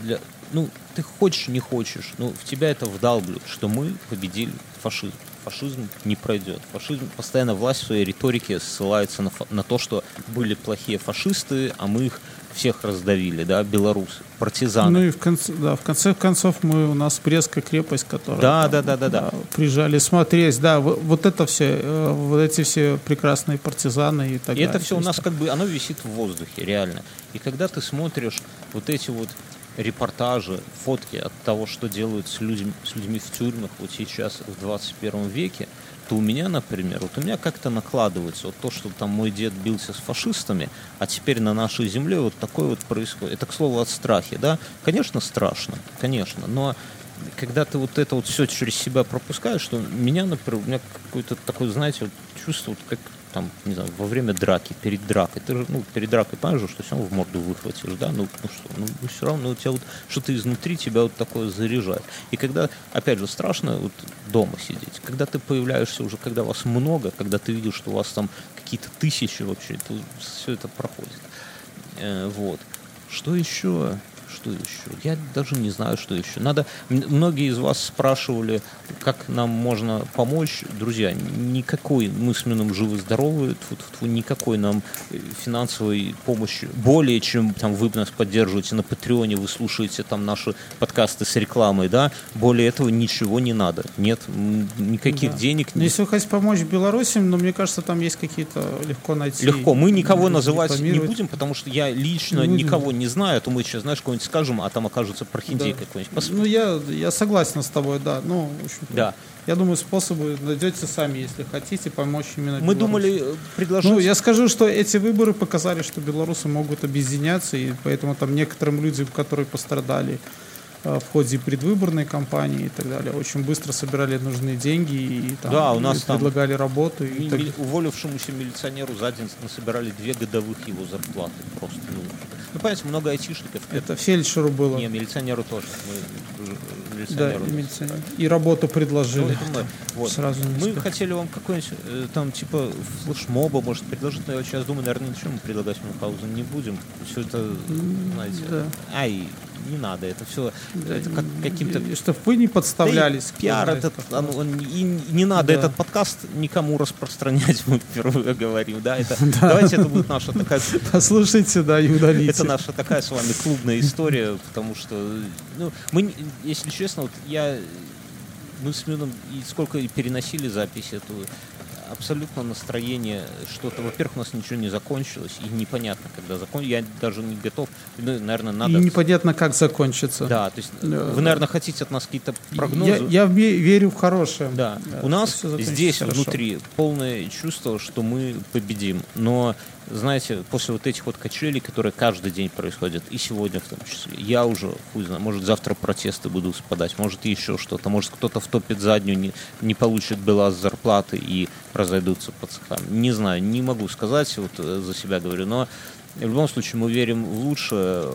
Для, ну, ты хочешь, не хочешь, ну, в тебя это вдалбливает, что мы победили фашизм. Фашизм не пройдет. Фашизм постоянно, власть в своей риторике ссылается на, фа- на то, что были плохие фашисты, а мы их всех раздавили, да, белорусы, партизаны. Ну и в конце, да, в конце концов мы, у нас Брестская крепость, которая да, там, да, да, да, да. прижали, смотреть, да, вот это все, вот эти все прекрасные партизаны и так и далее. И это все у нас как бы, оно висит в воздухе, реально. И когда ты смотришь вот эти вот репортажи, фотки от того, что делают с людьми, с людьми в тюрьмах вот сейчас в двадцать первом веке, то у меня, например, вот у меня как-то накладывается вот то, что там мой дед бился с фашистами, а теперь на нашей земле вот такое вот происходит. Это, к слову, от страхи, да? Конечно, страшно, конечно, но когда ты вот это вот все через себя пропускаешь, что меня, например, у меня какое-то такое, знаете, вот чувство, вот как там, не знаю, во время драки, перед дракой. Ты же, ну, перед дракой понимаешь, что все равно в морду выхватишь, да? Ну, ну что, ну все равно у тебя вот что-то изнутри тебя вот такое заряжает. И когда, опять же, страшно вот дома сидеть, когда ты появляешься уже, когда вас много, когда ты видишь, что у вас там какие-то тысячи вообще, то все это проходит. Э, вот. Что еще? Что еще? Я даже не знаю, что еще. Надо. Многие из вас спрашивали, как нам можно помочь. Друзья, никакой, мы с Мином живы-здоровы, никакой нам финансовой помощи. Более чем там, вы нас поддерживаете на Патреоне, вы слушаете там наши подкасты с рекламой, да? Более этого ничего не надо. Нет, никаких да. денег нет. Если вы хотите помочь Беларуси, но мне кажется, там есть какие-то легко найти. Легко. Мы никого называть не будем, потому что я лично ну, никого не знаю, а то мы сейчас, знаешь, кого-нибудь скажем, а там окажется прохиндей да. какой-нибудь. Посмотрим. Ну, я, я согласен с тобой, да. Ну, в общем-то, да. я думаю, способы найдете сами, если хотите помочь именно Беларуси. Мы думали предложить... Ну, я скажу, что эти выборы показали, что белорусы могут объединяться, и поэтому там некоторым людям, которые пострадали в ходе предвыборной кампании и так далее. Очень быстро собирали нужные деньги и, там, да, у нас и там предлагали работу. Ми- и так... ми- уволившемуся милиционеру за день насобирали две годовых его зарплаты. Просто, ну, ну понимаете, много айтишников. Это фельдшеру было. Не, милиционеру тоже. Мы, милиционеру да, милиционер. И работу предложили. Ну, мы вот. Сразу мы хотели вам какой-нибудь там типа флешмоба, может, предложить, но я сейчас думаю, наверное, ничего мы предлагать Мюнхгаузен не будем. Все это, знаете... Да. Ай... Не надо, это все да, это как, каким-то... Чтобы вы не подставлялись. Да пиар этот, он, он, и не надо да. этот подкаст никому распространять, мы впервые говорим. Да, это, да. Давайте это будет наша такая... Послушайте, да, и удалите. Это наша такая с вами клубная история, потому что, ну, мы, если честно, вот я... Мы с Мином сколько переносили запись эту... Абсолютно настроение что-то. Во-первых, у нас ничего не закончилось, и непонятно, когда закончится. Я даже не готов. Ну, наверное, надо. И непонятно, как закончится. Да, то есть да. вы, наверное, хотите от нас какие-то прогнозы. Я, я верю в хорошее. Да. да у нас здесь хорошо. Внутри полное чувство, что мы победим. Но, знаете, после вот этих вот качелей, которые каждый день происходят, и сегодня в том числе, я уже, хуй знаю, может, завтра протесты буду спадать, может, еще что-то, может, кто-то втопит заднюю, не, не получит Белаз зарплаты и разойдутся по цехам. Не знаю, не могу сказать, вот за себя говорю, но в любом случае мы верим в лучшее.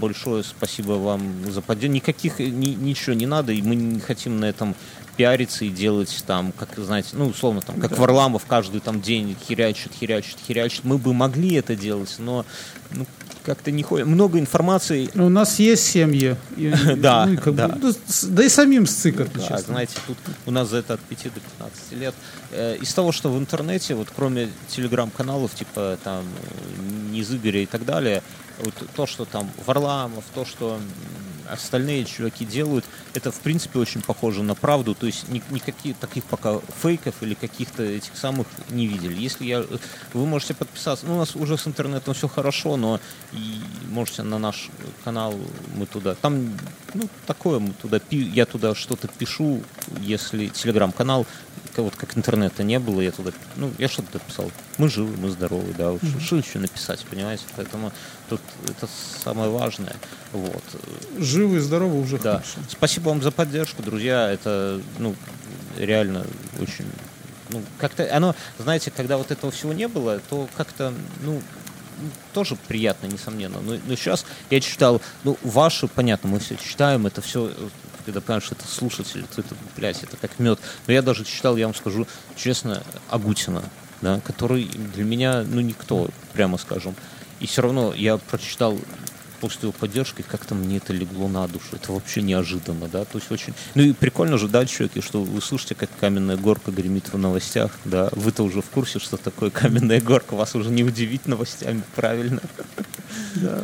Большое спасибо вам за поддержку. Никаких, ни, ничего не надо, и мы не хотим на этом пиариться и делать там, как, знаете, ну, условно, там, как да. Варламов каждый там день херячит, херячит, херячит. Мы бы могли это делать, но ну, как-то не ходим. Много информации. У нас есть семьи. И, да, ну, как да. Бы, ну, да и самим сцикать, да, честно. Знаете, тут у нас за это от пяти до пятнадцати лет. Из того, что в интернете, вот кроме телеграм-каналов, типа там «Низ Игоря» и так далее, вот то, что там Варламов, то, что остальные чуваки делают, это, в принципе, очень похоже на правду. То есть никаких таких пока фейков или каких-то этих самых не видели. Если я... Вы можете подписаться. Ну, у нас уже с интернетом все хорошо, но и можете на наш канал, мы туда... Там, ну, такое мы туда... Я туда что-то пишу, если телеграм-канал, вот как интернета не было, я туда... Ну, я что-то писал. Мы живы, мы здоровы, да. Mm-hmm. Что еще написать, понимаете? Поэтому тут это самое важное. Вот. Живы и здоровы уже да. хорошо. Спасибо вам за поддержку, друзья. Это, ну, реально очень... Ну, как-то оно, знаете, когда вот этого всего не было, то как-то, ну... Тоже приятно, несомненно. Но, но сейчас я читал, ну, ваши, понятно, мы все читаем, это все, когда понимаешь, что это слушатель, это, блядь, это как мед. Но я даже читал, я вам скажу честно, Агутина, да, который для меня, ну, никто, прямо скажем. И все равно я прочитал после его поддержки, как-то мне это легло на душу. Это вообще неожиданно, да. То есть очень... Ну и прикольно же, да, чуваки, что вы слышите, как каменная горка гремит в новостях, да. Вы-то уже в курсе, что такое каменная горка. Вас уже не удивить новостями, правильно? Да.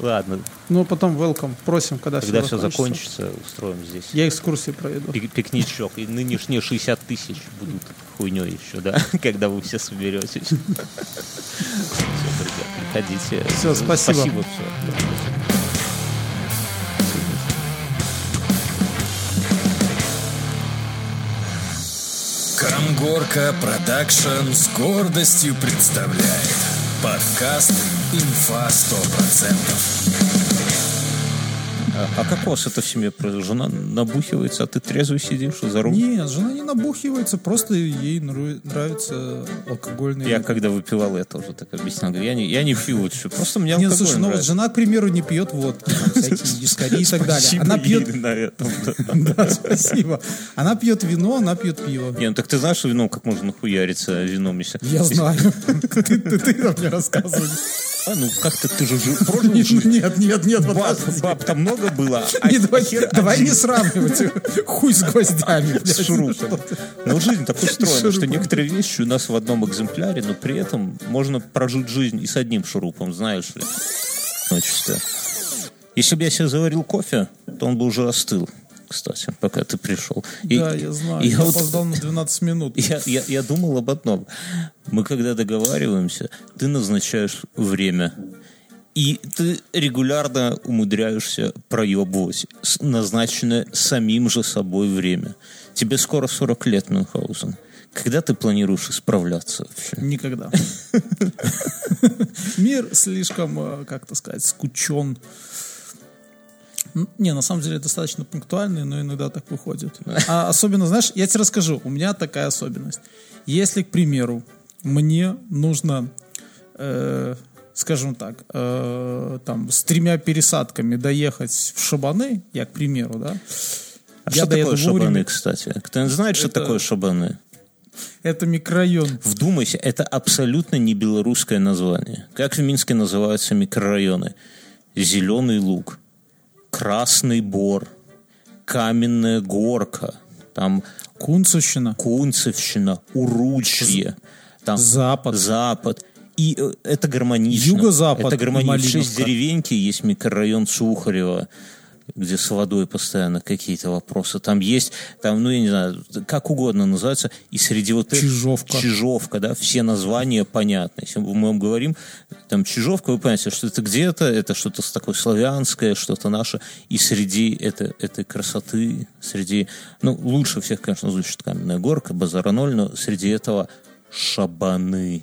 Ладно. Ну, потом welcome. Просим, когда, когда все закончится. Когда все закончится, устроим здесь. Я экскурсии проведу. Пикничок. И нынешние шестьдесят тысяч будут хуйней еще, да, когда вы все соберетесь. Все, друзья, приходите. Все, спасибо. Спасибо, все. Камгорка Продакшн с гордостью представляет подкаст «Инфа сто процентов». А как у вас это в семье произошло? Жена набухивается, а ты трезвый сидишь за рулем? Нет, жена не набухивается, просто ей нравится алкогольный... Я когда выпивал, я тоже так объяснял. Я не, я не пью лучше, просто мне алкоголь. Нет, слушай, нравится. Ну вот жена, к примеру, не пьет водки, всякие дискари и так далее. Она пьет... на этом. Да, спасибо. Она пьет вино, она пьет пиво. Не, ну так ты знаешь, что вином как можно хуяриться вином? Я знаю. Ты нам не рассказывал. А, ну как-то ты же прожил. Нет, нет, нет. Баб, баб там много было. А нет, давай, давай не сравнивать хуй с гвоздями. С шурупом. Но жизнь так устроена, что некоторые вещи у нас в одном экземпляре, но при этом можно прожить жизнь и с одним шурупом, знаешь ли. Значит, если бы я себе заварил кофе, то он бы уже остыл. Кстати, пока ты пришел. И, да, я знаю. Я, я вот, опоздал на двенадцать минут. Я, я, я думал об одном. Мы когда договариваемся, ты назначаешь время. И ты регулярно умудряешься проебывать назначенное самим же собой время. Тебе скоро сорок лет, Мюнхгаузен. Когда ты планируешь исправляться вообще? Никогда. Мир слишком, как-то сказать, скучен. Не, на самом деле достаточно пунктуальный, но иногда так выходит. А особенно, знаешь, я тебе расскажу, у меня такая особенность. Если, к примеру, мне нужно, э, скажем так, э, там, с тремя пересадками доехать в Шабаны, я, к примеру, да. А я что такое Шабаны, время... кстати? Кто знает, это... что такое Шабаны? Это микрорайон. Вдумайся, это абсолютно не белорусское название. Как в Минске называются микрорайоны? Зеленый луг. Красный бор, Каменная горка, там Кунцевщина, Кунцевщина, Уручье, там Запад, Запад. И это гармонично. Юго-запад. Это гармонично. Шесть деревеньки есть микрорайон Сухарева, где с водой постоянно какие-то вопросы. Там есть, там, ну я не знаю, как угодно называется. И среди вот этих... Чижовка. Чижовка, да, все названия понятны. Если мы вам говорим, там, Чижовка, вы понимаете, что это где-то, это что-то такое славянское, что-то наше. И среди это, этой красоты, среди... Ну, лучше всех, конечно, звучит Каменная горка, Базар-ноль, но среди этого Шабаны.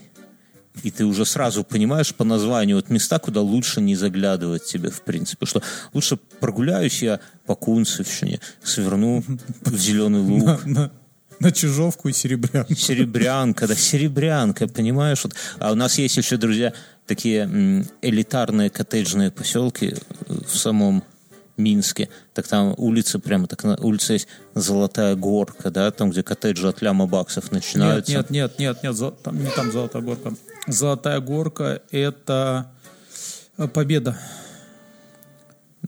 И ты уже сразу понимаешь по названию вот места, куда лучше не заглядывать тебе, в принципе. Что лучше прогуляюсь я по Кунцевщине, сверну в Зеленый луг. На, на, на Чижовку и Серебрянку. Серебрянка, да, Серебрянка, понимаешь? Вот. А у нас есть еще, друзья, такие элитарные коттеджные поселки в самом Минске. Так там улицы прямо, так улица есть Золотая горка, да, там, где коттеджи от ляма баксов начинаются. Нет, нет, нет, нет, нет, там, не там Золотая горка. Золотая горка – это Победа.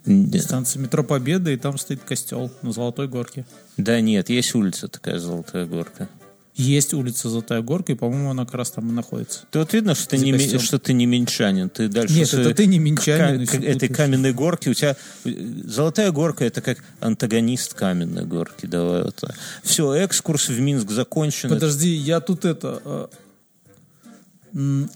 Нет. Станция метро Победа, и там стоит костел на Золотой горке. Да нет, есть улица такая Золотая горка. Есть улица Золотая горка, и, по-моему, она как раз там и находится. Ты вот видно, что, ты не, что ты не минчанин. Ты дальше нет, это ты не минчанин. К, к, этой Каменной горки у тебя... Золотая горка — это как антагонист Каменной горки. Давай вот. Все, экскурс в Минск закончен. Подожди, я тут это...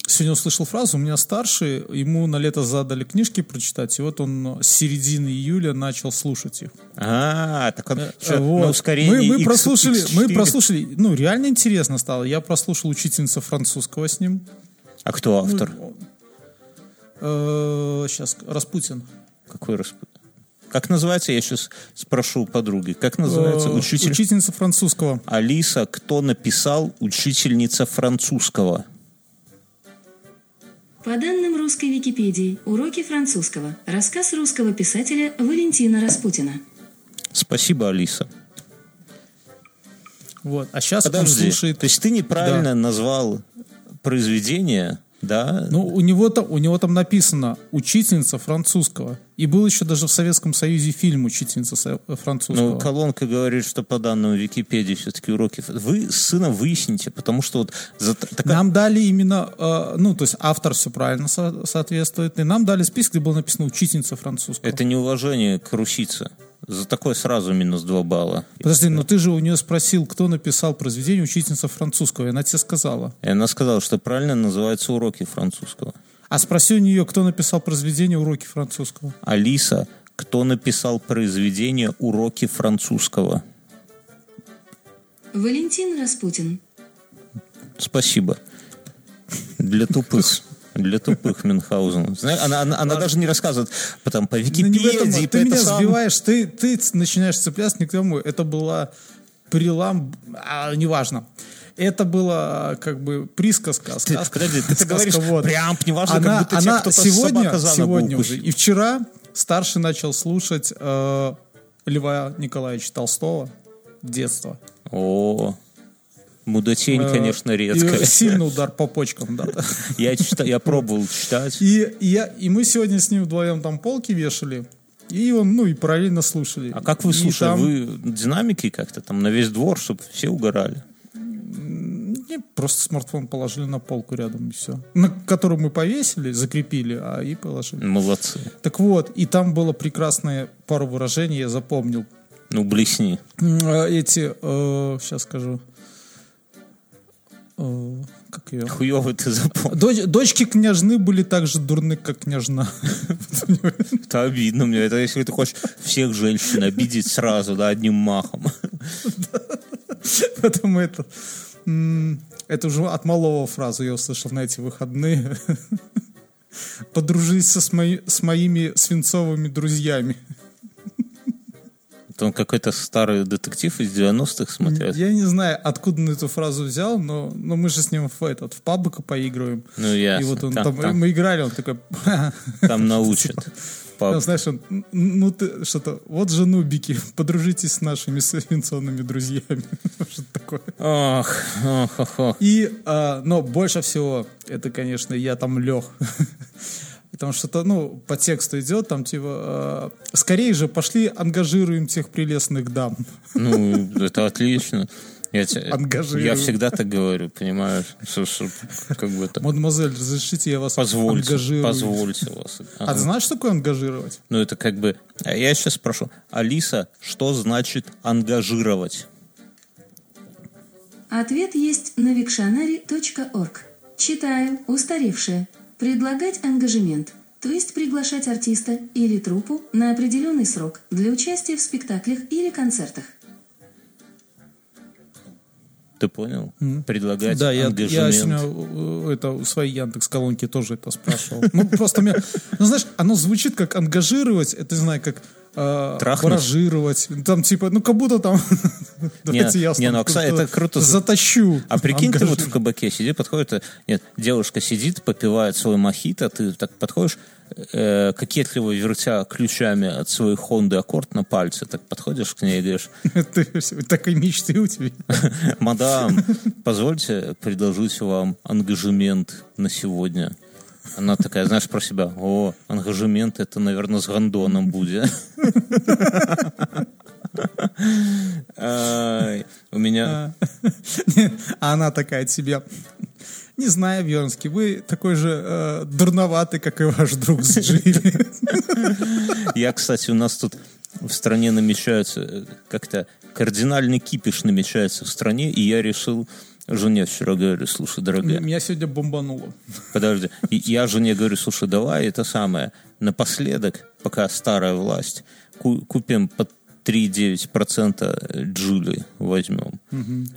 Сегодня услышал фразу, у меня старший, ему на лето задали книжки прочитать, и вот он с середины июля начал слушать их. А, так он что, вот. На ускорении мы, мы, прослушали, мы прослушали, ну реально интересно стало, я прослушал учительницу французского с ним. А кто автор? Ну, э, сейчас, Распутин. Какой Распутин? Как называется, я сейчас спрошу у подруги, как называется учитель... Учительница французского. Алиса, кто написал «Учительница французского»? По данным русской Википедии, уроки французского. Рассказ русского писателя Валентина Распутина. Спасибо, Алиса. Вот. А сейчас подожди, он слушает... То есть ты неправильно да. назвал произведение, да? Ну, у него, там, у него там написано «Учительница французского». И был еще даже в Советском Союзе фильм «Учительница французского». Ну, колонка говорит, что по данным Википедии все-таки уроки... Вы с сыном выясните, потому что вот... За... Такая... Нам дали именно... Э, ну, то есть автор все правильно со- соответствует. И нам дали список, где было написано «Учительница французского». Это неуважение к русице. За такое сразу минус два балла. Подожди, но ты же у нее спросил, кто написал произведение «Учительница французского». И она тебе сказала. И она сказала, что правильно называются уроки французского. А спроси у нее, кто написал произведение «Уроки французского». Алиса, кто написал произведение «Уроки французского»? Валентин Распутин. Спасибо. Для тупых. Для тупых Мюнхгаузен. Она, она, она даже не рассказывает потом по Википедии. Ну, этом, ты меня сам... сбиваешь, ты, ты начинаешь цепляться не к тому. Это была прилам... А, неважно. Это была как бы присказка. Сказка, Подожди, ты, сказка, ты говоришь вот. Прям, неважно, она, как будто она, тебе кто-то сегодня уже. И вчера старший начал слушать э, Льва Николаевича Толстого детства. О-о-о. Мудотень, э, конечно, редко. Сильный удар по почкам, да. Я, читал, я пробовал читать. И, я, и мы сегодня с ним вдвоем там полки вешали, и он, ну, и параллельно слушали. А как вы слушали? Там... Вы динамики как-то там на весь двор, чтобы все угорали? Не, просто смартфон положили на полку рядом, и все. На которую мы повесили, закрепили, а и положили. Молодцы. Так вот, и там было прекрасное пару выражений, я запомнил. Ну, блесни. Эти, э, сейчас скажу. Как ее? Хуёвый ты запомнил. Дочь, дочки княжны были так же дурны, как княжна. Это обидно мне. Это если ты хочешь всех женщин обидеть сразу, да, одним махом. Поэтому это... Это уже от малого фразы я услышал на эти выходные. Подружиться с, мои, с моими свинцовыми друзьями. Он какой-то старый детектив из девяностых смотрел. Я не знаю, откуда он эту фразу взял, но, но мы же с ним в, этот, в пабг поигрываем. Ну, ясно. И вот он там, там, там. Мы играли, он такой... Там научат. Там, знаешь, он, ну ты что-то... Вот же нубики, подружитесь с нашими свинцовными друзьями. Что-то такое. Ох, ох, ох, ох. И, а, но больше всего, это, конечно, я там лег. Потому что, ну, по тексту идет, там, типа, э, скорее же, пошли, ангажируем тех прелестных дам. Ну, это отлично. Я, я всегда так говорю, понимаешь? Что, что, как бы так. Мадемуазель, разрешите, я вас позвольте, ангажирую. Позвольте вас. Ага. А ты знаешь, что такое ангажировать? Ну, это как бы... Я сейчас спрошу. Алиса, что значит ангажировать? Ответ есть на викшонари точка орг. Читаю, устаревшее. Предлагать ангажемент, то есть приглашать артиста или труппу на определенный срок для участия в спектаклях или концертах. Ты понял? Mm-hmm. Предлагать да, ангажемент. Да, я, я сегодня это, у своей Яндекс.Колонки тоже это спрашивал. Ну, просто мне... Ну, знаешь, оно звучит как ангажировать, это, не знаю, как... баражировать. Там типа, ну как будто там давайте я затащу. А прикинь, ты вот в кабаке сиди, подходит, нет, девушка сидит, попивает свой мохито, ты так подходишь, кокетливо вертя ключами от своей Хонды Аккорд на пальце, так подходишь к ней и говоришь... Ты такой мечты у тебя. Мадам, позвольте предложить вам ангажемент на сегодня. Она такая, знаешь, про себя: о, ангажемент, это, наверное, с гондоном будет. У меня... А она такая тебе: не знаю, Вернский, вы такой же дурноватый, как и ваш друг с Джили. Я, кстати, у нас тут в стране намечаются как-то... Кардинальный кипиш намечается в стране, и я решил... Жене вчера говорю: слушай, дорогая... Меня сегодня бомбануло. Подожди. Я жене говорю: слушай, давай это самое. Напоследок, пока старая власть, купим по три целых девять десятых процента джули возьмем. Угу.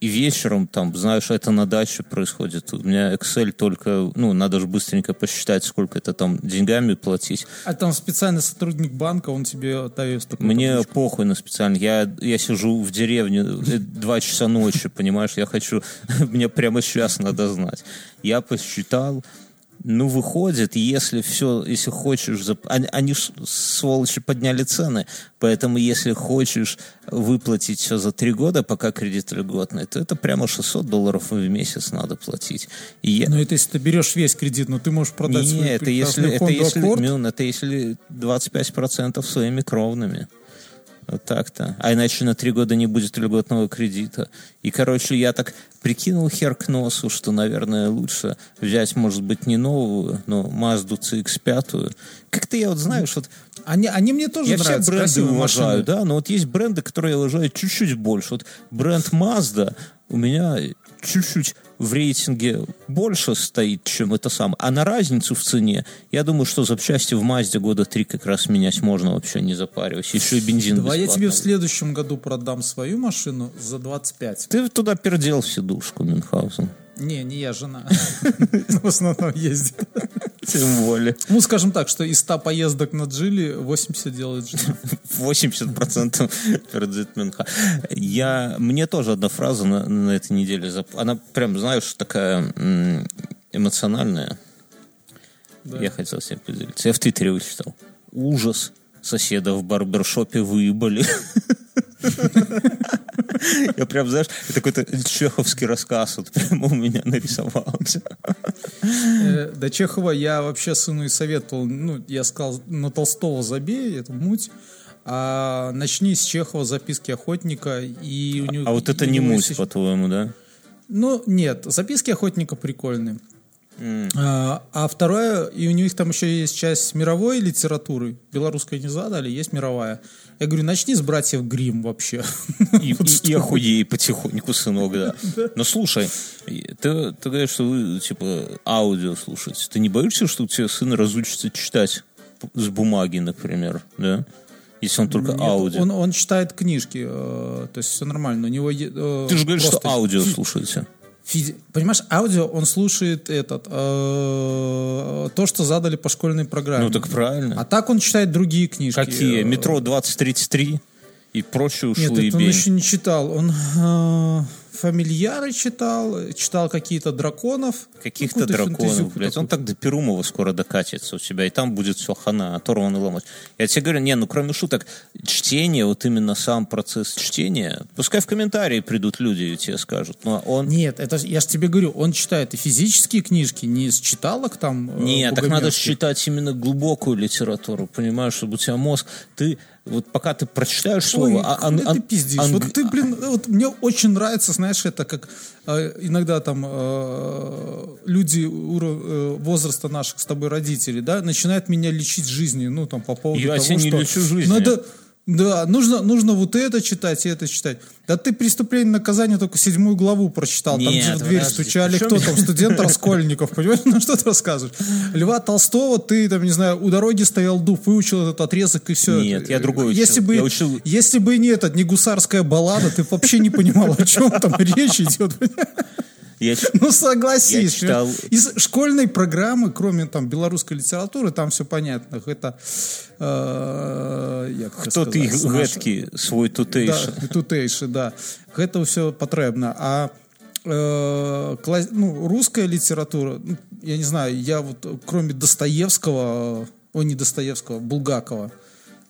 И вечером там, знаешь, это на даче происходит. У меня Excel только... Ну, надо же быстренько посчитать, сколько это там деньгами платить. А там специальный сотрудник банка, он тебе дает такую... Мне табличку. Похуй на специальный. Я, я сижу в деревне два часа ночи, понимаешь? Я хочу... Мне прямо сейчас надо знать. Я посчитал. Ну, выходит, если все... Если хочешь... Они, сволочи, подняли цены. Поэтому, если хочешь выплатить все за три года, пока кредит льготный, то это прямо шестьсот долларов в месяц надо платить. И я... Ну, это если ты берешь весь кредит, но ты можешь продать... Не, свой это, если, это, если, мин, это если двадцать пять процентов своими кровными. Вот так-то. А иначе на три года не будет льготного кредита. И, короче, я так прикинул хер к носу, что, наверное, лучше взять, может быть, не новую, но Mazda си икс пять. Как-то я вот, знаешь, вот... Они, они мне тоже я нравятся. Я все бренды уважаю, да, но вот есть бренды, которые я уважаю чуть-чуть больше. Вот бренд Mazda у меня чуть-чуть в рейтинге больше стоит, чем это самое. А на разницу в цене, я думаю, что запчасти в Мазде года три как раз менять можно, вообще не запариваясь. Еще и бензин бесплатно. Давай я тебе в следующем году продам свою машину за двадцать пять. Ты туда пердел всю душку, Мюнхгаузен. Не, не я, жена. В основном ездит. Тем более. Ну, скажем так, что из ста поездок на Джили восемьдесят делает жена. восемьдесят процентов передает Минха. Я... Мне тоже одна фраза на, на этой неделе. Зап... Она прям, знаешь, такая эмоциональная. Да. Я хотел себе поделиться. Я в Твиттере вычитал. Ужас. Соседа в барбершопе выебали. Я прям, знаешь, это какой-то чеховский рассказ вот прямо у меня нарисовался. До Чехова я вообще сыну и советовал. Ну, я сказал, на Толстого забей, это муть. А начни с Чехова «Записки охотника». И у него, а вот это и не муть, по-твоему, да? Ну, нет, «Записки охотника» прикольные. Mm. А, а второе, и у них там еще есть часть мировой литературы, белорусской не задали, есть мировая. Я говорю, начни с «Братьев Гримм» вообще. И, и, и охуей потихоньку, сынок, да. Но слушай, ты, ты говоришь, что вы, типа, аудио слушаете. Ты не боишься, что у тебя сын разучится читать с бумаги, например, да? Если он только Нет, аудио. Он, он читает книжки, то есть все нормально. У него, ты же говоришь, просто... что аудио слушаете. Физи... Понимаешь, аудио, он слушает этот, э, то, что задали по школьной программе. Ну, так правильно. А так он читает другие книжки. Какие? «Метро двадцать тридцать три» и прочие ушлые бень. Нет, это он еще не читал. Он э, «Фамильяры» читал, читал какие-то драконов. Каких-то драконов, блядь. Такую. Он так до Перумова скоро докатится у тебя, и там будет все хана, оторван и ломать. Я тебе говорю, не, ну, кроме шуток, чтение, вот именно сам процесс чтения, пускай в комментарии придут люди и тебе скажут, но он... Нет, это я же тебе говорю, он читает и физические книжки, не с читалок там... Нет, так надо читать именно глубокую литературу, понимаешь, чтобы у тебя мозг... Ты... Вот пока ты прочитаешь слово... Ой, а, ан, ан, ты пиздишь. Ан... Вот ты, блин, вот мне очень нравится, знаешь, это как э, иногда там э, люди уров... э, возраста наших с тобой родителей, да, начинают меня лечить жизнью, ну, там, по поводу я того, что... Я тебя не лечу жизнью. Надо... Да, нужно, нужно вот это читать и это читать. Да ты «Преступление и наказание» только седьмую главу прочитал. Нет, там же в дверь стучали. Кто там? Студент Раскольников. Понимаешь, ну что ты рассказываешь? Льва Толстого ты, там, не знаю, у дороги стоял дуб, выучил этот отрезок и все. Нет, я другой учил. Если бы не этот, не гусарская баллада, ты вообще не понимал, о чем там речь идет. Я, ну, согласись. Читал... Из школьной программы, кроме там белорусской литературы, там все понятно. Это... Э, я, Кто сказать, ты их гэтки, свой тутейший. Да, тутейший, да. Гэта все потребно. А э, класс... ну, русская литература, ну, я не знаю, я вот кроме Достоевского, ой, не Достоевского, Булгакова,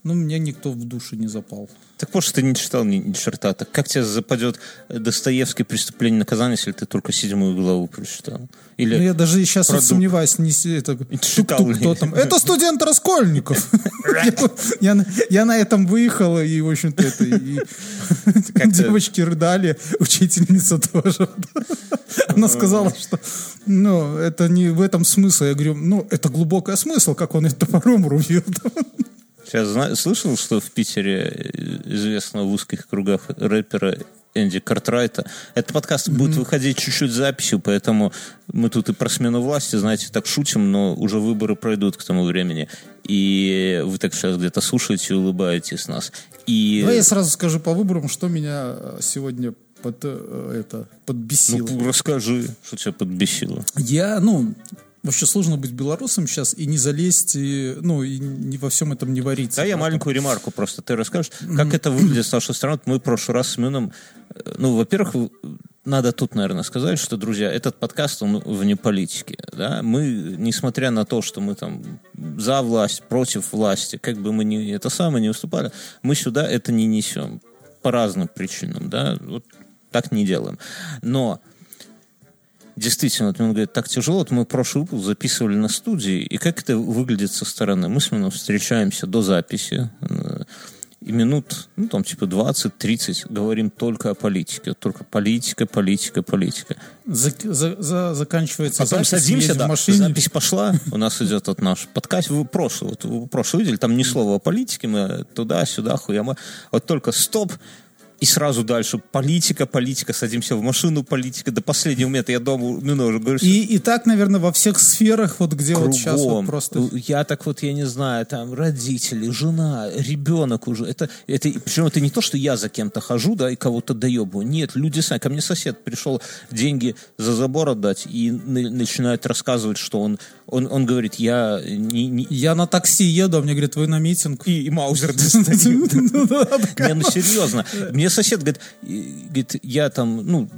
ну, меня никто в душу не запал. Так может, ты не читал ни, ни черта. Так как тебе западет Достоевский «Преступление и наказание», если ты только седьмую главу прочитал? Или ну, я даже сейчас продукт... вот сомневаюсь, не это, читал тук-тук, кто там. Это студент Раскольников. Я на этом выехала, и, в общем-то, девочки рыдали, учительница тоже. Она сказала, что это не в этом смысл. Я говорю, ну, это глубокий смысл, как он это топором рубит. Сейчас слышал, что в Питере известного в узких кругах рэпера Энди Картрайта. Этот подкаст mm-hmm. будет выходить чуть-чуть записью, поэтому мы тут и про смену власти, знаете, так шутим, но уже выборы пройдут к тому времени. И вы так сейчас где-то слушаете и улыбаетесь нас. И... Давай я сразу скажу по выборам, что меня сегодня под, это, подбесило. Ну, расскажи, что тебя подбесило. Я, ну... Вообще сложно быть белорусом сейчас и не залезть, и, ну, и не, во всем этом не вариться. Да, просто. Я маленькую ремарку просто. Ты расскажешь, как это выглядит с нашей стороны. Мы в прошлый раз с Мином... Ну, во-первых, надо тут, наверное, сказать, что, друзья, этот подкаст, он вне политики. Да? Мы, несмотря на то, что мы там за власть, против власти, как бы мы ни, это самое не уступали, мы сюда это не несем. По разным причинам. Да? Вот так не делаем. Но... Действительно, вот он говорит, так тяжело. Вот мы прошлый выпуск записывали на студии, и как это выглядит со стороны? Мы с ним встречаемся до записи, и минут, ну, там, типа, двадцать-тридцать говорим только о политике. Только политика, политика, политика. За, за, за, заканчивается Потом запись, садимся, да, в машине. Запись пошла, у нас идет вот наш подкаст. Вы прошлый, вот, вы прошлый видели, там ни слова о политике, мы туда-сюда, хуя мы. Вот только стоп, И сразу дальше политика, политика, садимся в машину, политика. До последнего момента я дома минуту говорю. И, и так, наверное, во всех сферах, вот где кругом. Вот сейчас вот просто... Я так вот, я не знаю, там родители, жена, ребенок уже. Это, это, причем это не то, что я за кем-то хожу, да, и кого-то доебываю. Нет, люди сами. Ко мне сосед пришел деньги за забор отдать и начинает рассказывать, что он... Он, он говорит, я... Не, не... Я на такси еду, а мне говорит, вы на митинг. И, и маузер достают. Не, ну серьезно. Мне сосед говорит, говорит, я там, ну,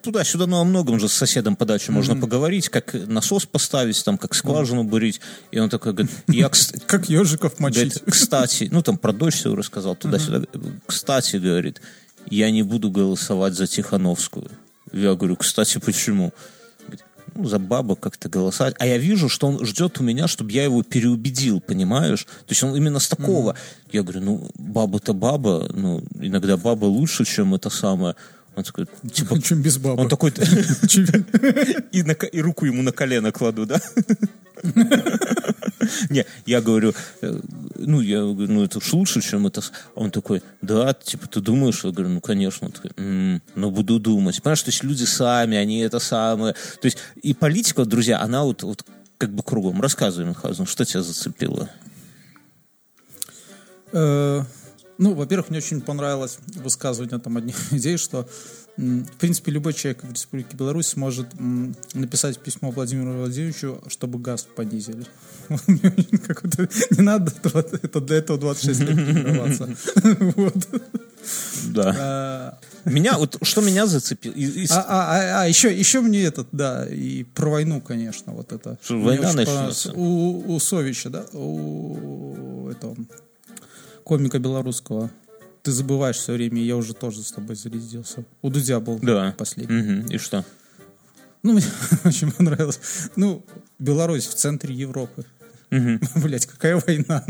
туда-сюда, но о многом же с соседом по даче можно mm-hmm. поговорить, как насос поставить, там, как скважину бурить. И он такой говорит, я... Как ежиков мочить. Кстати, ну, там, про дочь все рассказал, туда-сюда. Кстати, говорит, я не буду голосовать за Тихановскую. Я говорю, кстати, почему? Ну, за бабу как-то голосовать. А я вижу, что он ждет у меня, чтобы я его переубедил, понимаешь? То есть он именно с такого. Mm-hmm. Я говорю, ну, баба-то баба, ну, иногда баба лучше, чем это самое. Он такой, типа... Чем без бабы. Он такой... И руку ему на колено кладу, да? Не, я говорю, ну, я говорю, ну, это уж лучше, чем это... Он такой, да, типа, ты думаешь? Я говорю, ну, конечно. Он такой, м-м, ну, буду думать. Понимаешь, то есть люди сами, они это самое... То есть и политика, друзья, она вот, вот как бы кругом. Рассказывай, Михаил, что тебя зацепило? Ну, во-первых, мне очень понравилось высказывание там одних людей, что, в принципе, любой человек в Республике Беларусь сможет написать письмо Владимиру Владимировичу, чтобы газ понизили. Не надо для этого двадцать шесть лет тренироваться. Да. Меня, вот что меня зацепило. А, еще мне этот, да, и про войну, конечно, вот это. Война начнется. У Совича, да, у этого... комика белорусского. Ты забываешь все время, я уже тоже с тобой зарядился. У Дудя был да. последний. Угу. И что? Ну, мне очень понравилось. Ну, Беларусь в центре Европы. Угу. Блять, какая война?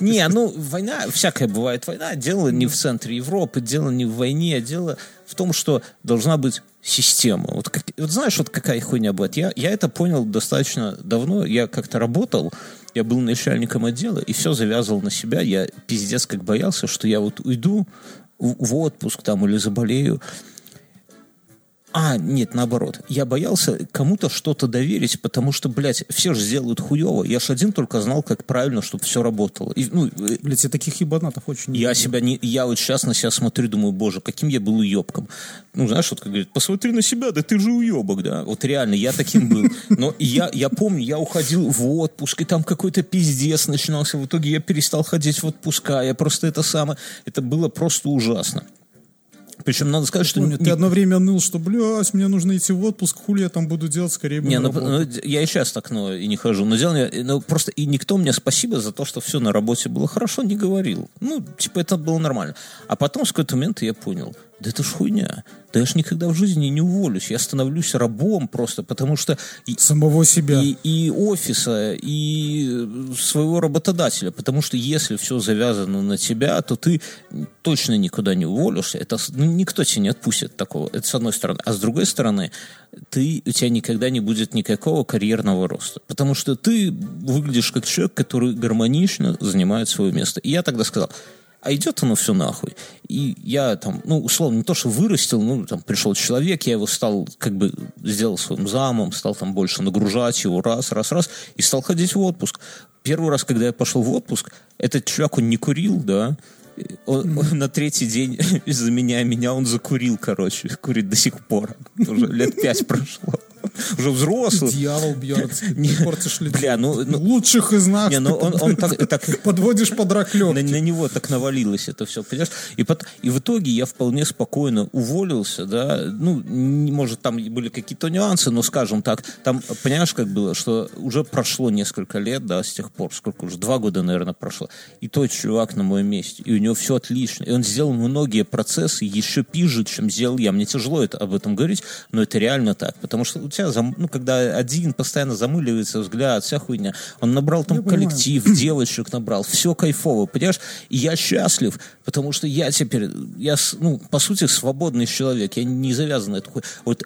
Не, ну, война, всякая бывает война. Дело не в центре Европы, дело не в войне, а дело в том, что должна быть система. Вот, как, вот знаешь, вот какая хуйня бывает? Я, я это понял достаточно давно. Я как-то работал, я был начальником отдела, и все завязывал на себя. Я пиздец как боялся, что я вот уйду в, в отпуск там или заболею. А, нет, наоборот. Я боялся кому-то что-то доверить, потому что, блядь, все же сделают хуево. Я ж один только знал, как правильно, чтобы все работало. И, ну, блядь, я таких ебанатов очень... Я, себя не, я вот сейчас на себя смотрю, думаю, боже, каким я был уебком. Ну, знаешь, вот как говорит, посмотри на себя, да ты же уебок, да. Вот реально, я таким был. Но я, я помню, я уходил в отпуск, и там какой-то пиздец начинался. В итоге я перестал ходить в отпуска. Я просто это самое... Это было просто ужасно. Причем надо сказать, что... Помню, не... Ты одно время ныл, что, блядь, мне нужно идти в отпуск, хули я там буду делать, скорее бы не, на ну, ну, я и сейчас так, ну, и не хожу. Но дело, ну, просто и никто мне спасибо за то, что все на работе было хорошо, не говорил. Ну, типа, это было нормально. А потом, с какой-то момент я понял, да это ж хуйня. Да я ж никогда в жизни не уволюсь. Я становлюсь рабом просто, потому что... И, самого себя. И, и офиса, и своего работодателя. Потому что если все завязано на тебя, то ты точно никуда не уволишься. Это, ну, никто тебя не отпустит такого. Это с одной стороны. А с другой стороны, ты, у тебя никогда не будет никакого карьерного роста. Потому что ты выглядишь как человек, который гармонично занимает свое место. И я тогда сказал... А идет оно все нахуй. И я там, ну, условно, не то, что вырастил, ну, там, пришел человек, я его стал, как бы, сделал своим замом, стал там больше нагружать его раз, раз, раз, и стал ходить в отпуск. Первый раз, когда я пошел в отпуск, этот чувак, он не курил, да, он, он на третий день из-за меня, меня он закурил, короче, курит до сих пор, уже лет пять прошло. Уже взрослый. Дьявол бьется. Не портишь людей. Бля, ну, ну, лучших из нас. Не, ну, он, он так, так, подводишь под раклёвки. На, на него так навалилось это все, понимаешь? И, под, и в итоге я вполне спокойно уволился, да. Ну, не, может, там были какие-то нюансы, но, скажем так, там, понимаешь, как было, что уже прошло несколько лет, да, с тех пор, сколько уже, два года, наверное, прошло. И тот чувак на моем месте, и у него все отлично. И он сделал многие процессы еще пизже, чем сделал я. Мне тяжело это, об этом говорить, но это реально так, потому что Зам... Ну, когда один постоянно замыливается взгляд, вся хуйня. Он набрал там я коллектив, понимаю. Девочек набрал. Все кайфово, понимаешь? И я счастлив, потому что я теперь, я, ну, по сути, свободный человек. Я не завязан на эту хуйню. Вот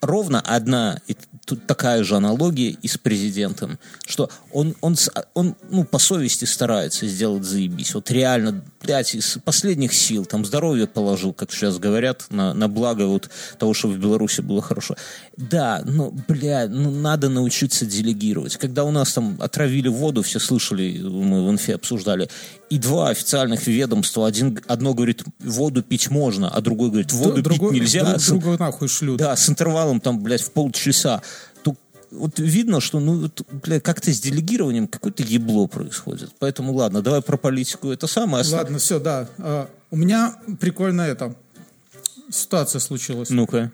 ровно одна и тут такая же аналогия и с президентом, что он, он, он ну, по совести старается сделать заебись. Вот реально, блядь, из последних сил, там, здоровье положил, как сейчас говорят, на, на благо вот того, чтобы в Беларуси было хорошо. Да, ну, бля, ну, надо научиться делегировать. Когда у нас там отравили воду, все слышали, мы в Инфе обсуждали, и два официальных ведомства, один, одно говорит, воду пить можно, а другой говорит, воду другой, пить нельзя. Да, с, другой нахуй шлют. Да, с интервалом, там, блядь, в полчаса. Вот видно, что ну, бля, как-то с делегированием какое-то ебло происходит. Поэтому ладно, давай про политику это самое. Оставь. Ладно, все, да. А, у меня прикольно это. Ситуация случилась. Ну-ка.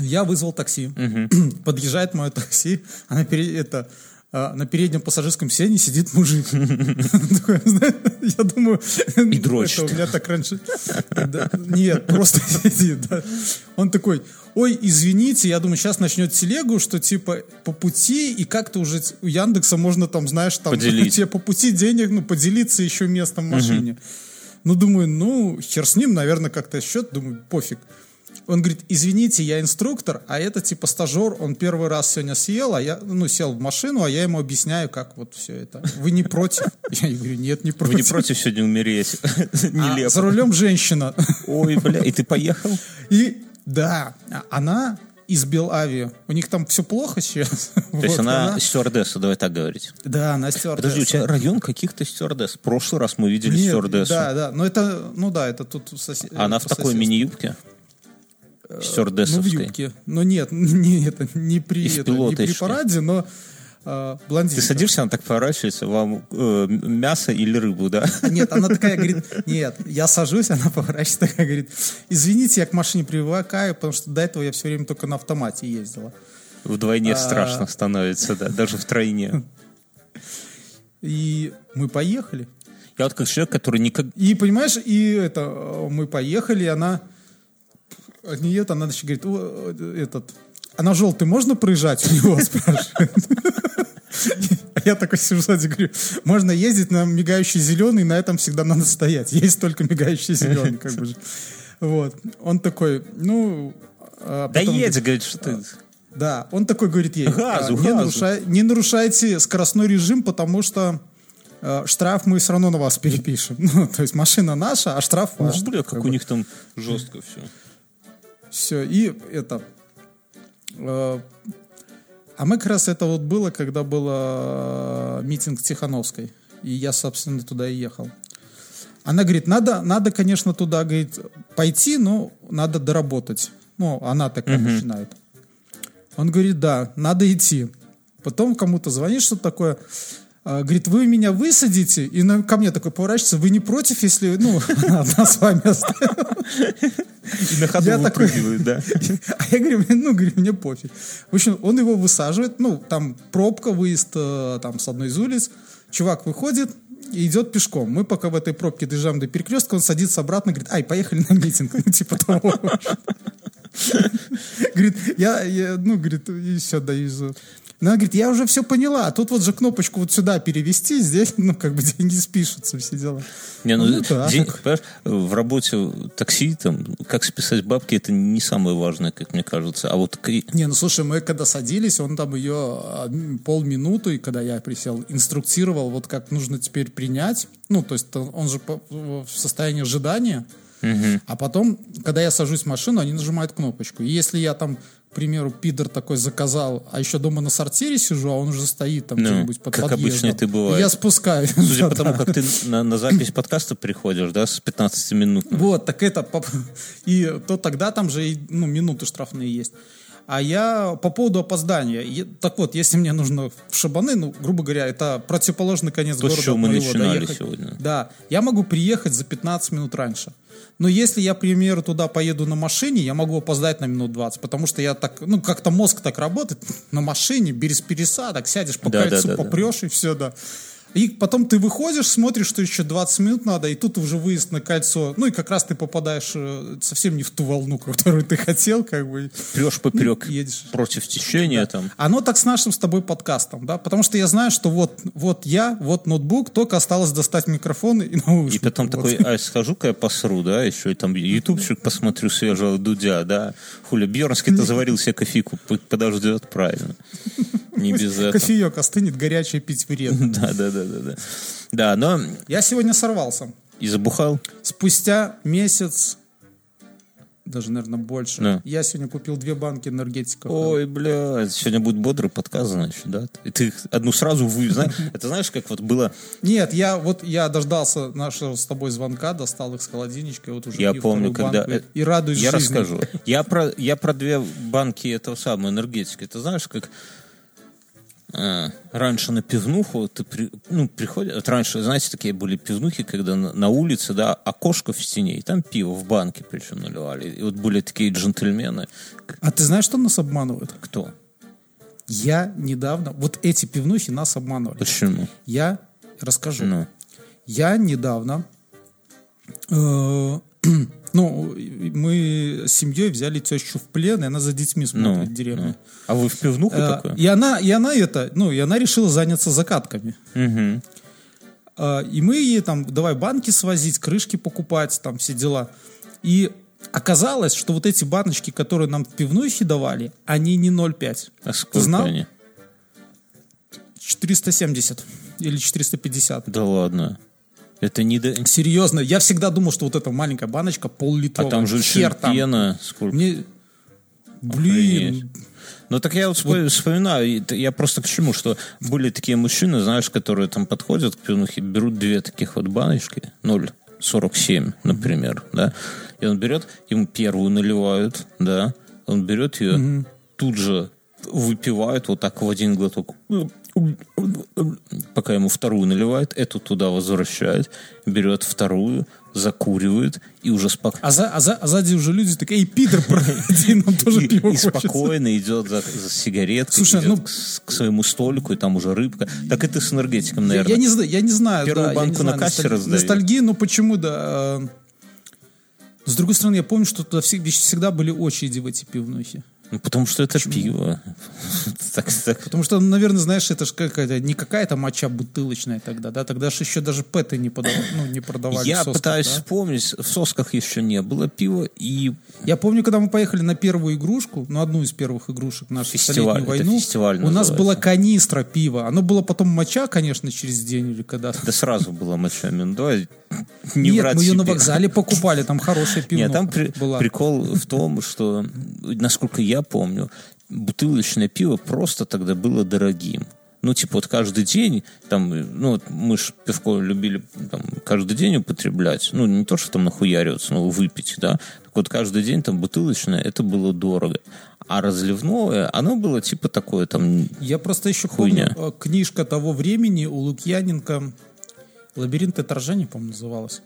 Я вызвал такси. Угу. Подъезжает мое такси. Она пере... это... на переднем пассажирском сиденье сидит мужик. Я думаю... И дрочит. Это у меня так раньше... Нет, просто сидит. Он такой, ой, извините, я думаю, сейчас начнет телегу, что типа по пути, и как-то уже у Яндекса можно там, знаешь, там... Тебе по пути денег, ну, поделиться еще местом в машине. Ну, думаю, ну, хер с ним, наверное, как-то счет, думаю, пофиг. Он говорит, извините, я инструктор, а это типа стажер, он первый раз сегодня съел, а я, ну, сел в машину, а я ему объясняю, как вот все это. Вы не против? Я говорю, нет, не против. Вы не против сегодня умереть? Нелепо. А за рулем женщина. Ой, бля, и ты поехал? И, да, она из Белавии. У них там все плохо сейчас. То вот, есть она, она стюардесса, давай так говорить. Да, она стюардесса. Подожди, у тебя район каких-то стюардесс. В прошлый раз мы видели нет, стюардессу. Да, да, но это, ну да, это тут сосед. Она в такой мини-юбке? Ну, в юбке. Но нет, не, это, не, при, это, не при параде, но э, блондинка. Ты садишься, она так поворачивается, вам э, мясо или рыбу, да? Нет, она такая говорит, нет, я сажусь, она поворачивается, такая говорит, извините, я к машине привыкаю, потому что до этого я все время только на автомате ездила. Вдвойне а... страшно становится, да, даже втройне. И мы поехали. Я вот как человек, который никогда... И, понимаешь, и это, мы поехали, и она... Нет, она значит, говорит, о, этот, а на желтый можно проезжать? У него спрашивает. Я такой сижу сзади, говорю, можно ездить на мигающий зеленый, на этом всегда надо стоять. Есть только мигающий зеленый, как бы же. Вот. Он такой, ну... Да едь, говорит, что ты... Да, он такой говорит ей, не нарушайте скоростной режим, потому что... штраф мы все равно на вас перепишем. Ну, то есть машина наша, а штраф ваш. Бля, как у них там жестко все. Все, и это... Э, а мы как раз это вот было, когда был э, митинг Тихановской. И я, собственно, туда и ехал. Она говорит, надо, надо конечно, туда говорит, пойти, но надо доработать. Ну, она такая угу. начинает. Он говорит, да, надо идти. Потом кому-то звонит, что-то такое... Говорит, вы меня высадите, и ко мне такой поворачивается, вы не против, если, ну, она одна с вами остается. И на ходу выпрыгивают, да. А я говорю, ну, говорю, мне пофиг. В общем, он его высаживает, ну, там пробка, выезд там с одной из улиц, чувак выходит и идет пешком. Мы пока в этой пробке доезжаем до перекрестка, он садится обратно, говорит, ай, поехали на митинг, ну, типа того. Говорит, я, ну, говорит, и все, доезжаю. Но она говорит, я уже все поняла, тут вот же кнопочку вот сюда перевести, здесь, ну, как бы деньги спишутся, все дела. Не, ну, ну да. День, понимаешь, в работе такси, там, как списать бабки, это не самое важное, как мне кажется. А вот... Не, ну, слушай, мы когда садились, он там ее полминуты, когда я присел, инструктировал, вот как нужно теперь принять, ну, то есть он же в состоянии ожидания, угу. А потом, когда я сажусь в машину, они нажимают кнопочку, и если я там... К примеру, пидор такой заказал, а еще дома на сортире сижу, а он уже стоит там ну, где-нибудь под как подъездом. Обычно это бывает. И я спускаюсь. Судя по тому, как ты на, на запись подкаста приходишь, да, с пятнадцати минут. Вот, так это... И то тогда там же и, ну, минуты штрафные есть. А я по поводу опоздания. Я, так вот, если мне нужно в шабаны, ну, грубо говоря, это противоположный конец то, города. То, с чего мы начинали доехать, сегодня. Да, я могу приехать за пятнадцать минут раньше. Но если я, к примеру, туда поеду на машине, я могу опоздать на минут двадцать, потому что я так, ну, как-то мозг так работает, на машине, без пересадок, сядешь по да, кольцу, да, да, попрешь да. и все, да. И потом ты выходишь, смотришь, что еще двадцать минут надо, и тут уже выезд на кольцо. Ну и как раз ты попадаешь совсем не в ту волну, которую ты хотел, как бы. Прешь поперек, ну, едешь против течения, да, там. Оно так с нашим с тобой подкастом, да, потому что я знаю, что вот, вот я, вот ноутбук, только осталось достать микрофон и наушники. И потом вот такой, а схожу-ка я посру, да, еще и там ютубчик посмотрю свежего Дудя, да. Хуля, Бьернский-то заварил себе кофейку, подождет, правильно. Не без этого. Кофеек остынет, горячее пить вредно. Да, да, да, да, да. Да, но... Я сегодня сорвался. И забухал? Спустя месяц, даже, наверное, больше. Да. Я сегодня купил две банки энергетиков. Ой, блядь, сегодня будет бодрый подкаст, значит, да? И ты одну сразу вывез. Это знаешь, как вот было... Нет, я вот я дождался нашего с тобой звонка, достал их с холодильничка, вот уже я помню, когда банку, и радуюсь я жизни. Я расскажу. Я про, я про две банки этого самого энергетика. Это знаешь, как... А, раньше на пивнуху ты при, ну, приходишь, вот раньше, знаете, такие были пивнухи, когда на, на улице, да, окошко в стене, и там пиво в банке причем наливали. И вот были такие джентльмены. А ты знаешь, что нас обманывают? Кто? Я недавно, вот эти пивнухи нас обманывали. Почему? Я расскажу. Ну. Я недавно э- Ну, мы с семьей взяли тещу в плен, и она за детьми смотрит, ну, деревню. Ну. А вы в пивнуху а, такое? И она, и она это, ну, и она решила заняться закатками. Угу. А, и мы ей там, давай банки свозить, крышки покупать, там все дела. И оказалось, что вот эти баночки, которые нам в пивнухе давали, они не ноль пять. А сколько знал? Они? четыреста семьдесят или четыреста пятьдесят. Да ладно. Это не до... Серьезно, я всегда думал, что вот эта маленькая баночка пол-литровая. А там же еще пена сколько? Мне... Блин. Ну так я вот, вот вспоминаю, я просто к чему, что были такие мужчины, знаешь, которые там подходят к пивнухе, берут две таких вот баночки, ноль сорок семь, например, да, и он берет, ему первую наливают, да, он берет ее, mm-hmm. тут же выпивает вот так в один глоток, пока ему вторую наливает, эту туда возвращает, берет вторую, закуривает и уже спокойно. А, за, а, за, а сзади уже люди такие, эй, пидор, проходи, нам тоже пиво хочется. И спокойно идет за, за сигареткой, слушай, идет ну... к, к своему столику, и там уже рыбка. Так и ты с энергетиком, наверное. Я, я, не, я не знаю. Первую да, банку знаю, на кассе носталь... раздают. Ностальгия, ну почему, да. С другой стороны, я помню, что туда всегда были очереди в эти пивнухи. Ну, потому что это почему? Пиво. так, так. Потому что, наверное, знаешь, это же какая-то, не какая-то моча бутылочная тогда, да? Тогда же еще даже пэты не, подав... ну, не продавали. Я в сосках, пытаюсь да? вспомнить, в сосках еще не было пива. И... Я помню, когда мы поехали на первую игрушку, ну, одну из первых игрушек нашей столетней войны, у нас была канистра пива. Оно было потом моча, конечно, через день или когда. Да сразу была моча, миндаль. Не Нет, мы ее себе. На вокзале покупали, там хорошее пиво. Нет, там при, прикол в том, что, насколько я помню, бутылочное пиво просто тогда было дорогим. Ну, типа, вот каждый день, там, ну, вот мы же пивко любили там, каждый день употреблять. Ну, не то, что там нахуяриваться, но выпить, да. Так вот, каждый день там бутылочное, это было дорого. А разливное, оно было типа такое там. Я просто еще хуйня. Помню, книжка того времени у Лукьяненко... «Лабиринт отражений», по-моему, называлась.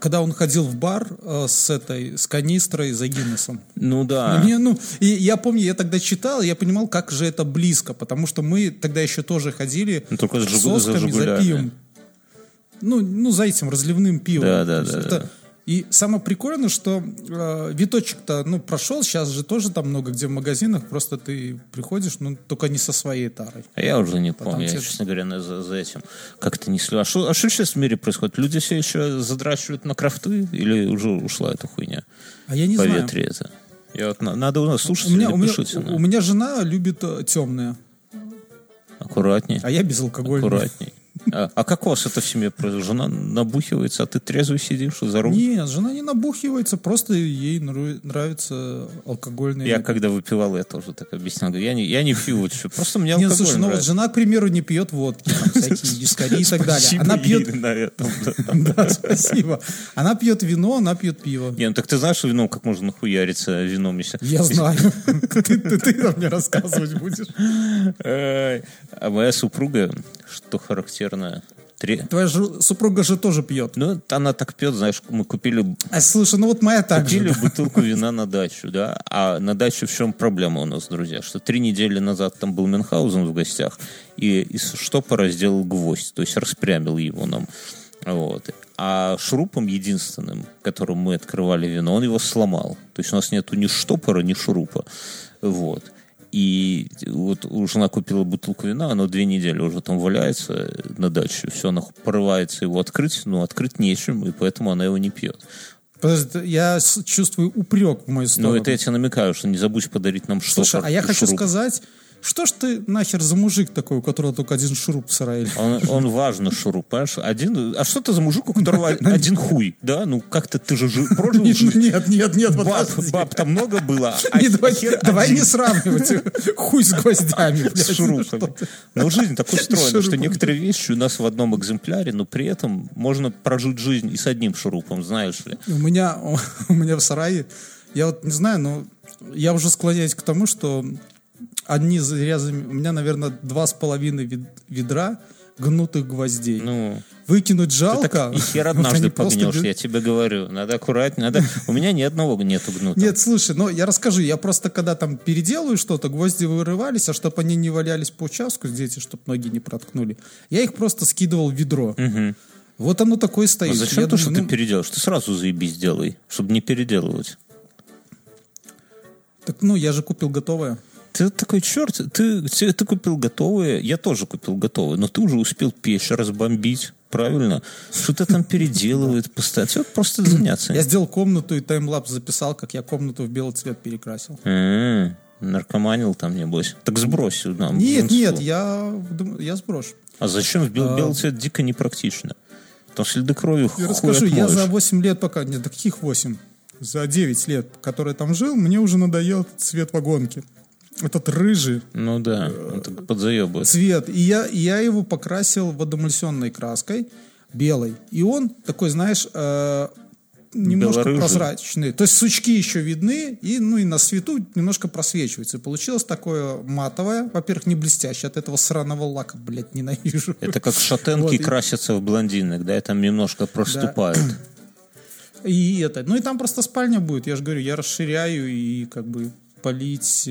Когда он ходил в бар с этой, с канистрой за Гиннесом. Ну да. Мне, ну, и я помню, я тогда читал, и я понимал, как же это близко, потому что мы тогда еще тоже ходили ну, только с жигу- сосками за, за пивом. Ну, ну, за этим разливным пивом. Да, да, да, это... да. И самое прикольное, что э, виточек-то, ну, прошел, сейчас же тоже там много где в магазинах, просто ты приходишь, ну, только не со своей тарой. А я уже не помню, я, честно говоря, за, за этим как-то не слежу. А что а сейчас в мире происходит? Люди все еще задрачивают на крафты или уже ушла эта хуйня? А я не знаю. По ветре это. Я вот, надо у нас слушать или пишите. У меня жена любит темное. Аккуратней. А я безалкогольный. Аккуратней. А, а кокос это в семье произошло? Жена набухивается, а ты трезвый сидишь за руль? Нет, жена не набухивается, просто ей нравится алкогольный. Я когда выпивал, я тоже так объяснял. Я не, я не пью, просто мне алкоголь нравится. Ну вот жена, к примеру, не пьет водки, всякие дискари и так далее. Она пьет на этом. Да, спасибо. Она пьет вино, она пьет пиво. Не, ну так ты знаешь, вином как можно нахуяриться вином если. Я знаю. Ты там мне рассказывать будешь. А моя супруга, что характерно, Три. Твоя же, супруга же тоже пьет. Ну, она так пьет, знаешь, мы купили... А, слушай, ну вот моя так купили же. Купили бутылку вина на дачу, да. А на даче в чем проблема у нас, друзья? Что три недели назад там был Мюнхгаузен в гостях, и из штопора сделал гвоздь, то есть распрямил его нам. Вот. А шурупом единственным, которым мы открывали вино, он его сломал. То есть у нас нету ни штопора, ни шурупа. Вот. И вот жена купила бутылку вина, оно две недели уже там валяется на даче, все, она порывается его открыть, но открыть нечем, и поэтому она его не пьет. Подожди, я чувствую упрек в мою сторону. Ну, это я тебе намекаю, что не забудь подарить нам штопор. Слушай, а я хочу шуруп. сказать, что ж ты нахер за мужик такой, у которого только один шуруп в сарае? Он, он важно шуруп, понимаешь? Один, а что ты за мужик, у которого один хуй? Да, ну как-то ты же жи, прожил жизнь. Нет, нет, нет, баб, баб там много было. А не, давай давай не сравнивать хуй с гвоздями. Блядь, с шурупами. Ну жизнь так устроена, что некоторые вещи у нас в одном экземпляре, но при этом можно прожить жизнь и с одним шурупом, знаешь ли. У меня, у меня в сарае, я вот не знаю, но я уже склоняюсь к тому, что одни зарезами. У меня, наверное, два с половиной ведра гнутых гвоздей. Ну, выкинуть жалко. И хер однажды погнешь, я тебе говорю. Надо аккуратнее. Надо... У меня ни одного нету гнутого. Нет, слушай, ну я расскажу. Я просто, когда там переделаю что-то, гвозди вырывались, а чтобы они не валялись по участку, дети, чтобы ноги не проткнули, я их просто скидывал в ведро. Угу. Вот оно такое стоит. А зачем я то, думаю, что ну... ты переделаешь? Ты сразу заебись делай, чтобы не переделывать. Так, ну, я же купил готовое. Ты такой, черт, ты, ты, ты купил готовые, я тоже купил готовые, но ты уже успел печь разбомбить, правильно? Что-то там переделывает, постоянно. Все просто заняться. Я сделал комнату и таймлапс записал, как я комнату в белый цвет перекрасил. А-а-а. Наркоманил там, небось. Так сбрось нам. Нет, нет, я, я сброшу. А зачем в бел- белый цвет дико непрактично? Там следы крови хуй отмоешь. Расскажу, я за восемь лет пока... Нет, так каких восемь? За девять лет, который там жил, мне уже надоел цвет вагонки. Этот рыжий. Ну да, он так подзаебывает. Цвет. И я, я его покрасил водоэмульсионной краской, белой. И он такой, знаешь, э, немножко белорыжий, прозрачный. То есть сучки еще видны, и, ну, и на свету немножко просвечивается. И получилось такое матовое, во-первых, не блестящее. От этого сраного лака, блядь, ненавижу. Это как шатенки вот. Красятся в блондинок, да, и там немножко проступают. Да. И это. Ну и там просто спальня будет. Я же говорю, я расширяю и как бы полить...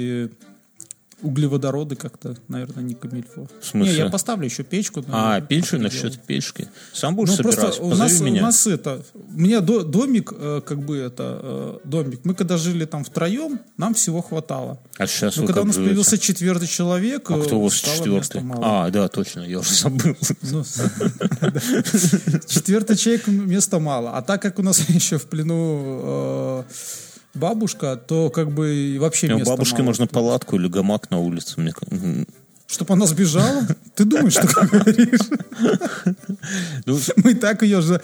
Углеводороды как-то, наверное, не камильфо. В смысле? Не, я поставлю еще печку. Наверное, а, печку насчет печки. Сам будешь ну, собирать, позови у нас, меня. У нас это... У меня до, домик, э, как бы это... Э, домик. Мы когда жили там втроем, нам всего хватало. А сейчас Но вы когда у нас живете? Появился четвертый человек... А кто у вас четвертый? А, да, точно, я уже забыл. Четвертый человек места мало. А так как у нас еще в плену... бабушка, то как бы вообще места мало. Бабушке можно палатку или гамак на улице. Мне... Чтобы она сбежала? Ты думаешь, что говоришь? Мы так ее же...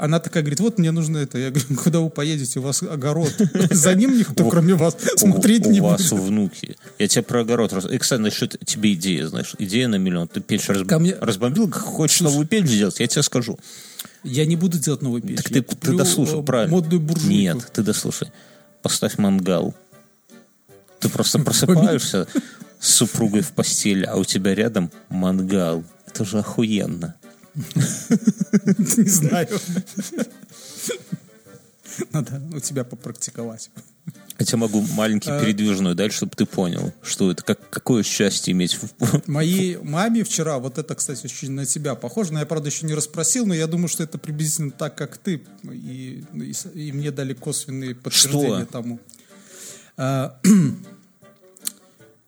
Она такая говорит, вот мне нужно это. Я говорю, куда вы поедете? У вас огород. За ним никто, кроме вас, смотреть не будет. У вас внуки. Я тебе про огород рассказываю. И, кстати, насчет тебе идея, знаешь. Идея на миллион. Ты печь разбомбил, хочешь новую печь сделать? Я тебе скажу. Я не буду делать новую печь. Так ты, ты дослушай, правильно. Модную буржуйку. Нет, ты дослушай. Поставь мангал. Ты просто просыпаешься с супругой в постели, а у тебя рядом мангал. Это же охуенно. Не знаю. Надо у тебя попрактиковать. Я тебе могу маленький передвижную дать, чтобы ты понял, что это как, какое счастье иметь. Моей маме вчера, вот это, кстати, очень на тебя похоже, но я, правда, еще не расспросил, но я думаю, что это приблизительно так, как ты. И, и, и мне дали косвенные подтверждения что? Тому. А,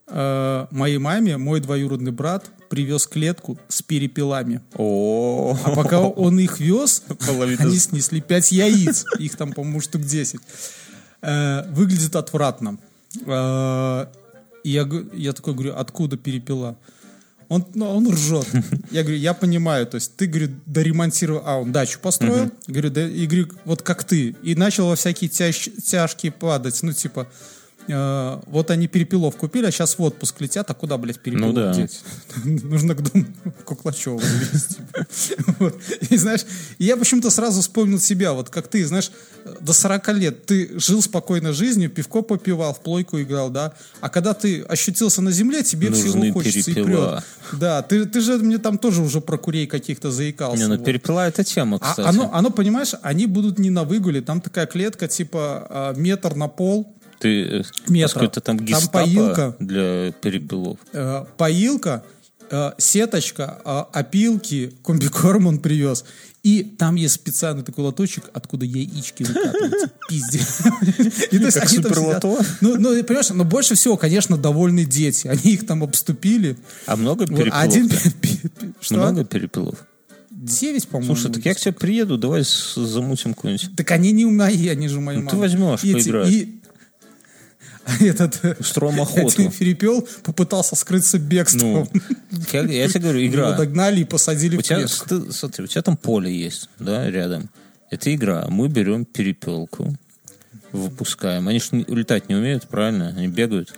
а, моей маме мой двоюродный брат привез клетку с перепелами. О-о-о. А пока он их вез, половина... они снесли пять яиц. Их там, по-моему, штук десять. Э-э, выглядит отвратно. Э-э, я, я такой говорю, откуда перепела? Он, ну, он ржет. Я говорю, я понимаю, то есть ты, говорю, доремонтировал, а он дачу построил, uh-huh. говорю, да, и говорю, вот как ты. И начал во всякие тяж, тяжкие падать, ну типа... э, вот они перепилов купили, а сейчас в отпуск летят, а куда, блядь, перепилов ну, да. деть? Нужно к дому Куклачева завести. И знаешь, я почему-то сразу вспомнил себя, вот как ты, знаешь, до сорока лет ты жил спокойной жизнью, пивко попивал, в плойку играл, да, а когда ты ощутился на земле, тебе в силу хочется и прет. Да, ты, ты же мне там тоже уже про курей каких-то заикался. Не, ну вот. Перепила это тема, кстати. А, оно, оно, понимаешь, они будут не на выгуле, там такая клетка, типа метр на пол. Ты какой-то там гестапо для перепилов. Э, поилка, э, сеточка, э, опилки, комбикорм он привез. И там есть специальный такой лоточек, откуда яички выкатываются. Пиздец. Как суперлото? Ну, понимаешь, но больше всего, конечно, довольны дети. Они их там обступили. А много перепилов? Много перепилов? девять, по-моему. Слушай, так я к тебе приеду, давай замутим какую-нибудь. Так они не мои, они же мои мамы. Ты возьмешь, поиграешь. Этот перепел попытался скрыться бегством. Ну, я, я тебе говорю, игра. Его догнали и посадили в клетку. Ты, смотри, у тебя там поле есть, да, рядом. Это игра. Мы берем перепелку, выпускаем. Они же летать не умеют, правильно? Они бегают.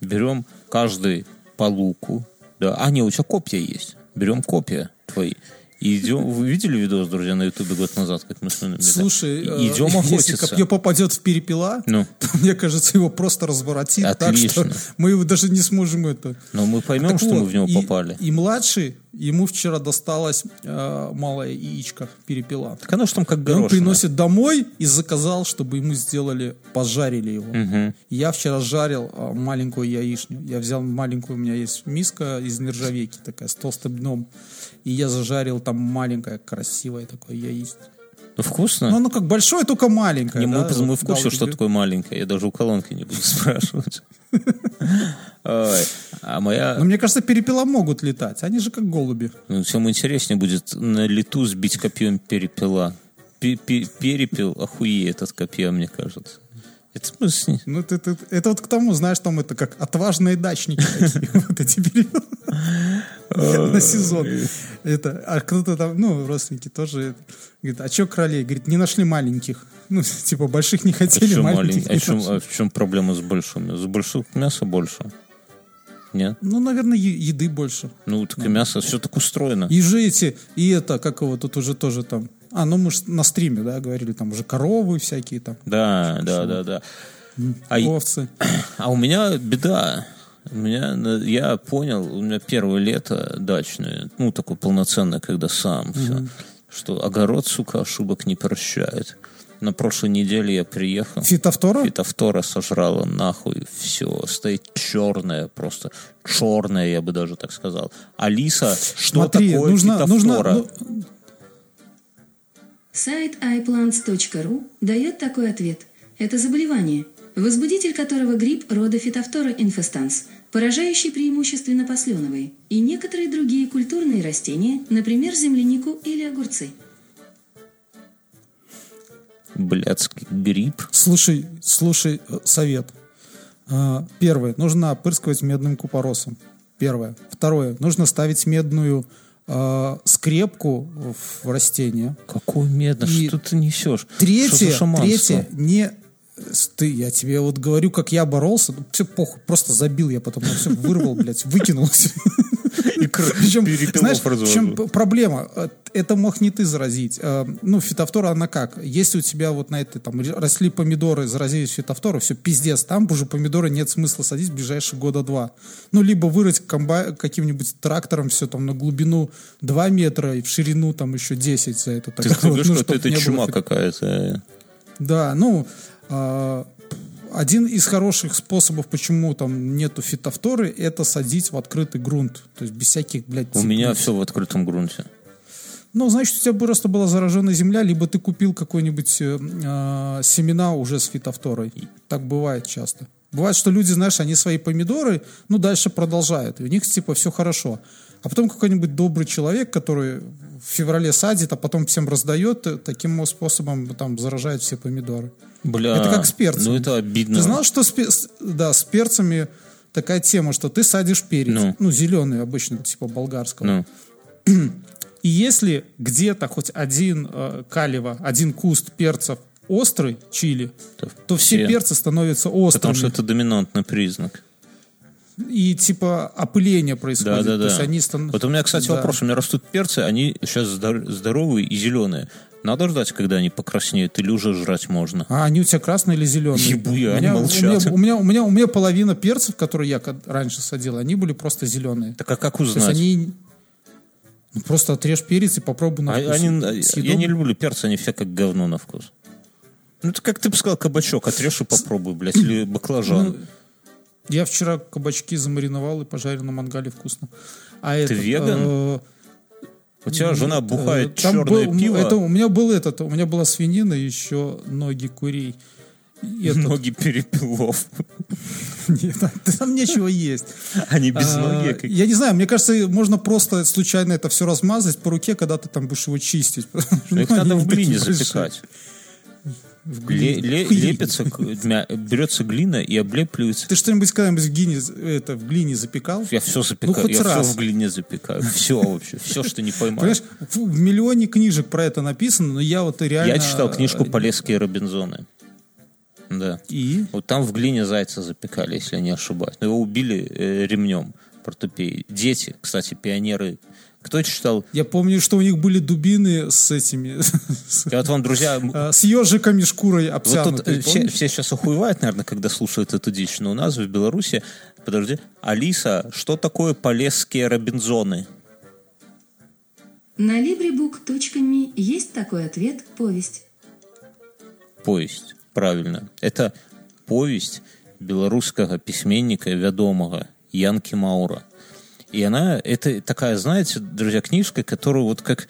Берем каждый по луку. Да. А, нет, у тебя копья есть. Берем копья твои. И идем, вы видели видос, друзья, на Ютубе год назад, как мы с ними... Слушай, идем охотиться. Если копье попадет в перепела, ну. то, мне кажется, его просто разворотит. Отлично. Так что мы его даже не сможем это... Но мы поймем, так что вот, мы в него и, попали. И младший, ему вчера досталась э, малая яичко перепела. Так оно же там как горошина. Он приносит домой и заказал, чтобы ему сделали, пожарили его. Угу. Я вчера жарил э, маленькую яичню. Я взял маленькую, у меня есть миска из нержавейки такая, с толстым дном. И я зажарил там маленькое, красивое такое яичко. Ну, вкусно. Ну, оно как большое, только маленькое. Не, да? Мы, мы в курсе, что такое маленькое. Я даже у колонки не буду спрашивать. А моя... Ну, мне кажется, перепела могут летать. Они же как голуби. Ну, тем интереснее будет на лету сбить копьем перепела. Перепел охуеет от копья, мне кажется. Это, ну, это, это, это вот к тому, знаешь, там это как отважные дачники такие, вот эти перепелы на сезон. А кто-то там, ну, родственники тоже говорит, а че кролей? Говорит, не нашли маленьких. Ну, типа, больших не хотели, маленьких не нашли. А в чем проблема с большими? С больших мяса больше. Нет? Ну, наверное, еды больше. Ну, так и мясо, все так устроено. И же эти, и это, как его тут уже тоже там. А, ну мы же на стриме, да, говорили, там уже коровы всякие там. Да, да, да, да. А овцы. А у меня беда. У меня, я понял, у меня первое лето дачное, ну, такое полноценное, когда сам все, mm-hmm. что огород, сука, ошибок не прощает. На прошлой неделе я приехал. Фитофтора? Фитофтора сожрала нахуй все. Стоит черная просто. Черная, я бы даже так сказал. Алиса, что Смотри, такое нужно, фитофтора? Нужно, ну... Сайт ай плантс точка ру дает такой ответ. Это заболевание, возбудитель которого грипп рода фитофтора инфестанс, поражающий преимущественно посленовые и некоторые другие культурные растения, например, землянику или огурцы. Блядский грипп. Слушай, слушай совет. Первое. Нужно опрыскивать медным купоросом. Первое. Второе. Нужно ставить медную... скрепку в растение. Какой медный, что ты несешь? Третье, третье, не ты, я тебе вот говорю, как я боролся, ну, все похуй, просто забил я потом, все вырвал, блядь, выкинулся. И причем проблема, это мог не ты заразить. Ну, фитофтора, она как? Если у тебя вот на этой, там, росли помидоры, заразились фитофторы, все, пиздец, там уже помидоры нет смысла садить в ближайшие года два. Ну, либо вырыть комбай, каким-нибудь трактором все там на глубину два метра и в ширину там еще десять за это. Ты говоришь, что это чума какая-то. Да, ну... Один из хороших способов, почему там нету фитофторы, это садить в открытый грунт. То есть без всяких, блядь... У меня все в открытом грунте. Ну, значит, у тебя просто была зараженная земля, либо ты купил какой-нибудь э, семена уже с фитофторой. Так бывает часто. Бывает, что люди, знаешь, они свои помидоры, ну, дальше продолжают. И у них, типа, все хорошо. А потом какой-нибудь добрый человек, который в феврале садит, а потом всем раздает, таким способом там заражает все помидоры. Бля, это как с перцем. Ну, это обидно. Ты знал, что с, да, с перцами такая тема, что ты садишь перец. Ну, ну зеленый обычно, типа болгарского. Ну. И если где-то хоть один э, калево, один куст перцев острый чили, то, то все я... перцы становятся острыми. Потому что это доминантный признак. И типа опыление происходит. Да, да, да. То есть они стан... Вот у меня, кстати, да. вопрос. У меня растут перцы, они сейчас здоровые и зеленые. Надо ждать, когда они покраснеют, или уже жрать можно? А они у тебя красные или зеленые? Ебуя, они молчат. У меня, у, меня, у, меня, у меня половина перцев, которые я раньше садил, они были просто зеленые. Так а как узнать? То есть они... Ну, просто отрежь перец и попробуй на вкус. А, они... Я не люблю перцы, они все как говно на вкус. Ну, это как ты бы сказал, кабачок, отрежь и попробуй, блядь, или баклажан. Ну... Я вчера кабачки замариновал и пожарил на мангале, вкусно. А Ты этот, веган? Э, у тебя жена бухает э, черное был, пиво. Это, у, меня был этот, у меня была свинина и еще ноги курей. Этот... Ноги перепелов. Нет, там нечего есть. Они без ноги. Я не знаю, мне кажется, можно просто случайно это все размазать по руке, когда ты там будешь его чистить. Их надо в глине запекать. Глине. Ле- ле- лепится, берется глина и облепливается. Ты что-нибудь когда-нибудь в глине, это, в глине запекал? Я все запекаю, ну, хоть я раз. Все в глине запекаю. Все вообще, все, что не поймаю. Понимаешь, в миллионе книжек про это написано, но я вот реально... Я читал книжку «Полесские Робинзоны». Да. И? Вот там в глине зайца запекали, если я не ошибаюсь. Но его убили ремнем портупеей. Дети, кстати, пионеры... Кто читал? Я помню, что у них были дубины с этими... Я вот вам, друзья... С ежиками шкурой обтянутой. Вот все, все сейчас охуевают, наверное, когда слушают эту дичь. Но у нас в Беларуси... Подожди. Алиса, что такое Полесские Робинзоны? На либрибук точка ми есть такой ответ. Повесть. Повесть. Правильно. Это повесть белорусского письменника ведомого Янки Маура. И она, это такая, знаете, друзья, книжка, которую вот как...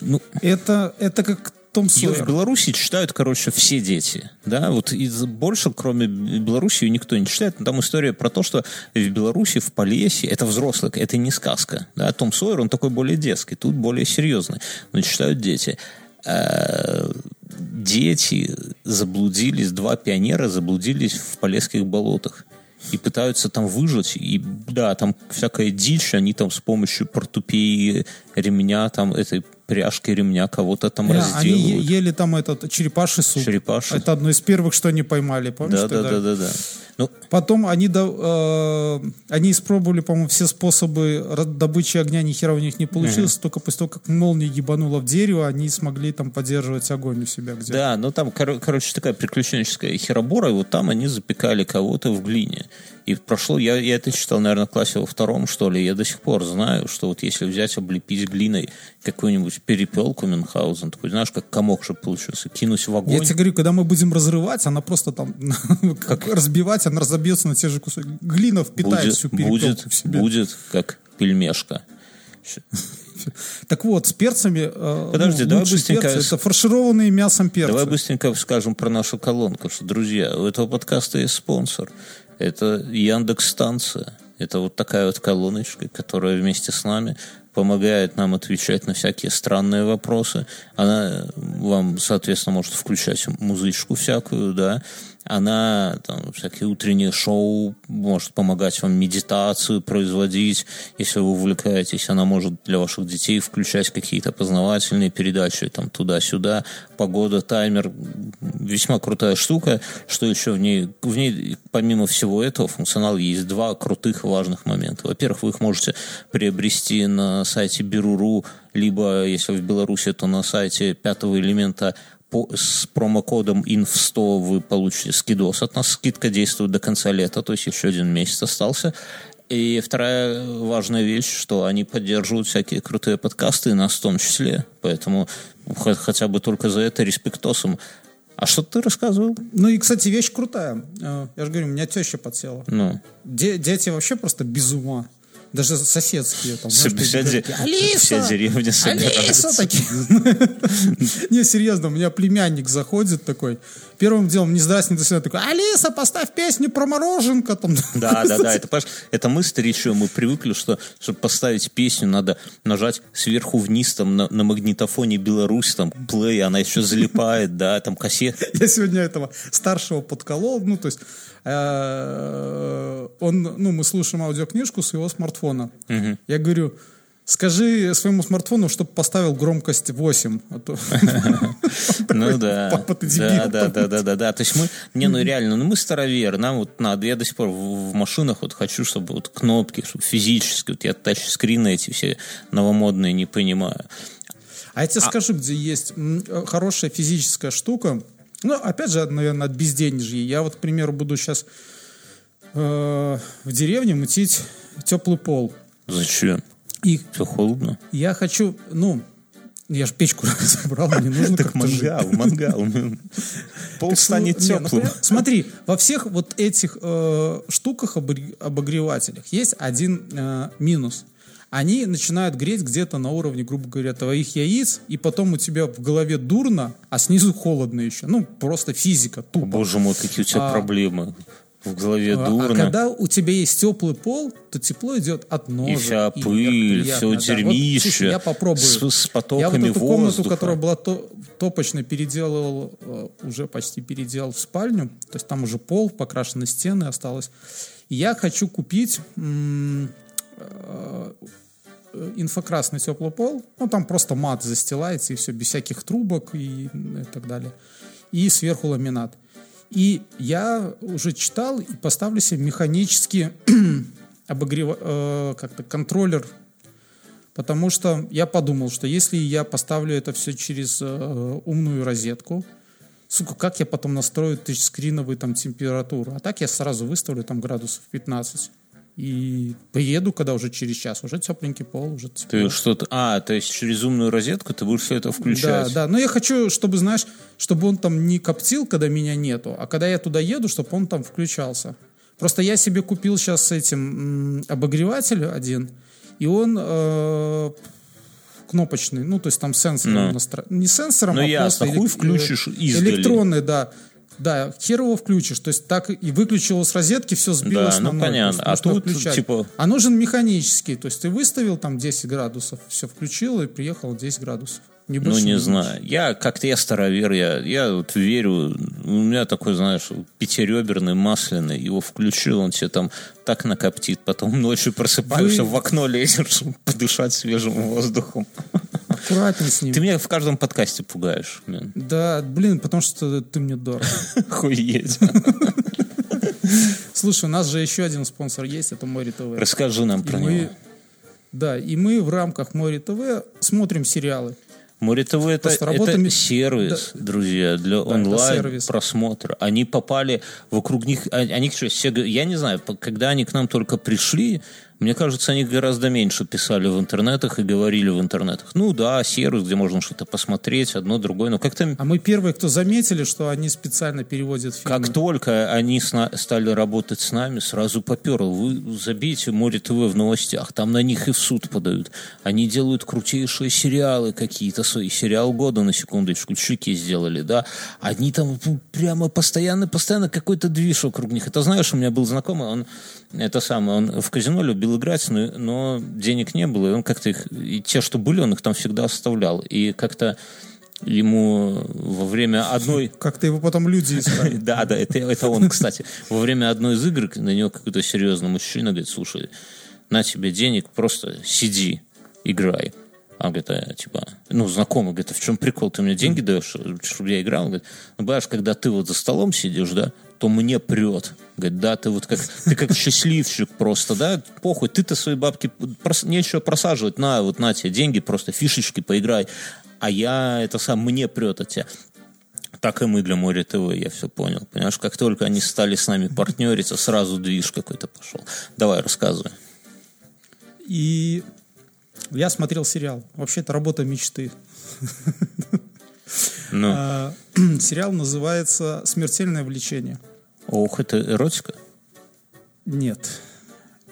Ну, это, это как Том Сойер. В Беларуси читают, короче, все дети. Да, вот из, больше, кроме Беларуси, никто не читает. Но там история про то, что в Беларуси, в Полесье, это взрослый, это не сказка. Да? Том Сойер, он такой более детский, тут более серьезный. Но читают дети. А, дети заблудились, два пионера заблудились в Полесских болотах. И пытаются там выжить. И да, там всякая дичь. Они там с помощью портупеи, ремня, там этой пряжки ремня кого-то там да, разделывают. Они е- ели там этот черепаший суп. Черепаший. Это одно из первых, что они поймали. Помнишь? Да, да, да, да, да. Ну, потом они, до, э, они испробовали, по-моему, все способы добычи огня. Ни хера у них не получилось. Угу. Только после того, как молния ебанула в дерево, они смогли там поддерживать огонь у себя где-то. Да, ну там, кор- короче, такая приключенческая херобора. И вот там они запекали кого-то в глине. И прошло, я, я это читал, наверное, в классе во втором, что ли. Я до сих пор знаю, что вот если взять, облепить глиной какую-нибудь перепелку Мюнхгаузен, такой, знаешь, как комок же получился, кинуть в огонь. Я тебе говорю, когда мы будем разрывать, она просто там как разбивать, она разобьется на те же кусок. Глина впитает будет, всю перепелку в себя. Будет как пельмешка. Так вот, с перцами Подожди, ну, давай быстренько перцы, это фаршированные мясом перцы. Давай быстренько скажем про нашу колонку, что, друзья, у этого подкаста есть спонсор. Это Яндекс.Станция. Это вот такая вот колоночка, которая вместе с нами помогает нам отвечать на всякие странные вопросы. Она вам, соответственно, может включать музычку всякую, да. Она там всякие утренние шоу может помогать вам медитацию производить, если вы увлекаетесь. Она может для ваших детей включать какие-то познавательные передачи там туда-сюда. Погода, таймер. Весьма крутая штука. Что еще в ней? В ней, помимо всего этого, функционал есть два крутых важных момента. Во-первых, вы их можете приобрести на сайте Беру.ру, либо, если в Беларуси, то на сайте пятого элемента. С промокодом инф сто вы получите скидос от нас. Скидка действует до конца лета, то есть еще один месяц остался. И вторая важная вещь, что они поддерживают всякие крутые подкасты, и нас в том числе. Поэтому хотя бы только за это респектосом. А что ты рассказывал? Ну и, кстати, вещь крутая. Я же говорю, у меня теща подсела. Ну. Де- дети вообще просто без ума. Даже соседские там. Знаешь, вся, де... Алиса! Вся деревня собирается. Алиса такие. Не, серьезно, у меня племянник заходит такой. Первым делом, не здрасте, не до свидания, такой, Алиса, поставь песню про мороженка. Там. Да, да, да. Это, это мы, старичи, мы привыкли, что, чтобы поставить песню, надо нажать сверху вниз, там, на, на магнитофоне Беларусь, там, плей, она еще залипает, да, там, кассет. Я сегодня этого старшего подколол, ну, то есть, он, ну, мы слушаем аудиокнижку с его смартфона. Я говорю, Скажи своему смартфону, чтобы поставил громкость восемь. Ну да. Да, да, да, да, да. То есть мы, не, ну реально, ну мы староверы, нам вот надо. Я до сих пор в машинах вот хочу, чтобы вот кнопки, чтобы физически, вот я тачскрины эти все новомодные не понимаю. А я тебе скажу, где есть хорошая физическая штука. Ну, опять же, наверное, от безденежья. Я вот, к примеру, буду сейчас в деревне мутить теплый пол. Зачем? И все холодно. Я хочу, ну, я же печку разобрал, мне нужно как-то... Так мангал, мангал. Пол станет теплым. Смотри, во всех вот этих штуках обогревателях есть один минус. Они начинают греть где-то на уровне, грубо говоря, твоих яиц, и потом у тебя в голове дурно, а снизу холодно еще. Ну, просто физика, тупо. Боже мой, какие у тебя проблемы. В голове а, дурно. А когда у тебя есть теплый пол, то тепло идет от ножа. И вся и пыль, приятно, все дерьмище. Да. Вот, слушай, я попробую. С, с потоками я вот эту воздуха. Комнату, которая была то, топочной, переделал, уже почти переделал в спальню. То есть там уже пол, покрашены стены осталось. И я хочу купить м- м- инфракрасный теплый пол. Ну, там просто мат застилается, и все, без всяких трубок и, и так далее. И сверху ламинат. И я уже читал и поставлю себе механический обогрев... э, как-то контроллер, потому что я подумал, что если я поставлю это все через э, умную розетку, сука, как я потом настрою тачскриновую там температуру? А так я сразу выставлю там градусов пятнадцать. И приеду, когда уже через час, уже тепленький пол, уже тепло. Ты что-то... А, то есть через умную розетку ты будешь все это включать? Да, да, но я хочу, чтобы, знаешь, чтобы он там не коптил, когда меня нету, а когда я туда еду, чтобы он там включался. Просто я себе купил сейчас с этим м- обогреватель один, и он э- кнопочный, ну, то есть там сенсором настроен. Не сенсором, но а ясно, просто... Ну, элект- включишь издали. Электронный, да. Да, хер его включишь. То есть так и выключил с розетки, все сбилось, да, на ну, ноль. Понятно. А тут включать. Типа... А нужен механический. То есть ты выставил там десять градусов, все включил и приехал десять градусов. Не больше, ну, не, не знаю. Больше. Я как-то я старовер. Я, я вот верю. У меня такой, знаешь, пятиреберный, масляный. Его включил, он тебе там так накоптит. Потом ночью просыпаешься, Вы... в окно лезешь, чтобы подышать свежим воздухом. Аккуратнее с ним. Ты меня в каждом подкасте пугаешь. Блин. Да, блин, потому что ты мне дорог. Хуеть. Слушай, у нас же еще один спонсор есть, это Мори ТВ. Расскажи нам про него. Да, и мы в рамках Мори ТВ смотрим сериалы. Мори ТВ это, это сервис, да, друзья, для да, онлайн-просмотра. Они попали вокруг них... Они, я не знаю, когда они к нам только пришли, мне кажется, они гораздо меньше писали в интернетах и говорили в интернетах. Ну да, сервис, где можно что-то посмотреть, одно, другое. Но как-то... А мы первые, кто заметили, что они специально переводят фильмы. Как только они сна- стали работать с нами, сразу поперло. Вы забейте Мори ТВ в новостях, там на них и в суд подают. Они делают крутейшие сериалы какие-то свои. Сериал года, на секундочку, чуки сделали, да. Они там прямо постоянно, постоянно какой-то движ вокруг них. Это знаешь, у меня был знакомый, он... Это самое, он в казино любил играть, но, но денег не было, и он как-то их, и те, что были, он их там всегда оставлял, и как-то ему во время одной... Как-то его потом люди искали. Да, да, это он, кстати. Во время одной из игр на него какой-то серьезный мужчина говорит: слушай, на тебе денег, просто сиди, играй. А он говорит, а, типа, ну, знакомый, говорит, а в чем прикол? Ты мне деньги даешь, чтобы я играл? Он говорит, ну, понимаешь, когда ты вот за столом сидишь, да, то мне прет. Говорит, да, ты вот как, ты как счастливчик просто, да, похуй, ты-то свои бабки, прос, нечего просаживать, на, вот на тебе деньги, просто фишечки поиграй, а я, это сам, мне прет от тебя. Так и мы для Мори ТВ, я все понял, понимаешь, как только они стали с нами партнериться, сразу движ какой-то пошел. Давай, рассказывай. И... Я смотрел сериал. Вообще, это работа мечты. No. Сериал называется «Смертельное влечение». Ох, это эротика? Нет.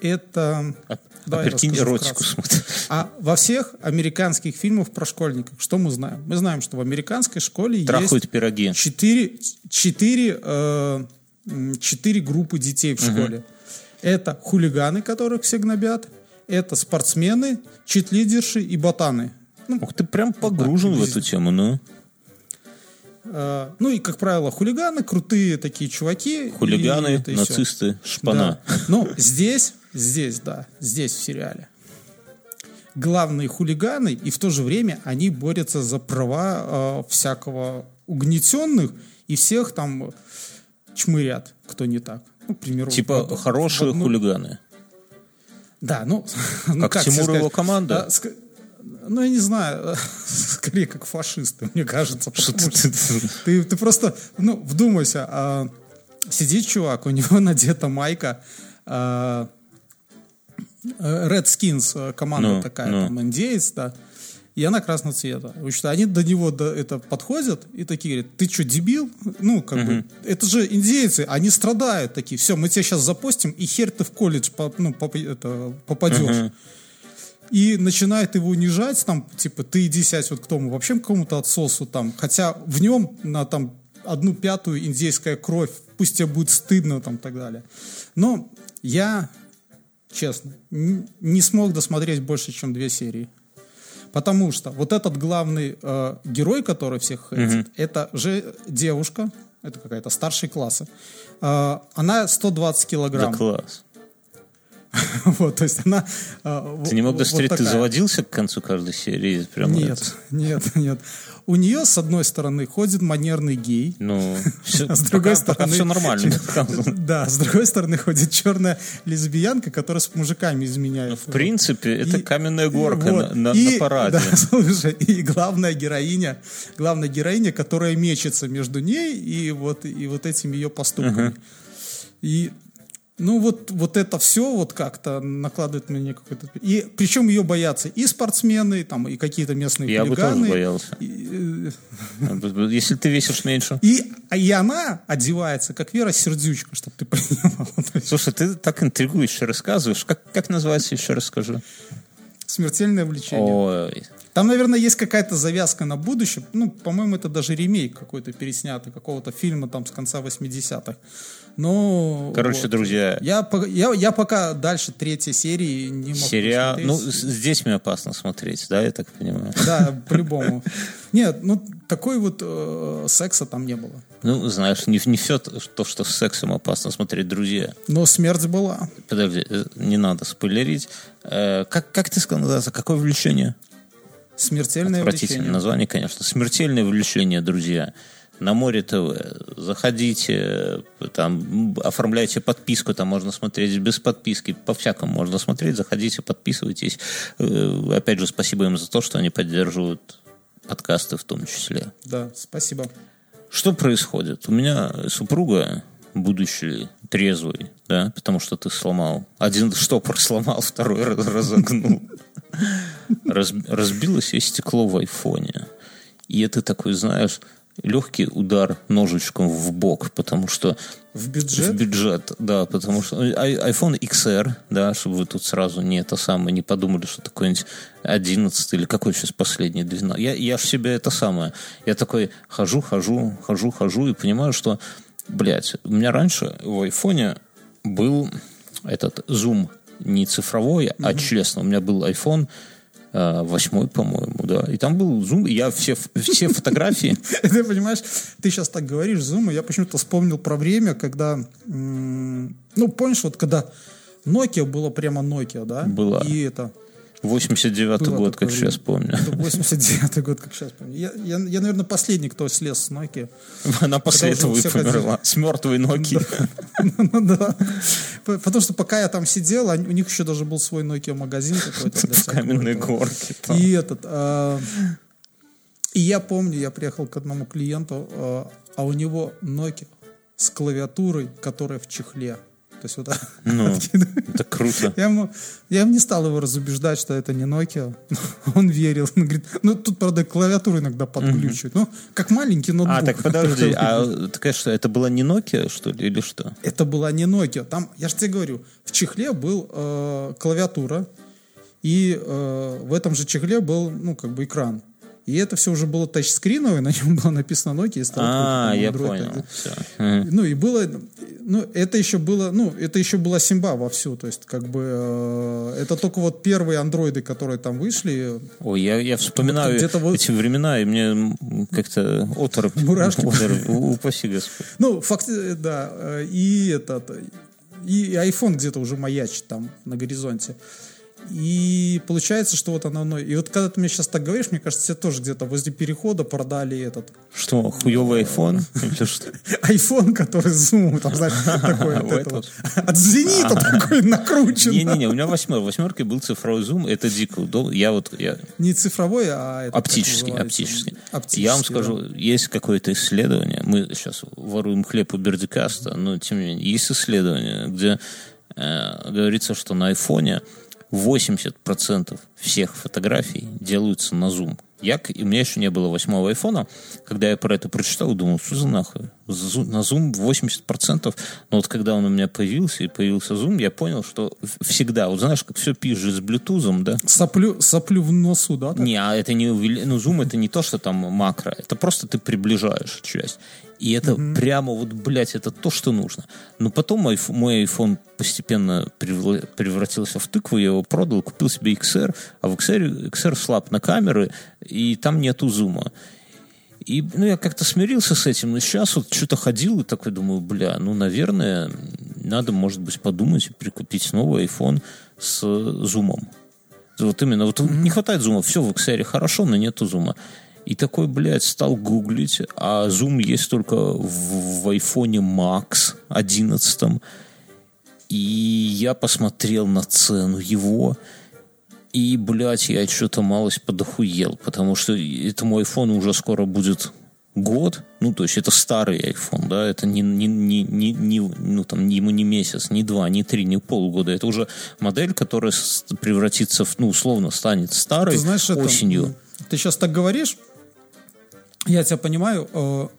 Это... А, давай, а прикинь, эротику смотрят. А во всех американских фильмах про школьников что мы знаем? Мы знаем, что в американской школе Трахают есть... Трахают четыре, четыре, э, четыре группы детей в школе. Uh-huh. Это хулиганы, которых все гнобят. Это спортсмены, читлидерши и ботаны. Ну, ох, ты прям погружен в эту тему, ну. А, ну и, как правило, хулиганы, крутые такие чуваки. Хулиганы, и, и нацисты, все. Шпана. Да. Ну, здесь, здесь, да, здесь в сериале. главные хулиганы, и в то же время они борются за права э, всякого угнетенных, и всех там чмырят, кто не так. Ну, к примеру, типа в, хорошие в одну... хулиганы. Да, ну... Как, ну, как Тимур и его команда? А, ск... Ну, я не знаю, скорее как фашисты, мне кажется. Что ты, ты... Ты, ты просто, ну, вдумайся, а, сидит чувак, у него надета майка, а, Red Skins, команда ну, такая, ну. там, индеец, да, и она красного цвета. Они до него до, это, подходят и такие говорят: ты что, дебил? Ну, как uh-huh. бы, это же индейцы, они страдают такие. Все, мы тебя сейчас запостим, и хер ты в колледж поп, ну, поп, это, попадешь. Uh-huh. И начинает его унижать, там, типа, ты иди сядь вот к тому, вообще к кому-то отсосу там. Хотя в нем на там одну пятую индейская кровь, пусть тебе будет стыдно там и так далее. Но я, честно, не смог досмотреть больше, чем две серии. Потому что вот этот главный э, герой, который всех хейтит, mm-hmm. это же девушка, это какая-то старшей класса. Э, она сто двадцать килограмм. Да класс. Вот, то есть она... Э, ты в, не мог досмотреть, вот ты заводился к концу каждой серии? Прямо нет, это. нет, нет. У нее, с одной стороны, ходит манерный гей. Ну, а с другой пока, стороны... Пока все нормально. Да, с другой стороны ходит черная лесбиянка, которая с мужиками изменяет. Ну, в принципе, и, это каменная горка и, вот, на, и, на параде. Да, слушай, и главная героиня, главная героиня, которая мечется между ней и вот, и вот этими ее поступками. Uh-huh. И... Ну, вот, вот это все вот как-то накладывает на меня какой-то... И, причем ее боятся и спортсмены, там, и какие-то местные я хулиганы. Я бы тоже боялся. И... Если ты весишь меньше. И, и она одевается, как Вера Сердючка, чтобы ты понимал. Слушай, ты так интригующе рассказываешь. Как, как называется, еще расскажи. «Смертельное влечение». Ой. Там, наверное, есть какая-то завязка на будущее. Ну, по-моему, это даже ремейк какой-то переснятый, какого-то фильма там с конца восьмидесятых. Но, короче, вот, друзья. Я, я, я пока дальше третьей серии не могу сериал... смотреть. Ну, здесь мне опасно смотреть, да, я так понимаю? Да, по-любому. Нет, ну, такой вот э, секса там не было. Ну, знаешь, не, не все то, что с сексом опасно смотреть, друзья. Но смерть была. Подожди, не надо спойлерить. Э, как, как ты сказал, какое влечение? Смертельное отвратительное влечение. Название, конечно. «Смертельное влечение», друзья. На Мори ТВ. Заходите, там, оформляйте подписку, там можно смотреть без подписки. По-всякому можно смотреть. Заходите, подписывайтесь. Опять же, спасибо им за то, что они поддерживают подкасты в том числе. Да, спасибо. Что происходит? У меня супруга, будущий трезвый, да, потому что ты сломал. Один штопор сломал, второй разогнул. Разбилось ей стекло в айфоне. И ты такой, знаешь, легкий удар ножичком в бок, потому что... В бюджет? В бюджет, да, потому что... iPhone икс эр, да, чтобы вы тут сразу не это самое, не подумали, что какой-нибудь одиннадцатый или какой сейчас последний, двенадцатый. Я, я в себе это самое. Я такой хожу, хожу, хожу, хожу и понимаю, что, блядь, у меня раньше в айфоне был этот зум не цифровой, mm-hmm. а честно. У меня был iPhone восьмой, по-моему, да. И там был зум, и я все, все фотографии... Ты понимаешь, ты сейчас так говоришь, зум, и я почему-то вспомнил про время, когда... Ну, помнишь, вот когда Nokia была прямо Nokia, да? Была. И это... восемьдесят девятый год, как сейчас помню. восемьдесят девятый год, как сейчас помню. Я, я, я, наверное, последний, кто слез с Nokia. Она после этого и померла. С мертвой Nokia. Ну да. Потому что пока я там сидел, у них еще даже был свой Nokia-магазин какой-то. В каменной горке. И этот... И я помню, я приехал к одному клиенту, а у него Nokia с клавиатурой, которая в чехле. То есть вот так. Ну, это круто. Я ему, я ему не стал его разубеждать, что это не Nokia. Он верил. Он говорит, ну тут, правда, клавиатуру иногда подключают. Mm-hmm. Ну, как маленький ноутбук. А, так подожди, а такая что, это была не Nokia, что ли, или что? Это была не Nokia. Там, я же тебе говорю, в чехле была э, клавиатура, и э, в этом же чехле был, ну, как бы экран. И это все уже было тачскриновое, на нем было написано Nokia. А, я понял. Ну, и было... Ну, это еще было... Ну, это еще была симба вовсю. То есть, как бы... Это только вот первые андроиды, которые там вышли. Ой, я вспоминаю эти времена, и мне как-то оторопь. Мурашки. Упаси Господь. Ну, фактически, да. И этот... И iPhone где-то уже маячит там на горизонте. И получается, что вот она мной. И вот когда ты мне сейчас так говоришь, мне кажется, тебе тоже где-то возле перехода продали этот... Что, хуёвый айфон? Айфон, который зум, там, знаешь, такой от Зенита такой накручен. Не-не-не, у меня восьмерка. Восьмеркой был цифровой зум, это дико. Я вот... Не цифровой, а... Оптический, оптический. Я вам скажу, есть какое-то исследование, мы сейчас воруем хлеб у Бердикаста, но тем не менее, есть исследование, где говорится, что на айфоне восемьдесят процентов всех фотографий делаются на зум. Я, у меня еще не было восьмого айфона. Когда я про это прочитал, думал, что за нахуй? На зум восемьдесят процентов. Но вот когда он у меня появился, и появился зум, я понял, что всегда, вот знаешь, как все пишешь с блютузом, да? Соплю, соплю в носу, да? Так? Не, а это не увеличение. Ну, зум это не то, что там макро. Это просто ты приближаешь часть. И это mm-hmm. прямо вот, блядь, это то, что нужно. Но потом мой, мой iPhone постепенно превратился в тыкву, я его продал, купил себе икс эр, а в икс эр, икс эр слаб на камеры, и там нету зума. И, ну, я как-то смирился с этим, но сейчас вот что-то ходил и такой думаю, бля, ну, наверное, надо, может быть, подумать и прикупить новый iPhone с зумом. Вот именно, вот mm-hmm. не хватает зума, все в икс эр хорошо, но нету зума. И такой, блядь, стал гуглить, а зум есть только в, в айфоне Max одиннадцатом. И я посмотрел на цену его, и, блядь, я что-то малость подохуел, потому что этому айфону уже скоро будет год. Ну, то есть это старый айфон, да, это не, не, не, не, не, ну, там, ему не месяц, не два, не три, не полгода. Это уже модель, которая превратится в, ну, условно, станет старой знаешь, осенью. Это... Ты сейчас так говоришь... Я тебя понимаю.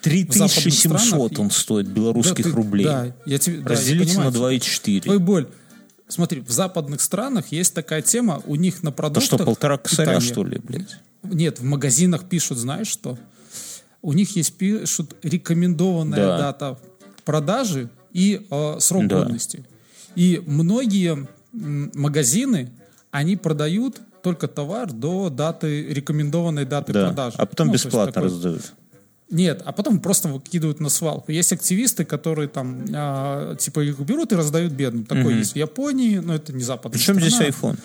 три тысячи семьсот он стоит белорусских да, ты, рублей. Да, я тебе, разделите да, я на два и четыре. Твой боль. Смотри, в западных странах есть такая тема, у них на продуктах... Да что, полтора косаря, что ли, блядь? Нет, в магазинах пишут, знаешь что? У них есть пишут рекомендованная да. дата продажи и э, срок да. годности. И многие м, магазины, они продают... только товар до даты, рекомендованной даты да. продажи. А потом ну, бесплатно такой... раздают. Нет, а потом просто выкидывают на свалку. Есть активисты, которые там, а, типа, их берут и раздают бедным. Такое mm-hmm. есть в Японии, но это не западная страна. Причем здесь iPhone?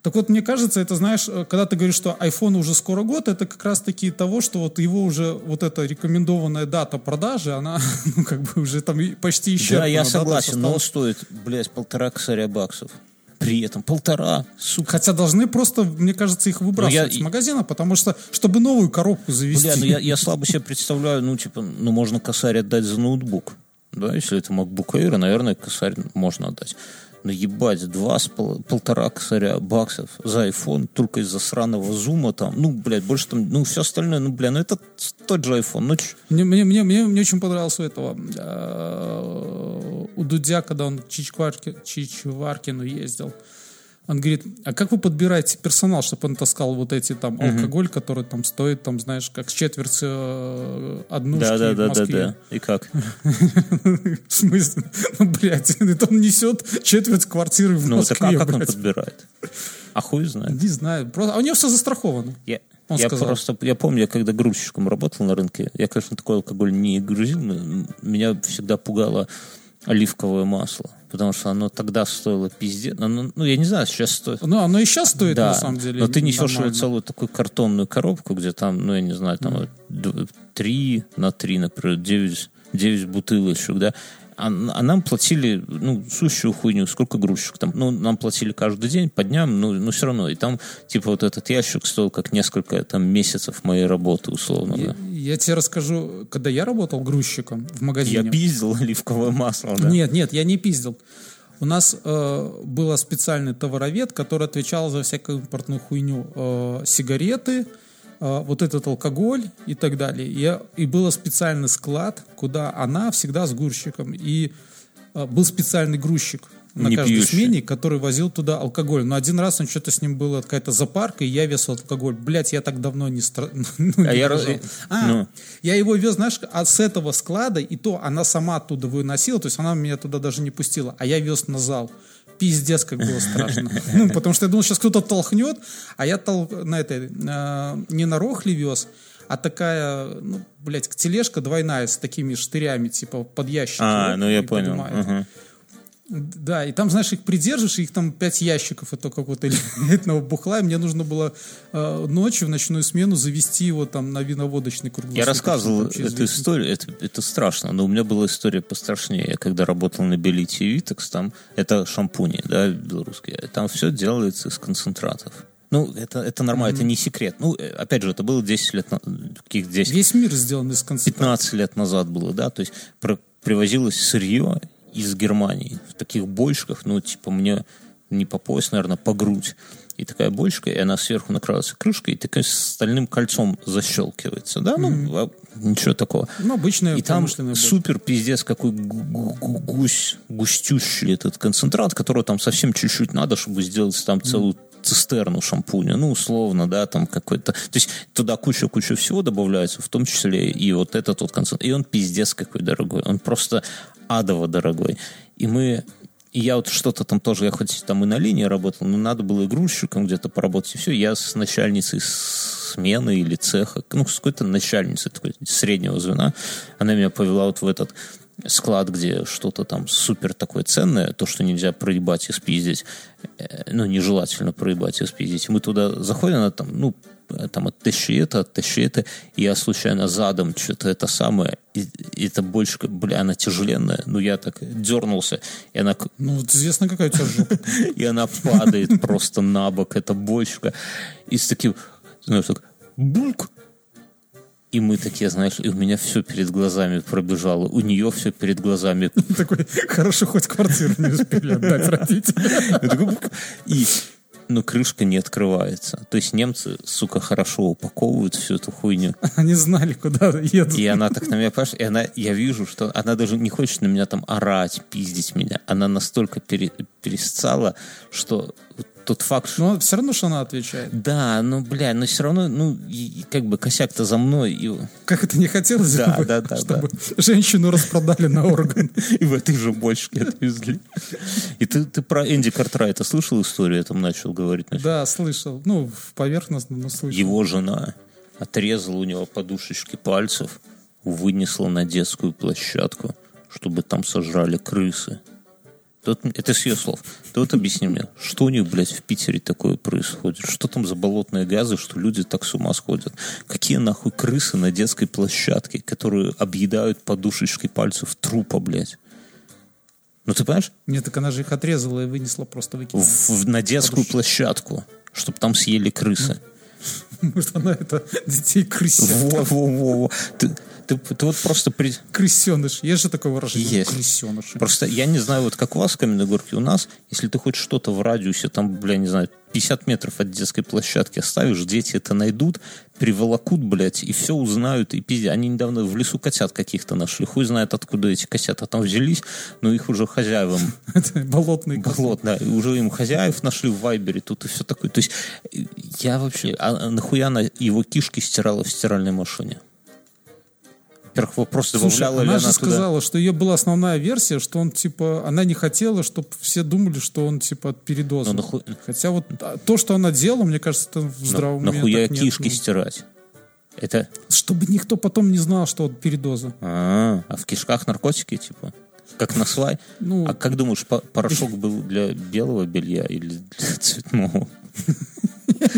Так вот, мне кажется, это, знаешь, когда ты говоришь, что iPhone уже скоро год, это как раз-таки того, что вот его уже, вот эта рекомендованная дата продажи, она, ну, как бы уже там почти исчерпана. Да, я согласен, но он стоит, блядь, полтора косаря баксов. При этом полтора, сука. Хотя должны просто, мне кажется, их выбрасывать я... из магазина, потому что, чтобы новую коробку завести. Бля, ну я, я слабо себе представляю, ну, типа, ну, можно косарь отдать за ноутбук. Да, если это MacBook Air, наверное, косарь можно отдать. Но ебать, два с пол, полтора косаря баксов за iPhone, только из-за сраного зума там. Ну, блядь, больше там, ну, все остальное, ну, бля, ну, это тот же iPhone. Ну, ч... мне, мне, мне, мне, мне очень понравилось у этого. У Дудя, когда он к Чичваркину ездил, он говорит, а как вы подбираете персонал, чтобы он таскал вот эти там mm-hmm. алкоголь, который там стоит, там, знаешь, как с четверть э, однушки да, да, в Москве. Да-да-да, и как? В смысле? Ну, блядь, он несет четверть квартиры в Москве. Ну, так как он подбирает? А хуй знает. Не знаю, а у него все застраховано. Я просто, я помню, я когда грузчиком работал на рынке, я, конечно, такой алкоголь не грузил, но меня всегда пугало оливковое масло, потому что оно тогда стоило пиздец. Оно, ну, я не знаю, сейчас стоит. Ну, оно и сейчас стоит, да, на самом деле. Но ты несешь ее целую такую картонную коробку, где там, ну, я не знаю, там mm. три на три, например, девять, девять бутылочек, да. А, а нам платили, ну, сущую хуйню, сколько грузчик там. Ну, нам платили каждый день, по дням, но, но все равно. И там, типа, вот этот ящик стоил как несколько там месяцев моей работы, условно. Я, да. я тебе расскажу, когда я работал грузчиком в магазине... Я пиздил оливковое масло, да? Нет, нет, я не пиздил. У нас э, был специальный товаровед, который отвечал за всякую импортную хуйню. Э, сигареты... вот этот алкоголь и так далее. И, и был специальный склад, куда она всегда с грузчиком. И а, был специальный грузчик на не каждой пьющий. Смене, который возил туда алкоголь. Но один раз он что-то с ним было, какая-то запарка, и я вез алкоголь. Блять, я так давно не стра... ну, а я, раз... а, ну. я его вез, знаешь, а с этого склада, и то она сама оттуда выносила, то есть она меня туда даже не пустила, а я вез на зал. Пиздец, как было страшно. Ну, потому что я думал, сейчас кто-то толкнет, а я тол... на этой, э, не на рохли вез, а такая, ну, блядь, тележка двойная с такими штырями, типа под ящики. А, вот, ну я понял. Угу. Да, и там, знаешь, их придержишь, их там пять ящиков этого какого-то элитного бухла, и мне нужно было э, ночью в ночную смену завести его там на виноводочный круглосуточный. Я рассказывал эту известный. историю, это, это страшно, но у меня была история пострашнее. Я когда работал на Белите Витекс, там это шампуни, да, белорусские, там все делается из концентратов. Ну, это, это нормально, mm-hmm. это не секрет. Ну, опять же, это было десять лет назад. Весь мир сделан из концентратов. пятнадцать лет назад было, да, то есть про- привозилось сырье из Германии в таких бочках, ну, типа, мне не по пояс, наверное, по грудь. И такая бочка, и она сверху накрывается крышкой, и такая с стальным кольцом защелкивается, да? Ну, mm-hmm. ничего такого. Ну, обычная. И там супер пиздец, какой гусь, густющий этот концентрат, которого там совсем чуть-чуть надо, чтобы сделать там целую mm-hmm. цистерну шампуня, ну, условно, да, там какой-то... То есть туда куча-куча всего добавляется, в том числе и вот этот вот концентрат. И он пиздец какой дорогой, он просто адово дорогой. И мы... И я вот что-то там тоже, я хоть там и на линии работал, но надо было и грузчиком где-то поработать, и все. Я с начальницей смены или цеха, ну, с какой-то начальницей такой среднего звена, она меня повела вот в этот склад, где что-то там супер такое ценное, то, что нельзя проебать и спиздить, ну, нежелательно проебать и спиздить. Мы туда заходим, она там, ну, там, оттащи это, оттащи это, и я случайно задом что-то это самое, и, и это больше, бля, она тяжеленная, ну, я так дернулся, и она... Ну, известно, какая тяжелая. И она падает просто на бок, эта бочка, и с таким, знаешь, так, бульк, и мы такие, знаешь, и у меня все перед глазами пробежало, у нее все перед глазами. Такой, хорошо, хоть квартиру не успели отдать родителям. И... но крышка не открывается. То есть немцы, сука, хорошо упаковывают всю эту хуйню. Они знали, куда едут. И она так на меня пашет, и она, я вижу, что она даже не хочет на меня там орать, пиздить меня. Она настолько пере, пересцала, что тот факт... Но все равно, что она отвечает. Да, ну, бля, но все равно, ну, и, как бы косяк-то за мной. И... Как это не хотелось, да, бы, да, да, чтобы да. женщину распродали на орган. И в этой же бочке отвезли. И ты, ты про Энди Картрайта слышал историю? Я там начал говорить. Начал. Да, слышал. Ну, поверхностно, но слышал. Его жена отрезала у него подушечки пальцев, вынесла на детскую площадку, чтобы там сожрали крысы. Тот, это с ее слов. Ты вот объясни мне, что у них, блядь, в Питере такое происходит? Что там за болотные газы, что люди так с ума сходят? Какие нахуй крысы на детской площадке, которые объедают подушечкой пальцев трупа, блядь? Ну ты понимаешь? Нет, так она же их отрезала и вынесла, просто выкинула. В, в, на детскую подушечку. Площадку, чтобы там съели крысы. Может, она это детей крысят. Во-во-во. Ты... Ты, ты вот просто... При... Крысеныш. Есть же такое выражение? Есть. Крысеныш. Просто я не знаю, вот как у вас в Каменной Горке, у нас, если ты хоть что-то в радиусе, там, бля, не знаю, пятьдесят метров от детской площадки оставишь, дети это найдут, приволокут, блядь, и все узнают, и пиздец. Они недавно в лесу котят каких-то нашли. Хуй знает, откуда эти котята там взялись, но их уже хозяевам... Болотные коты. Болотные, да. Уже им хозяев нашли в Вайбере, тут и все такое. То есть я вообще... А нахуя она его кишки стирала в стиральной машине? Во-первых, вопрос, добавляла Слушай, ли она же она сказала, туда... что ее была основная версия, что он, типа, она не хотела, чтобы все думали, что он, типа, от передоза. Наху... Хотя вот то, что она делала, мне кажется, это в здравом уме. Нахуя кишки нет. стирать? Это... Чтобы никто потом не знал, что от передоза. А-а-а. А в кишках наркотики, типа? Как на слай? Ну... А как думаешь, порошок был для белого белья или для цветного?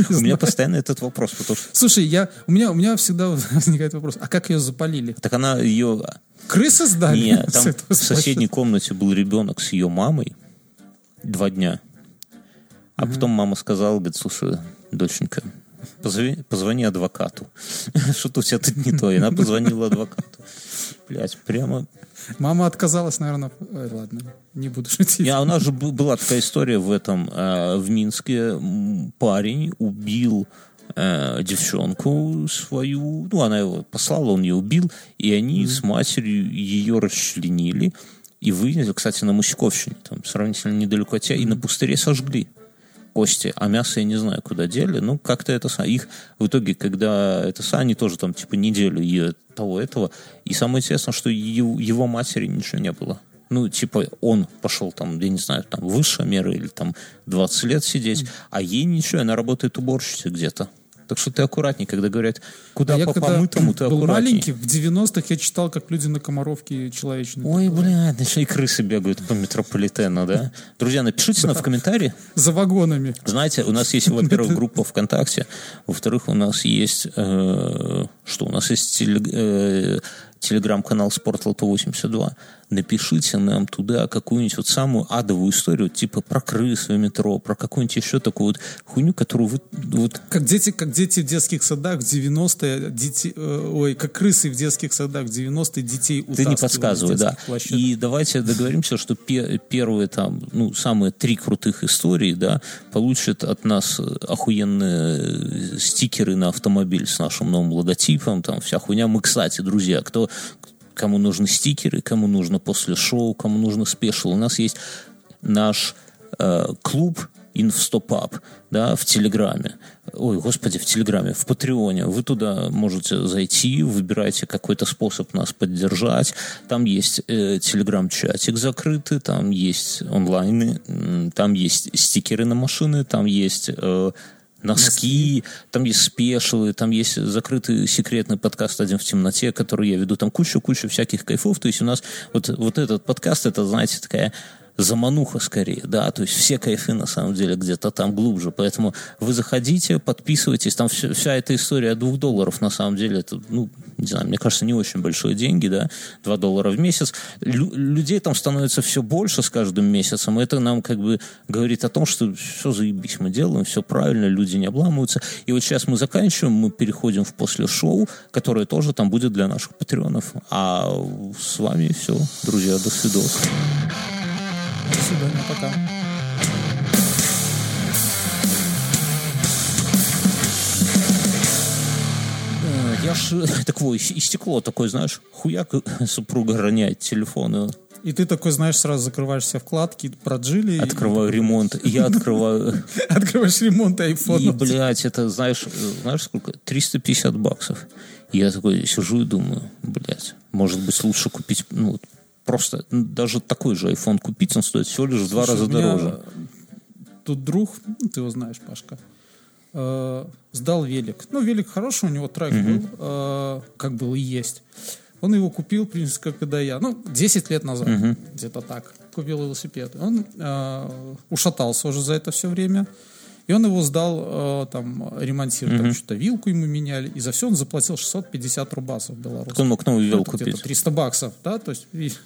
У меня постоянно этот вопрос. Потому что... Слушай, я, у, меня, у меня всегда возникает вопрос, а как ее запалили? Так она ее... Крысы сдали? Нет, там в соседней комнате был ребенок с ее мамой два дня. А потом мама сказала, говорит, слушай, доченька, позвони, позвони адвокату. Что-то у тебя тут не то. И она позвонила адвокату. Блять, прямо... Мама отказалась, наверное. Ой, ладно, не буду шутить. А у нас же была такая история в этом. Э, в Минске парень убил э, девчонку свою. Ну, она его послала, он ее убил. И они mm-hmm. с матерью ее расчленили. И вынесли, кстати, на Московщине. Там сравнительно недалеко от тебя. Mm-hmm. И на пустыре сожгли кости. А мясо я не знаю, куда дели. Ну, как-то это... Их в итоге, когда это... Они тоже там, типа, неделю едят. Того, этого. И самое интересное, что его, его матери ничего не было. Ну, типа, он пошел там, я не знаю, там, высшая мера или там двадцать лет сидеть, mm-hmm. а ей ничего, она работает уборщицей где-то. Так что ты аккуратней, когда говорят, куда а по помытому, ты аккуратней. Маленький, в девяностых я читал, как люди на Комаровке человечные. Ой, бля, еще и крысы бегают по метрополитену, да? Друзья, напишите нам в комментарии. За вагонами. Знаете, у нас есть, во-первых, группа ВКонтакте, во-вторых, у нас есть... Что? У нас есть телеграм-канал Спорт Лото восемьдесят два. Напишите нам туда какую-нибудь вот самую адовую историю, типа про крыс в метро, про какую-нибудь еще такую вот хуйню, которую вы... Вот... Как, дети, как дети в детских садах в девяностые... Дети, э, ой, как крысы в детских садах в девяностые детей утаскивали. Ты не подсказывай, да. Площадок. И давайте договоримся, что пе- первые там, ну, самые три крутых истории, да, получат от нас охуенные стикеры на автомобиль с нашим новым логотипом, там вся хуйня. Мы, кстати, друзья, кто... Кому нужны стикеры, кому нужно после шоу, кому нужно спешл. У нас есть наш э, клуб Инфстопап, да, в Телеграме. Ой, господи, в Телеграме, в Патреоне. Вы туда можете зайти, выбирайте какой-то способ нас поддержать. Там есть э, Телеграм-чатик закрытый, там есть онлайны, там есть стикеры на машины, там есть... Э, Носки, там есть спешилы, там есть закрытый секретный подкаст «Один в темноте», который я веду, там куча-куча всяких кайфов, то есть у нас вот, вот этот подкаст, это, знаете, такая замануха скорее, да, то есть все кайфы на самом деле где-то там глубже, поэтому вы заходите, подписывайтесь, там вся, вся эта история о двух долларов на самом деле, это, ну, не знаю, мне кажется, не очень большие деньги, да, два доллара в месяц, Лю- людей там становится все больше с каждым месяцем, и это нам как бы говорит о том, что все заебись мы делаем, все правильно, люди не обламываются, и вот сейчас мы заканчиваем, мы переходим в после шоу, которое тоже там будет для наших патреонов, а с вами все, друзья, до свидос. До свидания, пока. Я ж... Так вот, и стекло такое, знаешь, хуяк, супруга роняет телефон. И ты такой, знаешь, сразу закрываешь все вкладки, проджили. Открываю и... ремонт. Я открываю... Открываешь ремонт айфона. И, блядь, это, знаешь, знаешь сколько? триста пятьдесят баксов. Я такой сижу и думаю, блядь, может быть, лучше купить... ну Просто даже такой же iPhone купить, он стоит всего лишь в два раза дороже. Тут друг, ты его знаешь, Пашка, э, сдал велик. Ну, велик хороший, у него трек mm-hmm. был, э, как был и есть. Он его купил, в принципе, когда я. Ну, десять лет назад, mm-hmm. где-то так, купил велосипед. Он э, ушатался уже за это все время. И он его сдал, э, там, ремонтировать. Mm-hmm. Там что-то вилку ему меняли. И за все он заплатил шестьсот пятьдесят рубасов белорусских. Так он мог новую вилку купить. триста баксов, да, то есть...